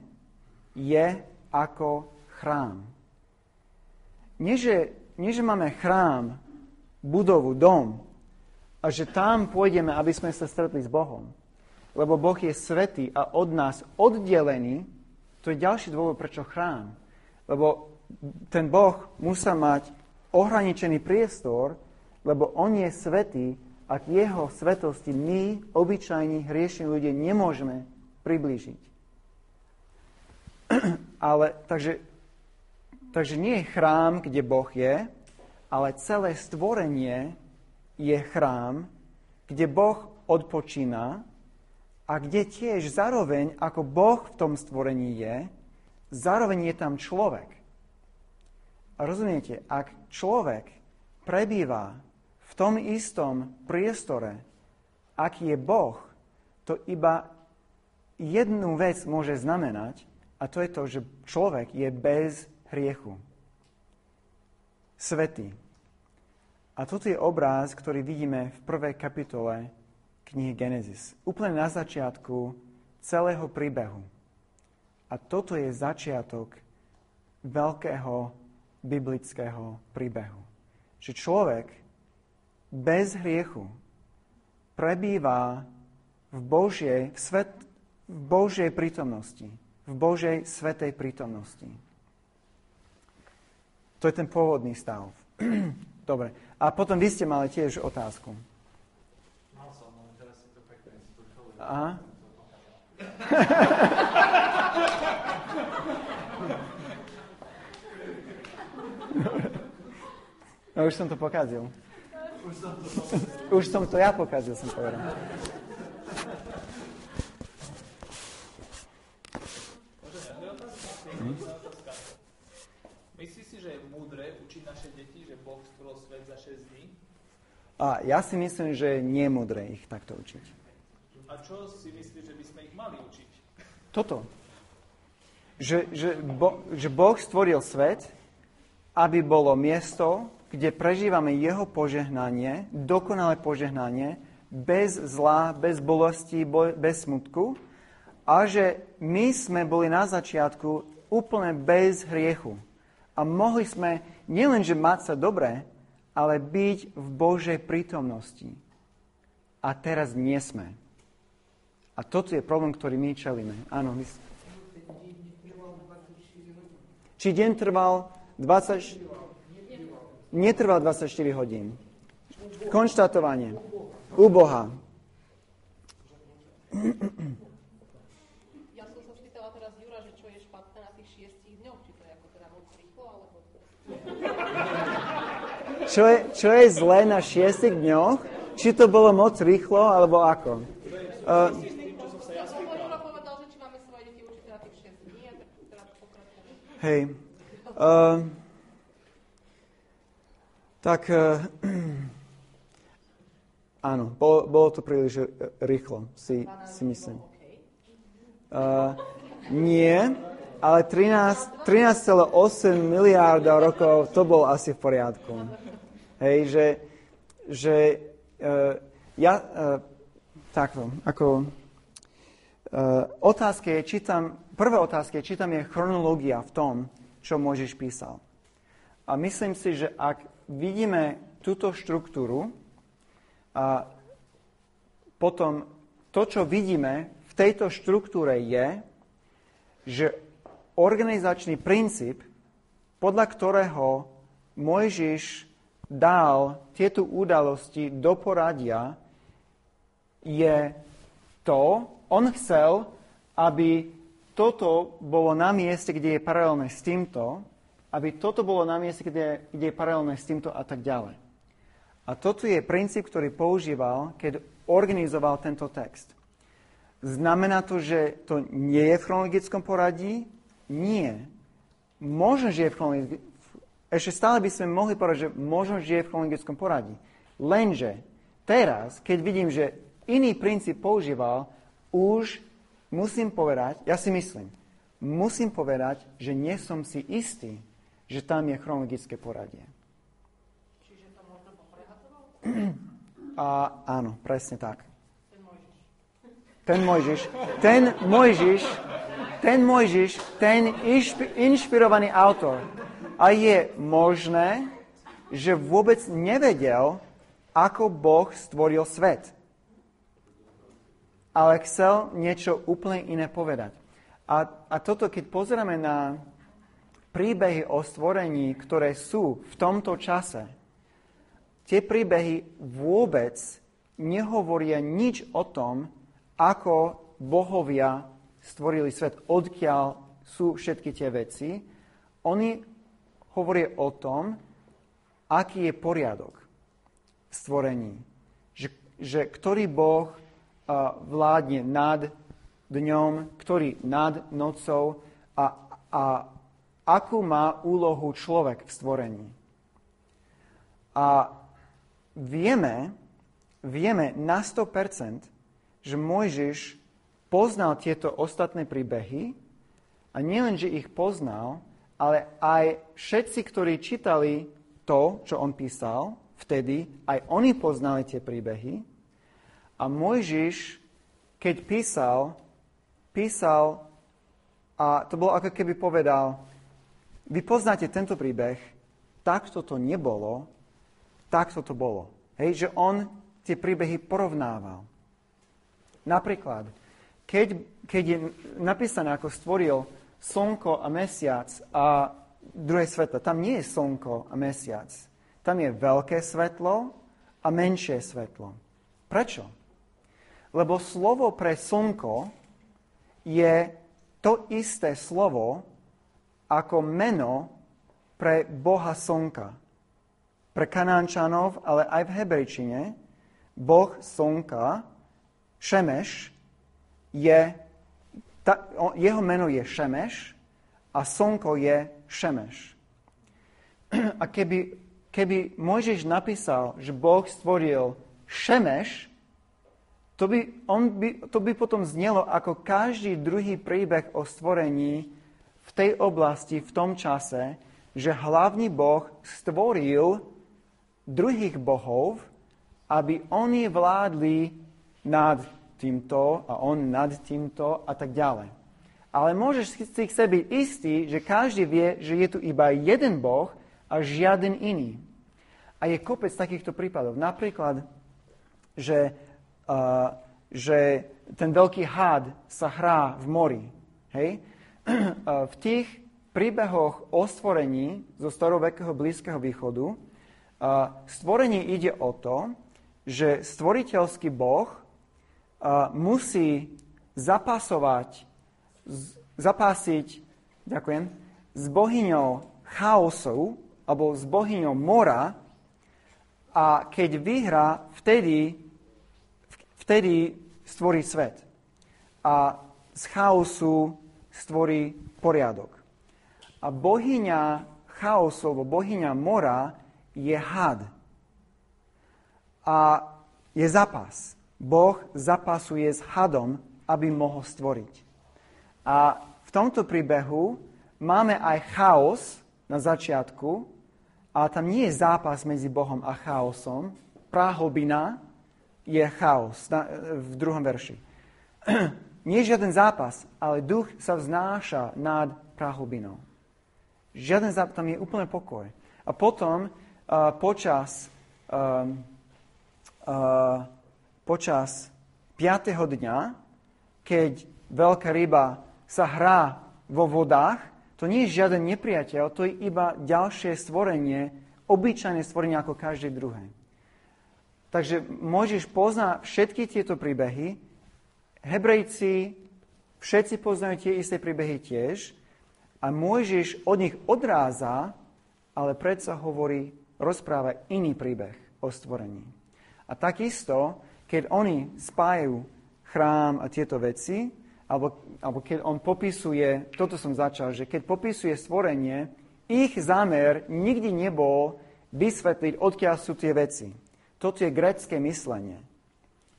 je ako chrám. Nie, že máme chrám, budovu, dom, a že tam pôjdeme, aby sme sa stretli s Bohom. Lebo Boh je svätý a od nás oddelený. To je ďalší dôvod, prečo chrám. Lebo ten Boh musí mať ohraničený priestor, lebo on je svätý, a k jeho svetosti my, obyčajní hriešni ľudia, nemôžeme priblížiť. Ale, takže nie je chrám, kde Boh je, ale celé stvorenie je chrám, kde Boh odpočína a kde tiež zároveň, ako Boh v tom stvorení je, zároveň je tam človek. A rozumiete, ak človek prebýva v tom istom priestore, aký je Boh, to iba jednu vec môže znamenať, a to je to, že človek je bez hriechu. Svätý. A toto je obraz, ktorý vidíme v prvej kapitole knihy Genesis. Úplne na začiatku celého príbehu. A toto je začiatok veľkého biblického príbehu. Že človek bez hriechu prebýva v Božej prítomnosti. V Božej svätej prítomnosti. To je ten pôvodný stav. Dobre. A potom vy ste mali tiež otázku. Mal som, ale teraz si to pekne spúšali. Aha. No, už som to pokazil. Už som to ja pokazil, som povedal. Myslíš si, že je múdre učiť naše deti, že Boh stvoril svet za 6 dní? A ja si myslím, že nie je múdre ich takto učiť. A čo si myslíš, že by sme ich mali učiť? Toto. Že Boh stvoril svet, aby bolo miesto, kde prežívame jeho požehnanie, dokonalé požehnanie, bez zla, bez bolesti, bez smutku. A že my sme boli na začiatku úplne bez hriechu. A mohli sme nielenže mať sa dobre, ale byť v Božej prítomnosti. A teraz nie sme. A toto je problém, ktorý my čelíme. Áno, my... Či deň trval 20... Netrval 24 hodín. Konštatovanie. U Boha. Ja som sa spýtala teraz Jura, že čo je špatné na tých 6 dňoch, či to je ako teda moc rýchlo, alebo... Čo je zlé na 6 dňoch? Či to bolo moc rýchlo, alebo ako? Jura povedal, že či máme svoje deti určite na tých 6 dní, a teda pokračujem. Hej. Tak... Áno, bolo to príliš rýchlo, si myslím. Nie, ale 13,8 miliarda rokov, to bol asi v poriadku. Hej, že ja takto, ako prvá otázka je, či tam je chronológia v tom, čo Mojžiš písal. A myslím si, že ak vidíme túto štruktúru, a potom to, čo vidíme v tejto štruktúre je, že organizačný princíp, podľa ktorého Mojžiš dal tieto udalosti do poradia, je to, on chcel, aby toto bolo na mieste, kde je paralelné s týmto, aby toto bolo na mieste, kde je paralelné s týmto a tak ďalej. A toto je princíp, ktorý používal, keď organizoval tento text. Znamená to, že to nie je v chronologickom poradí? Nie. Možno, že je v chronologickom... Ešte stále by sme mohli povedať, že možno, že je v chronologickom poradí. Lenže teraz, keď vidím, že iný princíp používal, už musím povedať, že nie som si istý, že tam je chronologické poradie. A áno, presne tak. Ten Mojžiš, ten inšpirovaný autor. A je možné, že vôbec nevedel, ako Boh stvoril svet. Ale chcel niečo úplne iné povedať. A toto, keď pozeráme na príbehy o stvorení, ktoré sú v tomto čase, tie príbehy vôbec nehovoria nič o tom, ako bohovia stvorili svet, odkiaľ sú všetky tie veci. Oni hovoria o tom, aký je poriadok v stvorení. Že ktorý Boh vládne nad dňom, ktorý nad nocou a akú má úlohu človek v stvorení. A vieme na 100%, že Mojžiš poznal tieto ostatné príbehy a nielen, že ich poznal, ale aj všetci, ktorí čítali to, čo on písal vtedy, aj oni poznali tie príbehy. A Mojžiš, keď písal a to bolo ako keby povedal, vy poznáte tento príbeh, takto to nebolo, takto to bolo. Hej, že on tie príbehy porovnával. Napríklad, keď je napísané, ako stvoril slnko a mesiac a druhé svetlo, tam nie je slnko a mesiac. Tam je veľké svetlo a menšie svetlo. Prečo? Lebo slovo pre slnko je to isté slovo ako meno pre boha slnka. Pre Kanánčanov, ale aj v hebrejčine, boh slnka, Šemeš, jeho meno je Šemeš a slnko je Šemeš. A keby Mojžiš napísal, že Boh stvoril Šemeš, to by potom znelo ako každý druhý príbeh o stvorení v tej oblasti, v tom čase, že hlavný boh stvoril druhých bohov, aby oni vládli nad týmto a on nad týmto a tak ďalej. Ale môžeš si chce byť istý, že každý vie, že je tu iba jeden boh a žiaden iný. A je kopec takýchto prípadov. Napríklad, že ten veľký had sa hrá v mori. Hej? V tých príbehoch o stvorení zo starovekého Blízkeho východu stvorenie ide o to, že stvoriteľský boh musí zapásiť s bohyňou chaosu alebo s bohyňou mora a keď vyhrá, vtedy stvorí svet. A z chaosu stvorí poriadok. A bohyňa chaosu alebo bohyňa mora je had. A je zápas. Boh zapasuje s hadom, aby mohol stvoriť. A v tomto príbehu máme aj chaos na začiatku, ale tam nie je zápas medzi Bohom a chaosom. Práhlbina je chaos v druhom verši. Nie je žiaden zápas, ale duch sa vznáša nad práhlbinou. Žiaden zápas, tam je úplný pokoj. A potom počas 5. dňa, keď veľká ryba sa hrá vo vodách, to nie je žiaden nepriateľ, to je iba ďalšie stvorenie, obyčajné stvorenie ako každé druhé. Takže Mojžiš pozná všetky tieto príbehy. Hebrejci všetci poznajú tie isté príbehy tiež a Mojžiš od nich odráza, ale predsa hovorí, rozpráva iný príbeh o stvorení. A takisto keď oni spájajú chrám a tieto veci, alebo keď on popisuje, toto som začal, že keď popisuje stvorenie, ich zámer nikdy nebol vysvetliť, odkiaľ sú tie veci. Toto je grécké myslenie,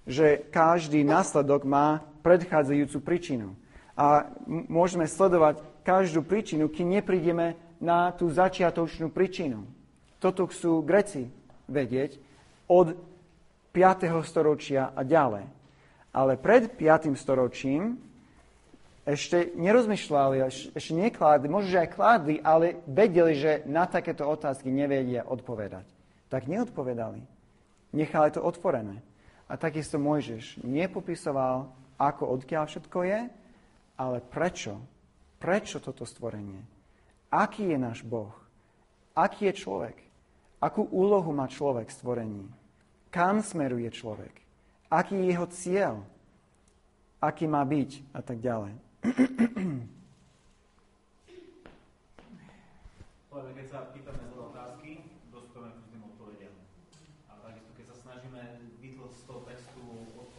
že každý následok má predchádzajúcu príčinu. A môžeme sledovať každú príčinu, keď neprídeme na tú začiatočnú príčinu. Toto sú Gréci vedieť od 5. storočia a ďalej. Ale pred 5. storočím ešte nerozmýšľali, ešte nekladli, možno, že aj kladli, ale vedeli, že na takéto otázky nevedia odpovedať. Tak neodpovedali. Nechali to otvorené. A takisto Mojžiš nepopisoval, ako odkiaľ všetko je, ale prečo? Prečo toto stvorenie? Aký je náš Boh? Aký je človek? Akú úlohu má človek v stvorení? Kam smeruje človek? Aký je jeho cieľ? Aký má byť? A tak ďalej. Keď sa pýtame z otázky, dospojme k tým odpovediam. A takisto, keď sa snažíme vytlcť z toho textu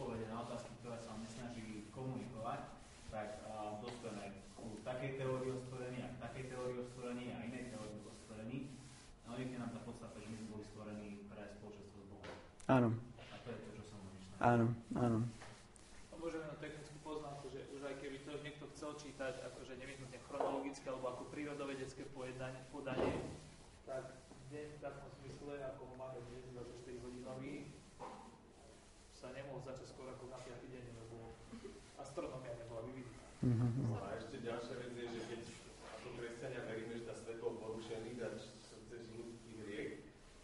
odpovede na otázky, ktoré sa nesnaží komunikovať, tak dostaneme k takej teórii o stvorení a k takej teórii o stvorení a inej teórii o stvorení. No niekde nám tá podstata, že my sme boli stvorení pre spoločenstvo s Bohom. Áno. A to je to, čo som myšlel. Áno, áno. A môžeme na technickú poznámku, že už aj keby to niekto chcel čítať, akože nevyhnutne chronologické alebo ako prírodovedecké podanie, tak deň v takom smysle, ako ho máme dnes 24 hodinový, sa nemohol začať skôr ako na 5. deň, lebo astronomia nebola vyvinutá. A ešte ďalšia vec je, že keď ako kresťania veríme, že tá svet bol porušený a srdce ľudských riek,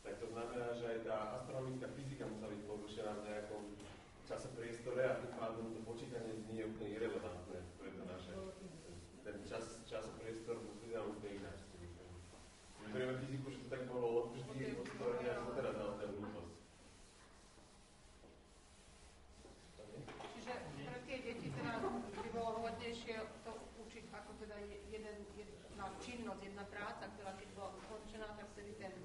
tak to znamená, že aj tá astronomická fyzika musela byť porušená v nejakom časopriestore a tým pádom to počítanie nie je úplne irelevantné, preto naše ten časopriestor musí byť úplne ináč. Veríme fyziku, že to tak bolo vždy odstvorenie, až to teraz dala tá vnútosť. Čiže pre tie deti teda by bolo hodnejšie to učiť ako teda jedna činnosť, jedna práca, ktorá keď bola ukončená, tak vtedy ten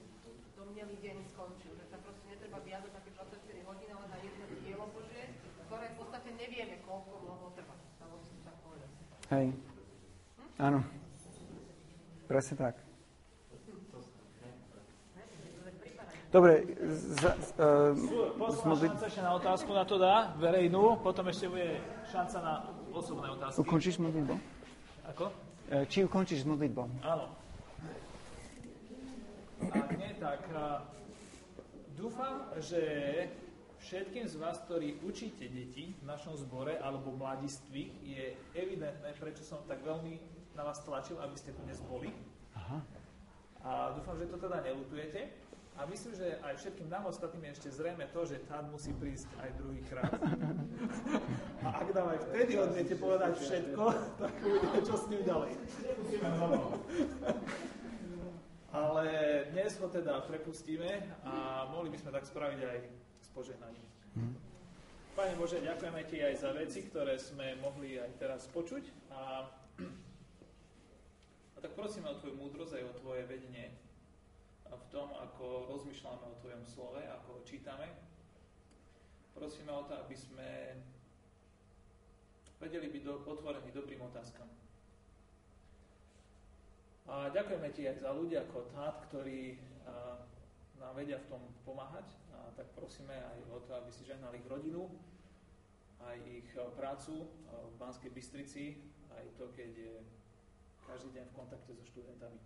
domnelý deň skončil. Že sa proste netreba viazať také 24 hodín, ale na jedno dielo Božie, ktoré v podstate nevieme, koľko mohlo trvať. Hej. Áno. Presne tak. Dobre, šanca ešte na otázku na to dá, verejnú, potom ešte bude šanca na osobné otázky. Ukončíš modlitbou? Ako? Či ukončíš modlitbou? Áno. Ak nie, tak dúfam, že všetkým z vás, ktorí učíte deti v našom zbore alebo mladiství, je evidentné, prečo som tak veľmi na vás tlačil, aby ste tu dnes boli. Aha. A dúfam, že to teda neľutujete. A myslím, že aj všetkým nám ostatným je ešte zrejme to, že tam musí prísť aj druhýkrát. A ak nám aj vtedy odmiete povedať všetko, tak uvidíme, čo s ním ďalej. Ale dnes ho teda prepustíme a mohli by sme tak spraviť aj s požehnaním. Pane Bože, ďakujeme Ti aj za veci, ktoré sme mohli aj teraz počuť. A tak prosíme o Tvoju múdrosť aj o Tvoje vedenie v tom, ako rozmýšľame o Tvojom slove, ako ho čítame. Prosíme o to, aby sme vedeli byť otvorení dobrým otázkam. A ďakujeme Ti aj za ľudí ako tát, ktorí nám vedia v tom pomáhať. A tak prosíme aj o to, aby si žehnal ich rodinu, aj ich prácu v Banskej Bystrici, aj to, keď je každý deň v kontakte so študentami.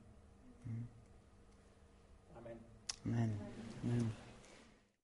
Amen. Amen. Amen.